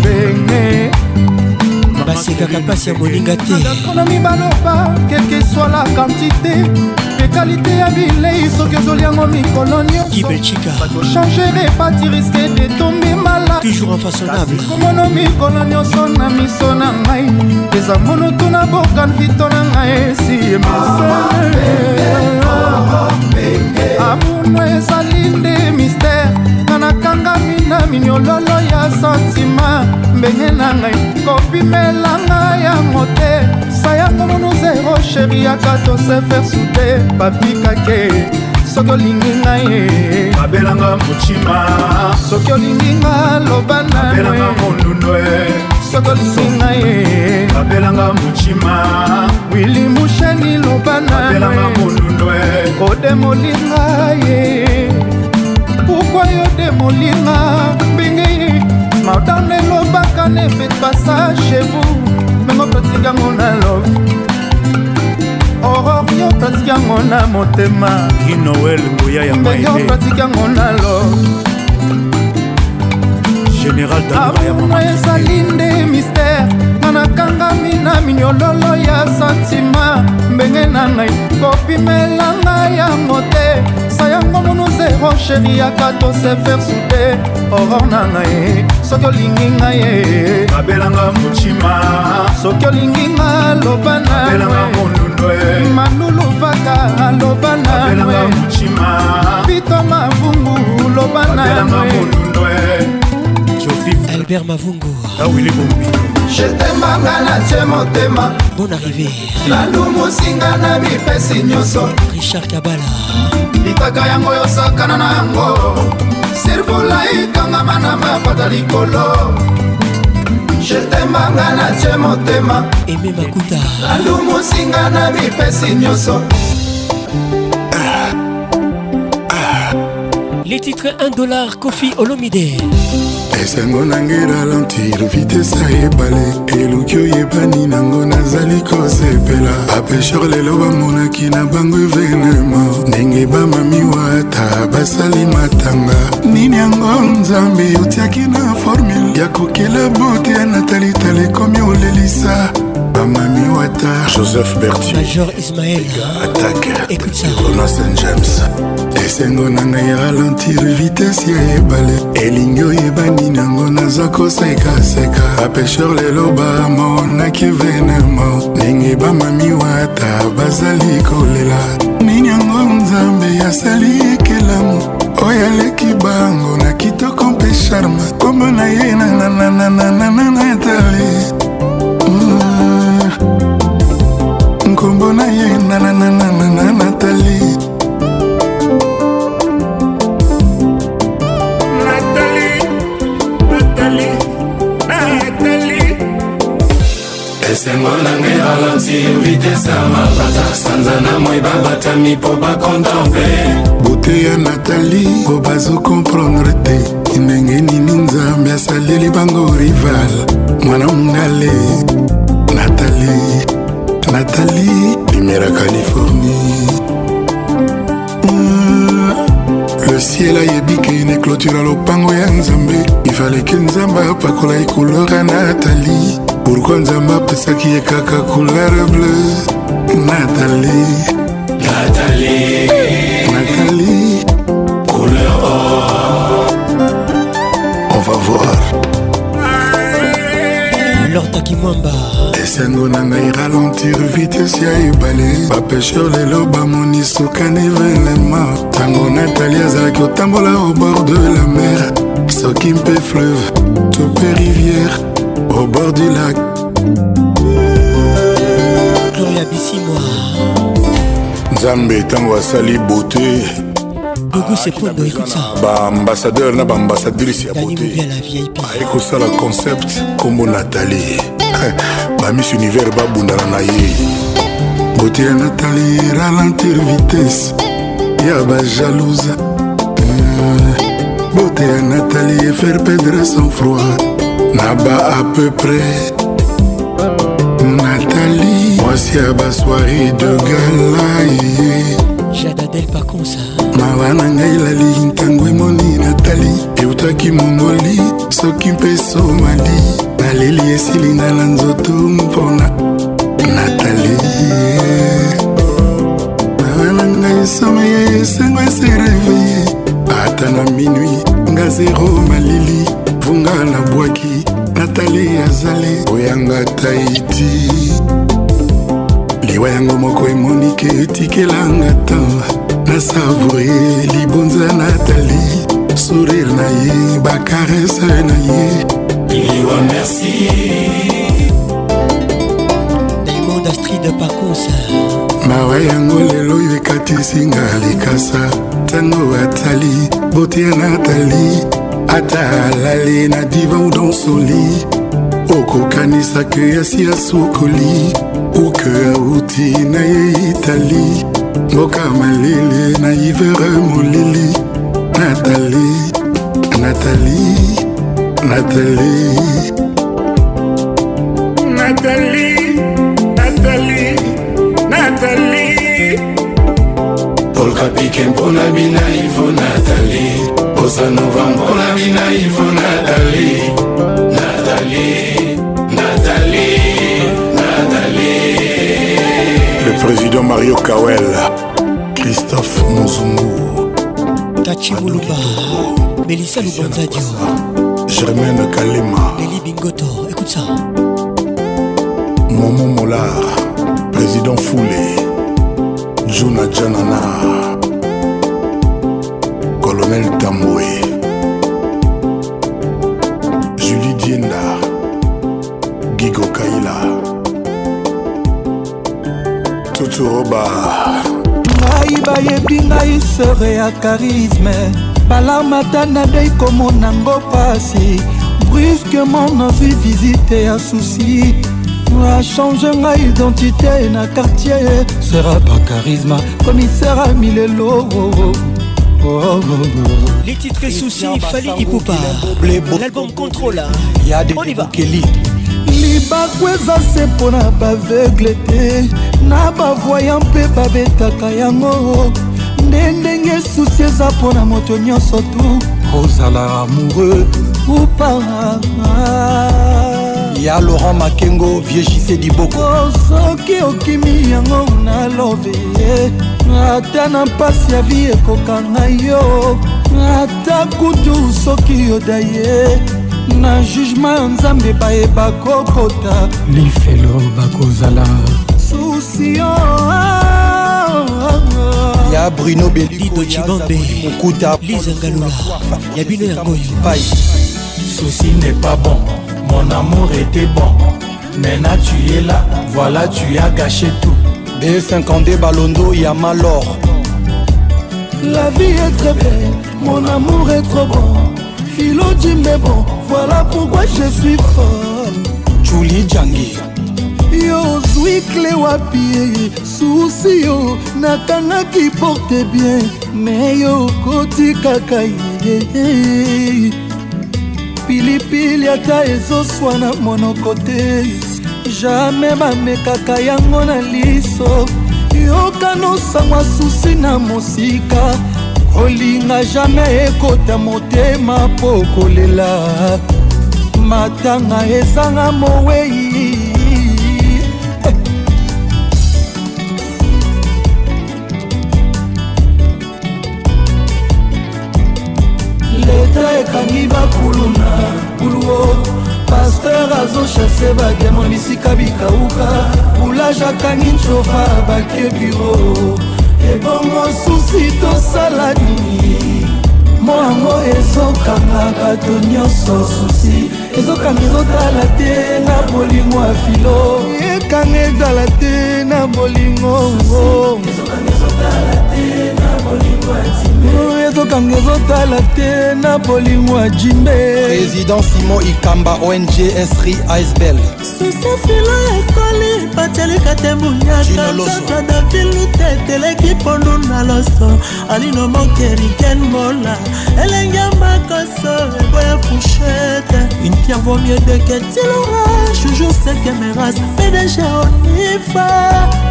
ebenge. C'est capacité à monégate. Quelle que soit la quantité, les qualités habiles, ils sont que Zoliango Micolonio. Qui Belchica, changerait pas, tu risquais de tomber malade. Toujours infaçonnable. Mon ami Colonio, son ami, son ami. Les amours, tout n'a pas qu'un piton à essayer. Amour, moi, ça l'île mystère. Nanakanga, mina, mignolo, ya sentiment. Mbenge na ngai kopimela ngai ya mote sayango mono zero chéri ya kato se faire souder papikake soki olingi ngai babelanga motima soki olingi nga loba na babelanga mondunwe soki olingi ngai babelanga motima wili musheni loba na babelanga mondunwe odemolinga ye pourquoi odemolinga mbenge. Dans les lobes, quand ne faites pas ça chez vous. Même au petit gamin, on a l'offre. Aurore, yo, petit gamin, on a mon thème. Qui Noël, Mouya, y'a maïdé. Même au petit gamin, on a l'offre. Général Dalma, y'a maman. Amour, ça l'inde, mystère. Nanakanga, mina, mignololo, y'a sentiment. Mbenge nangai, kopi melanga, y'a moté. Saya Momono zero chéri akato se faire souder orona ngai sokolingi ngai abelanga muchima sokolingi malobana abelanga monunwe manulu vaka lobana abelanga muchima pito mavungu lobana abelanga monunwe Joseph Albert Mavungu ah oui les bombes Je t'aime à Tchemotema. Bonne arrivée. La Mouzinga na bipesi nyoso. Richard Kabala. Itaka yango yosa kanana yango. Sirvola ikanga manama patali kolo. Je t'aime à Tchemotema. Aimé Makuta. La Mouzinga na bipesi nyoso. Les titres $1 Kofi Olomide. Esango nange ralentir vitesse à ébaler et l'oukyo yebani nango nazali kosepela apeshor lelo bamonaki na bango événement ndenge bamami wata basali matanga nini yango nzambe otiaki na formule ya kokela bote ya Nathalie tale komi olelisa bamami wata Joseph Berthier Major Ismaël attaque écoute ça Roland Saint James esengo nangai ralentir vitesse ya ebale elingo yebani nango nazako seka apeshor lelo bamonaki venema ningi bamami wata bazali kolela ninyango nzambe yasali kelamu oyaleki bango na kitoko mpe charme kombo na ye nananananana etali kombo na ye nanananana etali esengo nange ralentir vitesse ya mapata sanza na moi babatami po bakontemple bote ya Nathalie po bazokomprendre te ndenge nini nzambe asaleli bango rival mwana mongale Nathalie Primera Californie Le ciel a yébiki ne clôtura lopango ya nzambe il fallait que nzamba apakola couleur ya Nathalie Pourquoi Nzamba pesaki e kaka couleur bleue Nathalie couleur or On va voir Lord Takimwamba Esengo nangai ralentir vitesse ya ebale bapesheur lelo bamoni sokana evenema Tango Nathalie azalaki otambola au bord de la mer Soki mpe fleuve, to mpe rivière Au bord du lac Gloria Bissimo Nzambe tango asali beauté Dougou c'est pour nous, écoute ça Bah ambassadeur na bah ambassadrice ya beauté Bah écoute ça la concept Kombo Nathalie Bah Miss Univers bah bundala na ye Beauté ya Nathalie ralentir vitesse Ya bah jalouse Beauté ya Nathalie faire perdre son froid Naba à peu près Nathalie Voici à bas soirée de galaïe Jadadel Paconce Mawa nangai lali Ntangwe moni Nathalie Eutaki mongoli Soki mpe somali Naleli esilinga na nzoto mpona Nathalie Mawa nangai someye Sengwe se réveille Ata na minuit Nga zero malili Vunga na bwaki Nathalie azali Oyanga Tahiti Liwa yango moko emonike etikelanga tanga Na savourer libonza Nathalie Sourire na ye bakarese na ye Liwa merci Diamond Astrid Paconce Mawa yango lelo yekati singa likasa Tango atali Bote ya Nathalie Ata lali na diva ou dans son lit Oko kanisa ke yasi ya sokoli Oke auti na ye Itali Moka malele na yivere molili Nathalie Polka pike mpona bina ivo Nathalie Osa novembre pour la vie naïve Nathalie Le président Mario Kawel Christophe Monzungu Germaine Kalema, Eli Bingoto, écoute ça. Momo Mollard, Président Foulé, Juna Janana, Colonel Tamboué, Julie Dienda, Gigo Kaila, Tuturoba. Maïba yebinga y serait à charisme. Balamatana dei comme on n'ango passé. Brusquement on vit visiter à souci. A changé ma identité na quartier. Sera pas charisme commissaire à mille lots. Les titres soucis, Fali Ipupa. L'album Contrôle. On y va. Libakweza se pona baveugle te. Na bavoyant pe babetaka yango. Ndendenge souci eza pona moto nyonso tu. Ozala amoureux ou pas. Ya Laurent Makengo, viejise diboko. Soki okimi yango na love. Ata na mpasi ya vie kokanga yo. Ata kutu soki yo daye. Na jugement nzambe bayeba kokota lifelo bakozala susi ya Bruno Belido Chibambe Mokuta Lisa Galula ya bino ya goyo. Ceci n'est pas bon, mon amour était bon, maintenant tu es là, voilà tu as gâché tout. B52 Balondo ya malor. La vie est très belle, mon amour est trop bon. Filo dit mais bon, voilà pourquoi je suis folle. Julie Djangi Yo Zwikle Wapi Souci yo Nakana qui porte bien. Mais yo Koti Kakaye Pili Pili Ata Ezo Swana Monokote Jamais Mame Kakaya Ngona Liso Yo Kano Sangwa Souci Na Mosika Olinga jamais ekota motema po kolela matanga ezanga mowei leta ekangi bakuluna kuluo pasteur azochase bademo bisika bikauka ulage akangi nchova bakebiro. Et bon mon souci to salani Mon amour ezo kanga bato nyonso souci Ezo kanga ezo dalate na bolingo afilo Ezo kanga ezo dalate na bolingo souci Ezo kanga ezo dalate na bolingo ajime Ezo kanga ezo dalate na bolingo ajime Président Simon Ikamba ONG Esri Aisbel Souci filo ekoli Pateli katembu nyaka Tata da vilu tetele kipondu naloso Alino mokeri ken mola Elenge makoso Eboya fouchete Une pierre vaut mieux de Ketilou Joujou se kemeras PDG onifa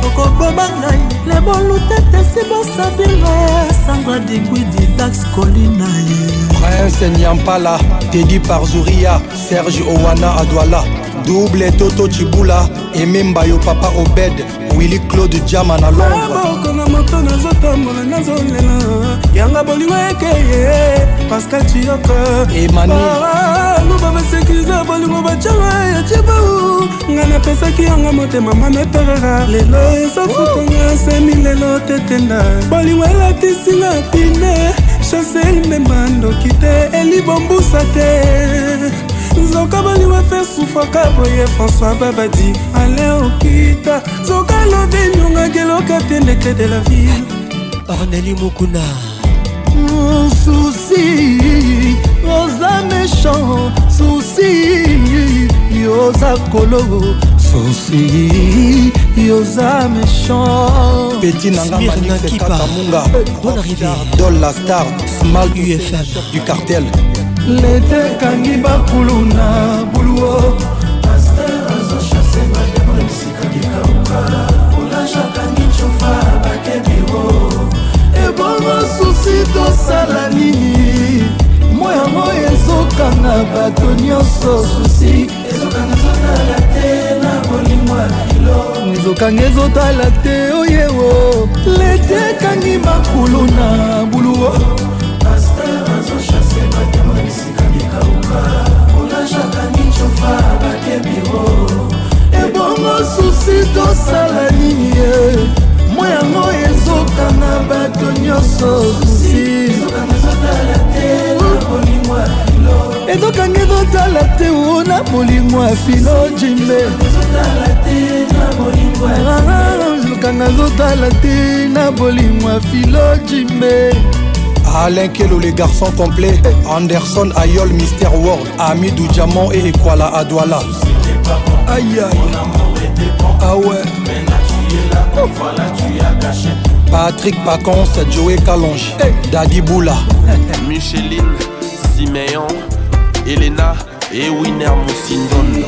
Oko bobangai Le bolu tete si bon sabira Sandra Diguidi Dax Colina Prince Nyampala Teddy Parzouria Serge Owana Adwala Double Toto Chibula et même Bayo Papa Obed Willy Claude Diamant à Londres. Et Mani Zoka bali wafe soufaka boye François Babadi Allez au kita Zoka lode nyonga geloka tendeke de la ville Orneli Mukuna Mon souci Oza méchant Souci Yoza kolo Souci Yoza méchant Petit Nanga Manif Katamunga Bonne arrivée Dol la star Small UFM du cartel L'été kangi bakulu na buluo Pasteur azo chasse bademo misika bikauka Ulaja kangi chofa bakebiro Ebongo souci tosala nini Moya moya ezokanga bato nyonso souci Ezokanga ezotala te na bolingo ya filo Ezokanga ezotala te oyewo L'été kangi bakulu na buluo Pasteur azo chasse bademo tozotala te ona bolingo afino jimbe lukanga zotala te na bolingo afino jimbe. Alain Kelo, les garçons complets, Anderson, Ayol, Mister World, Amidou Diamant et Ekwala Adouala. Aïe aïe. Ah ouais. Oh. Patrick Pacons, Joey Kalonge, hey. Daddy Boula, Micheline, Siméon, Elena et Winner Moussindon.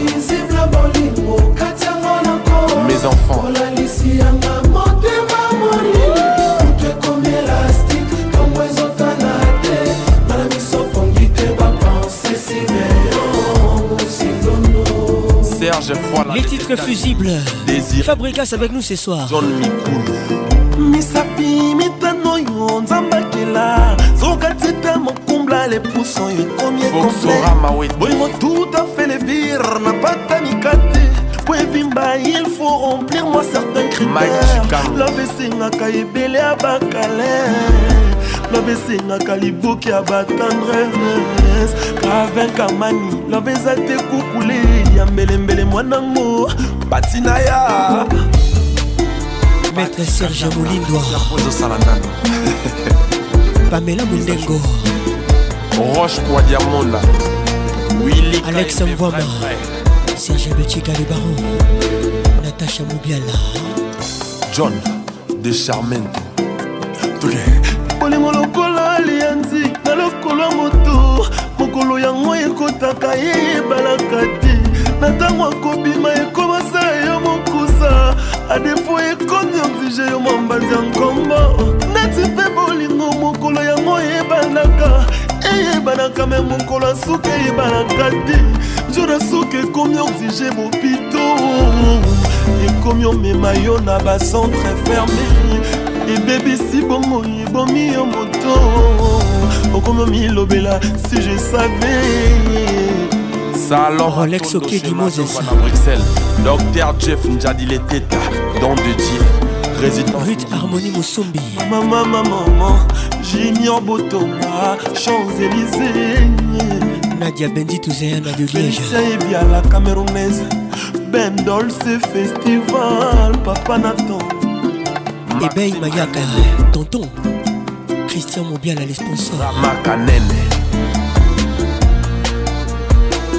Mes enfants. Les titres fusibles. Désir. Fabricas avec nous ce soir. John Mikul. Misapi, mitano yon zambakela. Zogatita mon kumbla le pouson yon komye komple. Boimo tout a fait les vires, n'a pas tanikate. Kwe bimba, il faut remplir moi certains critères. La vesinga kaye bele abakale. Love esenga kaliboki abatendresse kavenka mani love ezate kukule ya mbelembele mwanango patina ya Maître Serge Moulindwa Pamela Mundengo Roche kwa Diamonda Willy Alex Mvoma Serge Betika le Baron Natacha Moubiala John de Charmento bolingo lokola alianzi na lokola moto mokolo yango ekotaka ye ebalaka te na ntango akobima ekomasa yo mokusa adepo ekondi oblige yo mwambanzi ya nkomba neti mpe bolingo mokolo yango eyebanaka eyebanaka me mokolo asuka eyebanaka te jora suka ekomi oblige mopito ekomi omema yo na bacentre ferme. Et bébé si bon mouille, bon mi en moto. Oh comme mi l'obéla, si je savais. Salon Rolex Oké Dimozes à Bruxelles. Docteur Jeff Ndjadi les têtes, don de Dieu. Résident Ruth Harmonie Moussombi. Maman, maman, j'ignore Botoma, Champs-Élysées. Nadia Bendit Ouzéana de Liège. C'est bien la Camerounaise. Ben Dolce Festival, Papa Nathan. Ebey Mayaka, tonton Christian Mobiala, les sponsors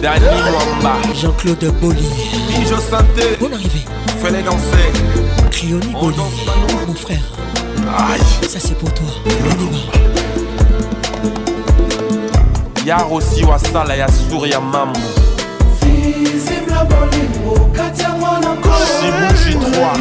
Dani Wamba, Jean-Claude Boli, Bijo Santé, bonne arrivée, fais-les danser, Crioni Boli, mon frère, aïe. Ça c'est pour toi, Yaro Yarosi Wasala, Yasour Yamam, Fizibla Boli, Katia Monaco, Chibouchi 3.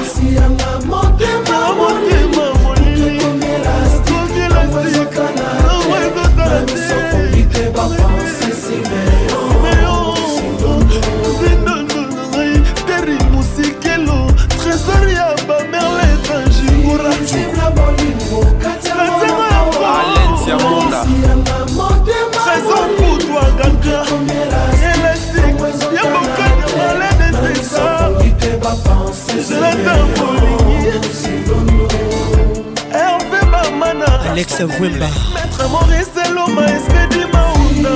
Alex Wemba Maître Maurice Loma Espedi Maouda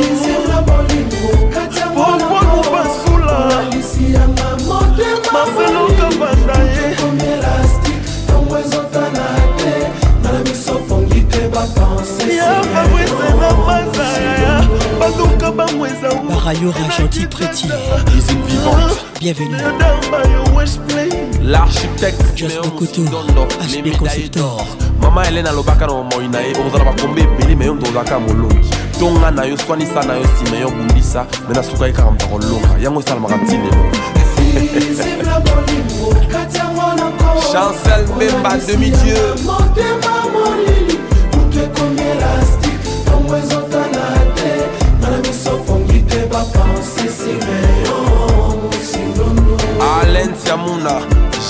Pourquoi nous pas sous la Marcelo Kavandaye Ya Fabrice Namazaya Bazouka Bamweza Barayora Gentil Préti Isine Vivante Bienvenue L'architecte Just Mokoto HB Conceptor Mama Elena Lobaka no moinae ozala bakombe beli meyo ndozaka molongi tonga na yo swani sana yo sima yo bundisa mena suka ikampa kolonga yango sala makatile Chancel Bemba demi-dieu Alain Tiamuna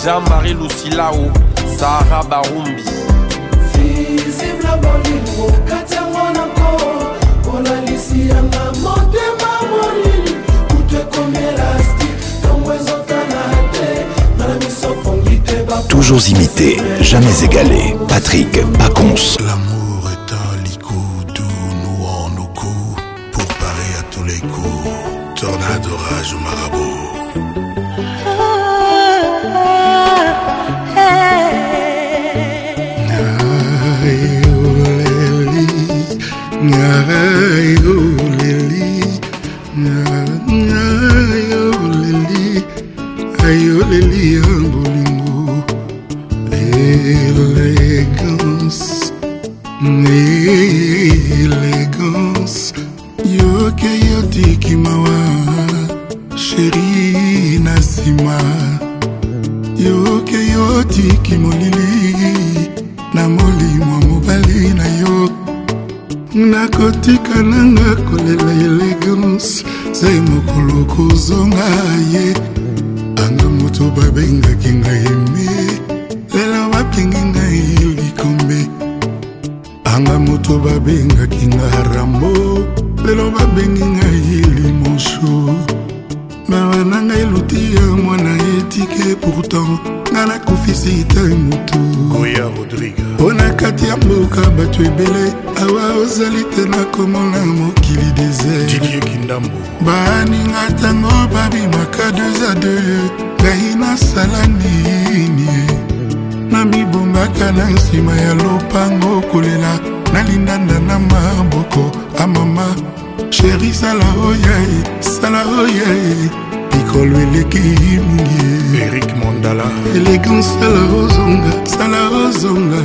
Jean-Marie Lucilao Sarah Barumbi Toujours imité, jamais égalé. Patrick Paconce. L'amour est un licou doux, nouant nos coups, pour parer à tous les coups. tornade, orage ou marabout. Élégance, élégance, yo kayoti kimawa, chérie nasima, yo kayoti kimolili, namoli mwa mobali na yo, nakotika nanga kolela élégance, zay mokolo kozonga ye, anga moto babenga kinga ime. Kinga ilikombe, anga moto babenga kinga rambo, lelo babenga ili monsho. Mwana nga ilutia mwana etike pourtant, ngana kufisita mutu. Oya Rodriguez, ona katia mboka batu ebele, awa ozalite na komona mokili désert. Didier Kindambo, bani ngatango babi maka 2 à 2, gaina salani ni. Nami bombaka na nsima ya lopango kolela nalindanda na maboko amama chéri sala oye pikolo eleki mingi Eric Mondala elegan sala ozonga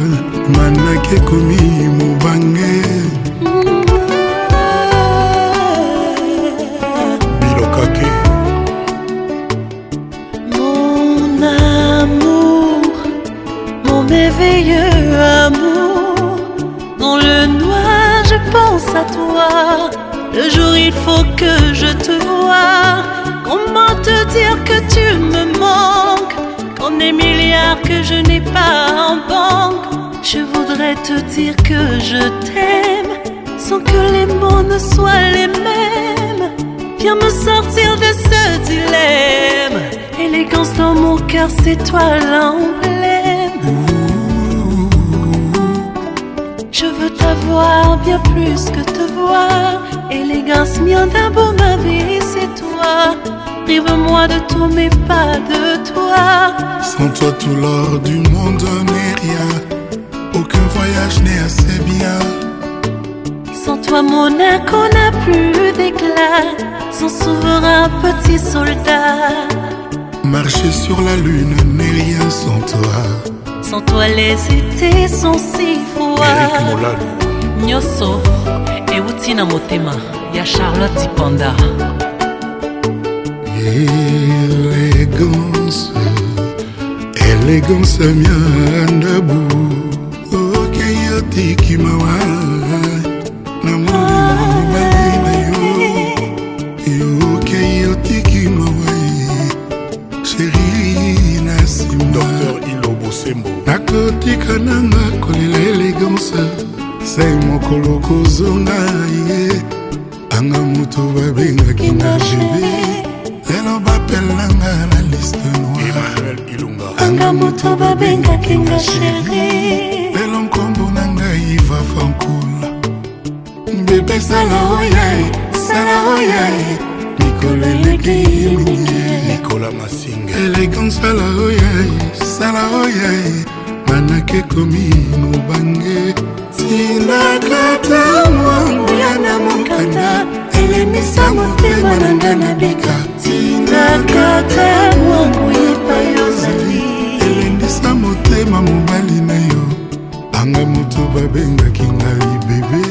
manake komi mubange bilokake. Merveilleux amour, dans le noir je pense à toi. Le jour il faut que je te voie. Comment te dire que tu me manques? Quand des milliards que je n'ai pas en banque, je voudrais te dire que je t'aime, sans que les mots ne soient les mêmes. Viens me sortir de ce dilemme. Élégance dans mon cœur, c'est toi l'emblème. Je veux t'avoir bien plus que te voir. Élégance mienne d'un beau ma vie, c'est toi. Prive-moi de tout mais pas de toi. Sans toi tout l'or du monde n'est rien. Aucun voyage n'est assez bien. Sans toi Monaco n'a plus d'éclat. Sans souverain petit soldat. Marcher sur la lune n'est rien sans toi. Sans toi les étés sont si froids. Nyoso euti na motema ya Charlotte Panda. Élégance, élégance mianda bu. Okayoti kimawa na moni balina yo. Okayoti kimawa chérie nasima. Nakotika nanga kolela élégance, sai mokolo kozonga ye, anga moto babenga kinga jebe, lelo bapelanga na liste noire, anga moto babenga kinga chérie, lelo nkombo nanga iva fankula, bebe sala oyaye, Nicolas eleki mingi, Nicolas Massinga, élégance sala oyaye. Sala oye, manake komi mubange. Tina kata mwangu ya na mukanda, ele misa mwote mananda nabika. Tina kata mwangu ye payo zali, ele misa mwote mamubali na yo. Anga moto babenga kingali bebe,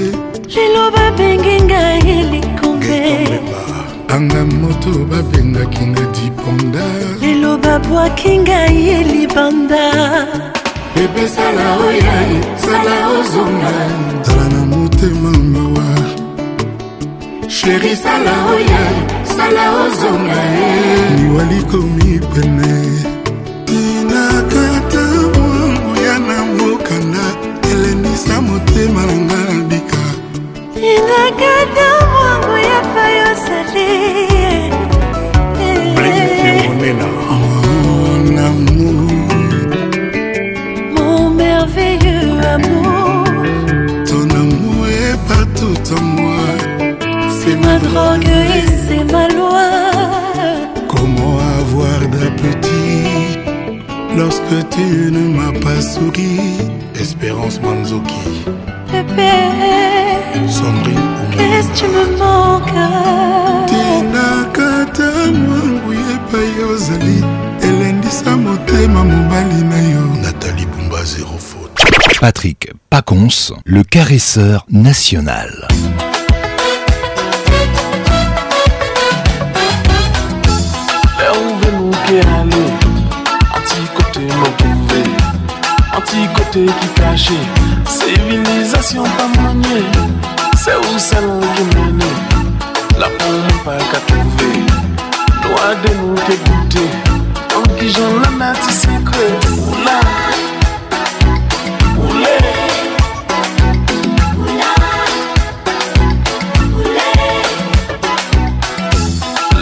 lilo babenga ngaili kumbe. Anga moto babenga kinga diponda, lelo babwa kinga yeli banda. Bebe sala oyai, sala ozonga, sala na motema mawa. Chéri sala oyai, sala ozonga, ni waliko mi pene. Inakata wangu ya na mukana, eleni sa motema ngala bika. Inakata wangu ya payo sali. Mon amour, mon merveilleux amour, ton amour est partout en moi. C'est ma drogue et c'est ma loi. tu ne m'as pas souri. Espérance Manzoki. Bébé, Sandrine Oumou. Qu'est-ce que tu me manques? Tinakata mwanguye payozali. Elendisa motema mobali na yo. Nathalie Bumba, zéro faute. Patrick Pacons, le caresseur national. Anti-côté m'a trouvé, anti-côté qui cachait. Civilisation pas maniée, c'est où celle qui mène. La pompe pas qu'à trouver, doit de nous dégoûter. En qui j'en ai ma petite secret. Oula, oula, oula, oula.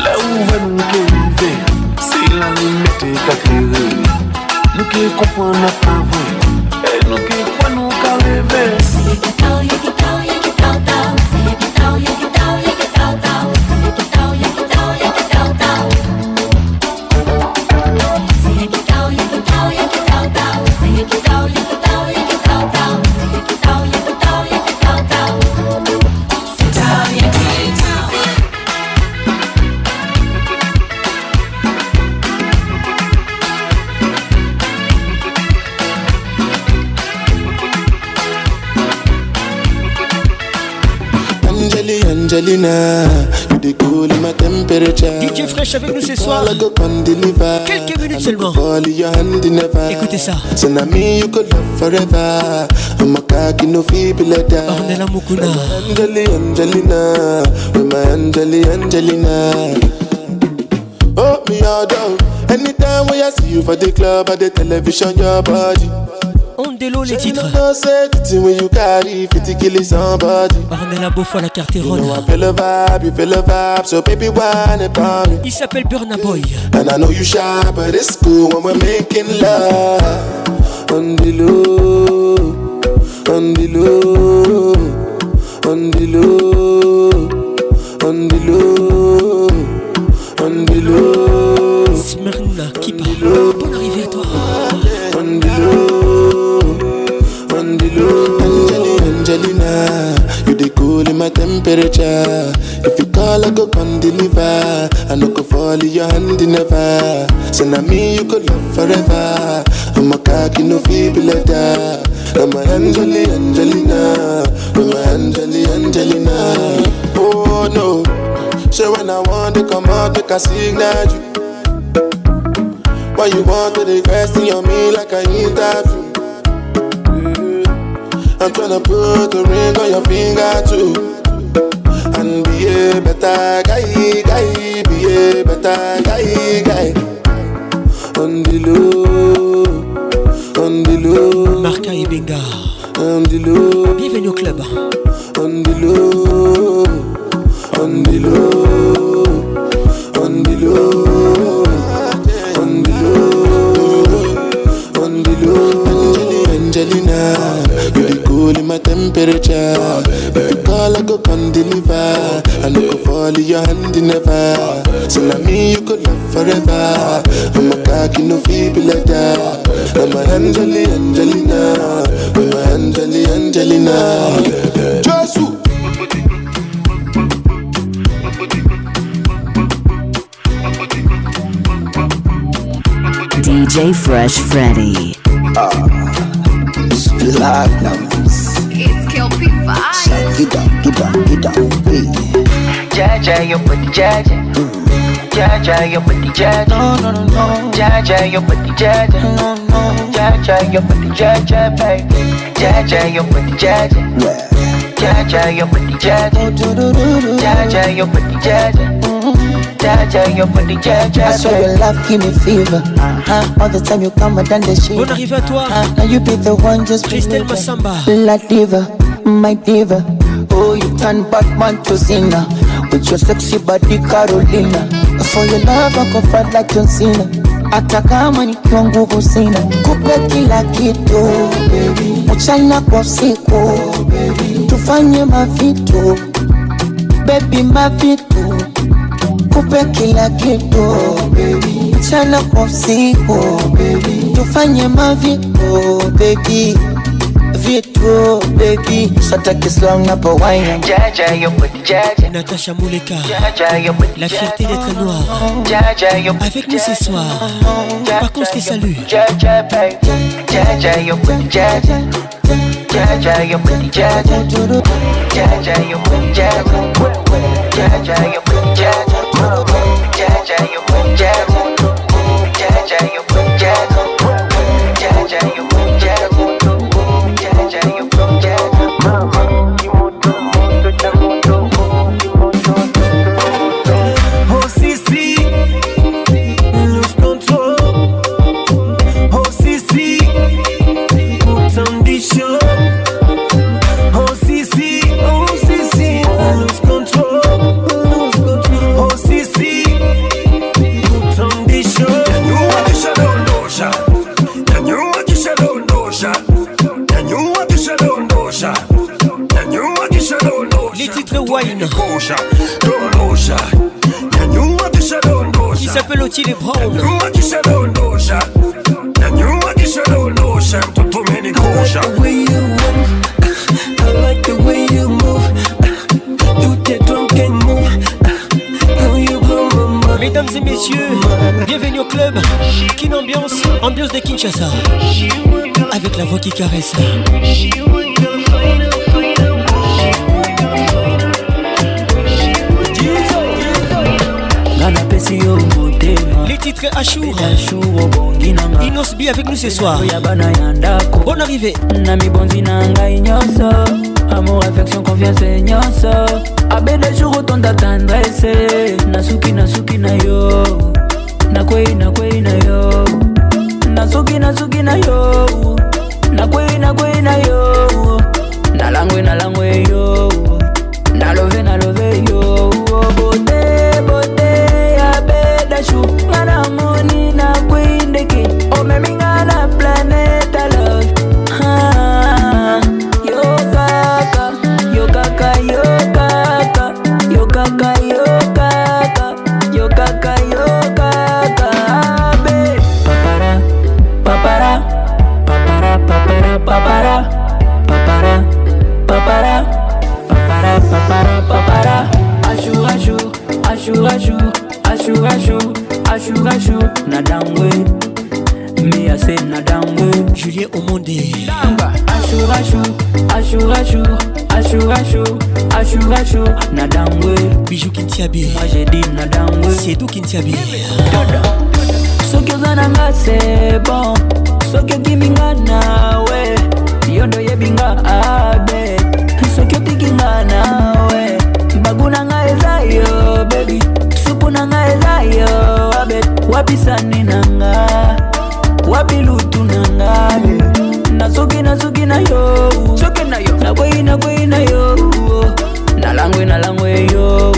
Là où va nous qu'arriver, c'est la limite qu'à créer. Nous qui comprenons pas vrai, et nous qui croyons qu'à rêver. Angelina, you découle ma température. DJ Fresh avec nous ce soir. Quelques minutes seulement. Écoutez ça. Ornella Mukuna. Angelina, Angelina. Oh, me all down. Anytime when I see you for the club or the television, your body. Ondelo les titres. Barnella Beaufoy la Carterone. Il s'appelle Burna Boy. And I know you shy, but it's cool when we're making love. Ondelo, ondelo, ondelo, ondelo, ondelo. Smyrna qui parle. Bonne arrivée à toi. Ondelo. Angelina, you dey cool in my temperature. If you call, I go come deliver. I no go fall in your hand never. So now me you could love forever. I'm a cocky no feeble letter. I'm a Angelina, I'm a Angelina. Oh no, so when I want to come out, make a signal you. Why you want to dey question on me like I interview? I'm tryna put a ring on your finger too. And be a better guy, guy. Be a better guy, guy. On the low, on the low. Marca et Benga. On the low. Bienvenue au club. On the low, on the low, on the low, on the low, on the low. Angelina, Angelina. In my temperature, oh, if you call, I go come deliver. Oh, I no go fall in your hand never. Oh, so like me, you could love forever. Oh, I'm a cocky no feeble letter. Oh, I'm a Angelina, I'm a Angelina. Oh, Jesus. DJ Fresh Freddy. It's Kill P vibes. Get up. Jaja, your body, jaja. Jaja, your body, jaja. No. Jaja, your body, jaja. No. Jaja, your body, jaja, baby. Jaja, your body, jaja. Yeah. Jaja, your body, jaja. Jaja, your body, jaja. I swear your love give me fever. All the time you come and the shit. Bon arrivé à toi. Now you be the one just Christelle Massamba. La diva, my diva. Oh, you turn Batman to Cena with your sexy body, Carolina. For your love I go fight like John Cena. Hata kama nikiwa nguvu sina, kupe kila kitu baby. Mchana kwa siku baby. Tufanye mavitu baby, mavitu. Kupe kila kitu, oh, baby. mchana kwa usiku, tufanye maviko begi, vitro begi, sata kislong na po wine. Natasha Mouleka, la fierté d'être noire. Avec nous ce soir, par contre je te salue. Qui s'appelle Otile Brown. Mesdames et messieurs, bienvenue au club Kin Ambiance, ambiance de Kinshasa, avec la voix qui caresse. Les titres Achour, Inosbi avec nous ce soir. Bonne arrivée. Nami Bonzina Nyoso, amour, affection, confiance et Nyoso. Abe des jours autant d'attendresse. Nasuki, Nasuki, Nayo. Nakwe, Nakwe, Nayo. Nasuki, Nasuki, Nayo. Nakwe, Nakwe, Nayo. Nalangwe, Nalangwe, Yo. Nalove, Nalove, Yo. Bote, Bote. Money na queen the king. Oh, me na planet I love. Ashou, nadangwe, me ase nadangwe. Julien Omonde, Lamba. Ashou, nadangwe. Bijou Kintiabi, moi j'ai dit nadangwe. C'est tout Kintiabi. So que zananga c'est bon, so que kiminga nawe, yondo yebinga abe, so que tikinga nawe, bagunanga ezayo baby. Nanga ezayo abe wapisani nanga wapilutu nanga nasuki nasuki nayo soke nayo na koi nayo na langwe yo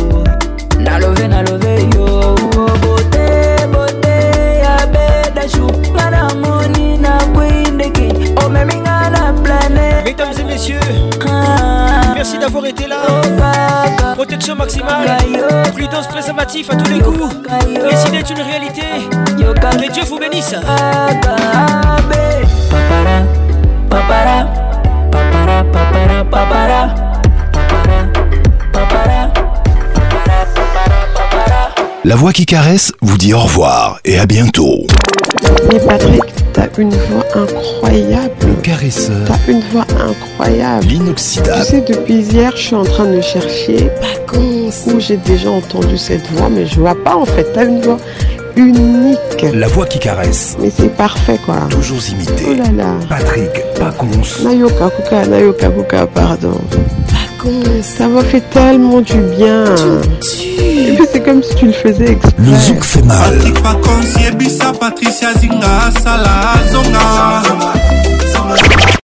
na love yo bote bote abe dashu na moni na koi ndeki o me minga na planet. Mesdames et messieurs, merci d'avoir été là. Protection maximale, prudence préservatif à tous les coups. Décider est une réalité. Que Dieu vous bénisse. La voix qui caresse vous dit au revoir et à bientôt. Mais Patrick, t'as une voix incroyable. Le caresseur. T'as une voix incroyable. L'inoxydable. Tu sais, depuis hier, je suis en train de chercher Pacons, où j'ai déjà entendu cette voix, mais je vois pas en fait. T'as une voix unique. La voix qui caresse. Mais c'est parfait quoi. Toujours imité. Oh là là. Patrick Pacons. Nayoka Kuka, pardon. Pacons. Ça m'a fait tellement du bien. Et puis c'est comme si tu le faisais exprès. Le zouk fait mal. Patrick Paconce, Yebissa, Patricia Zinga, Sala, Zonga.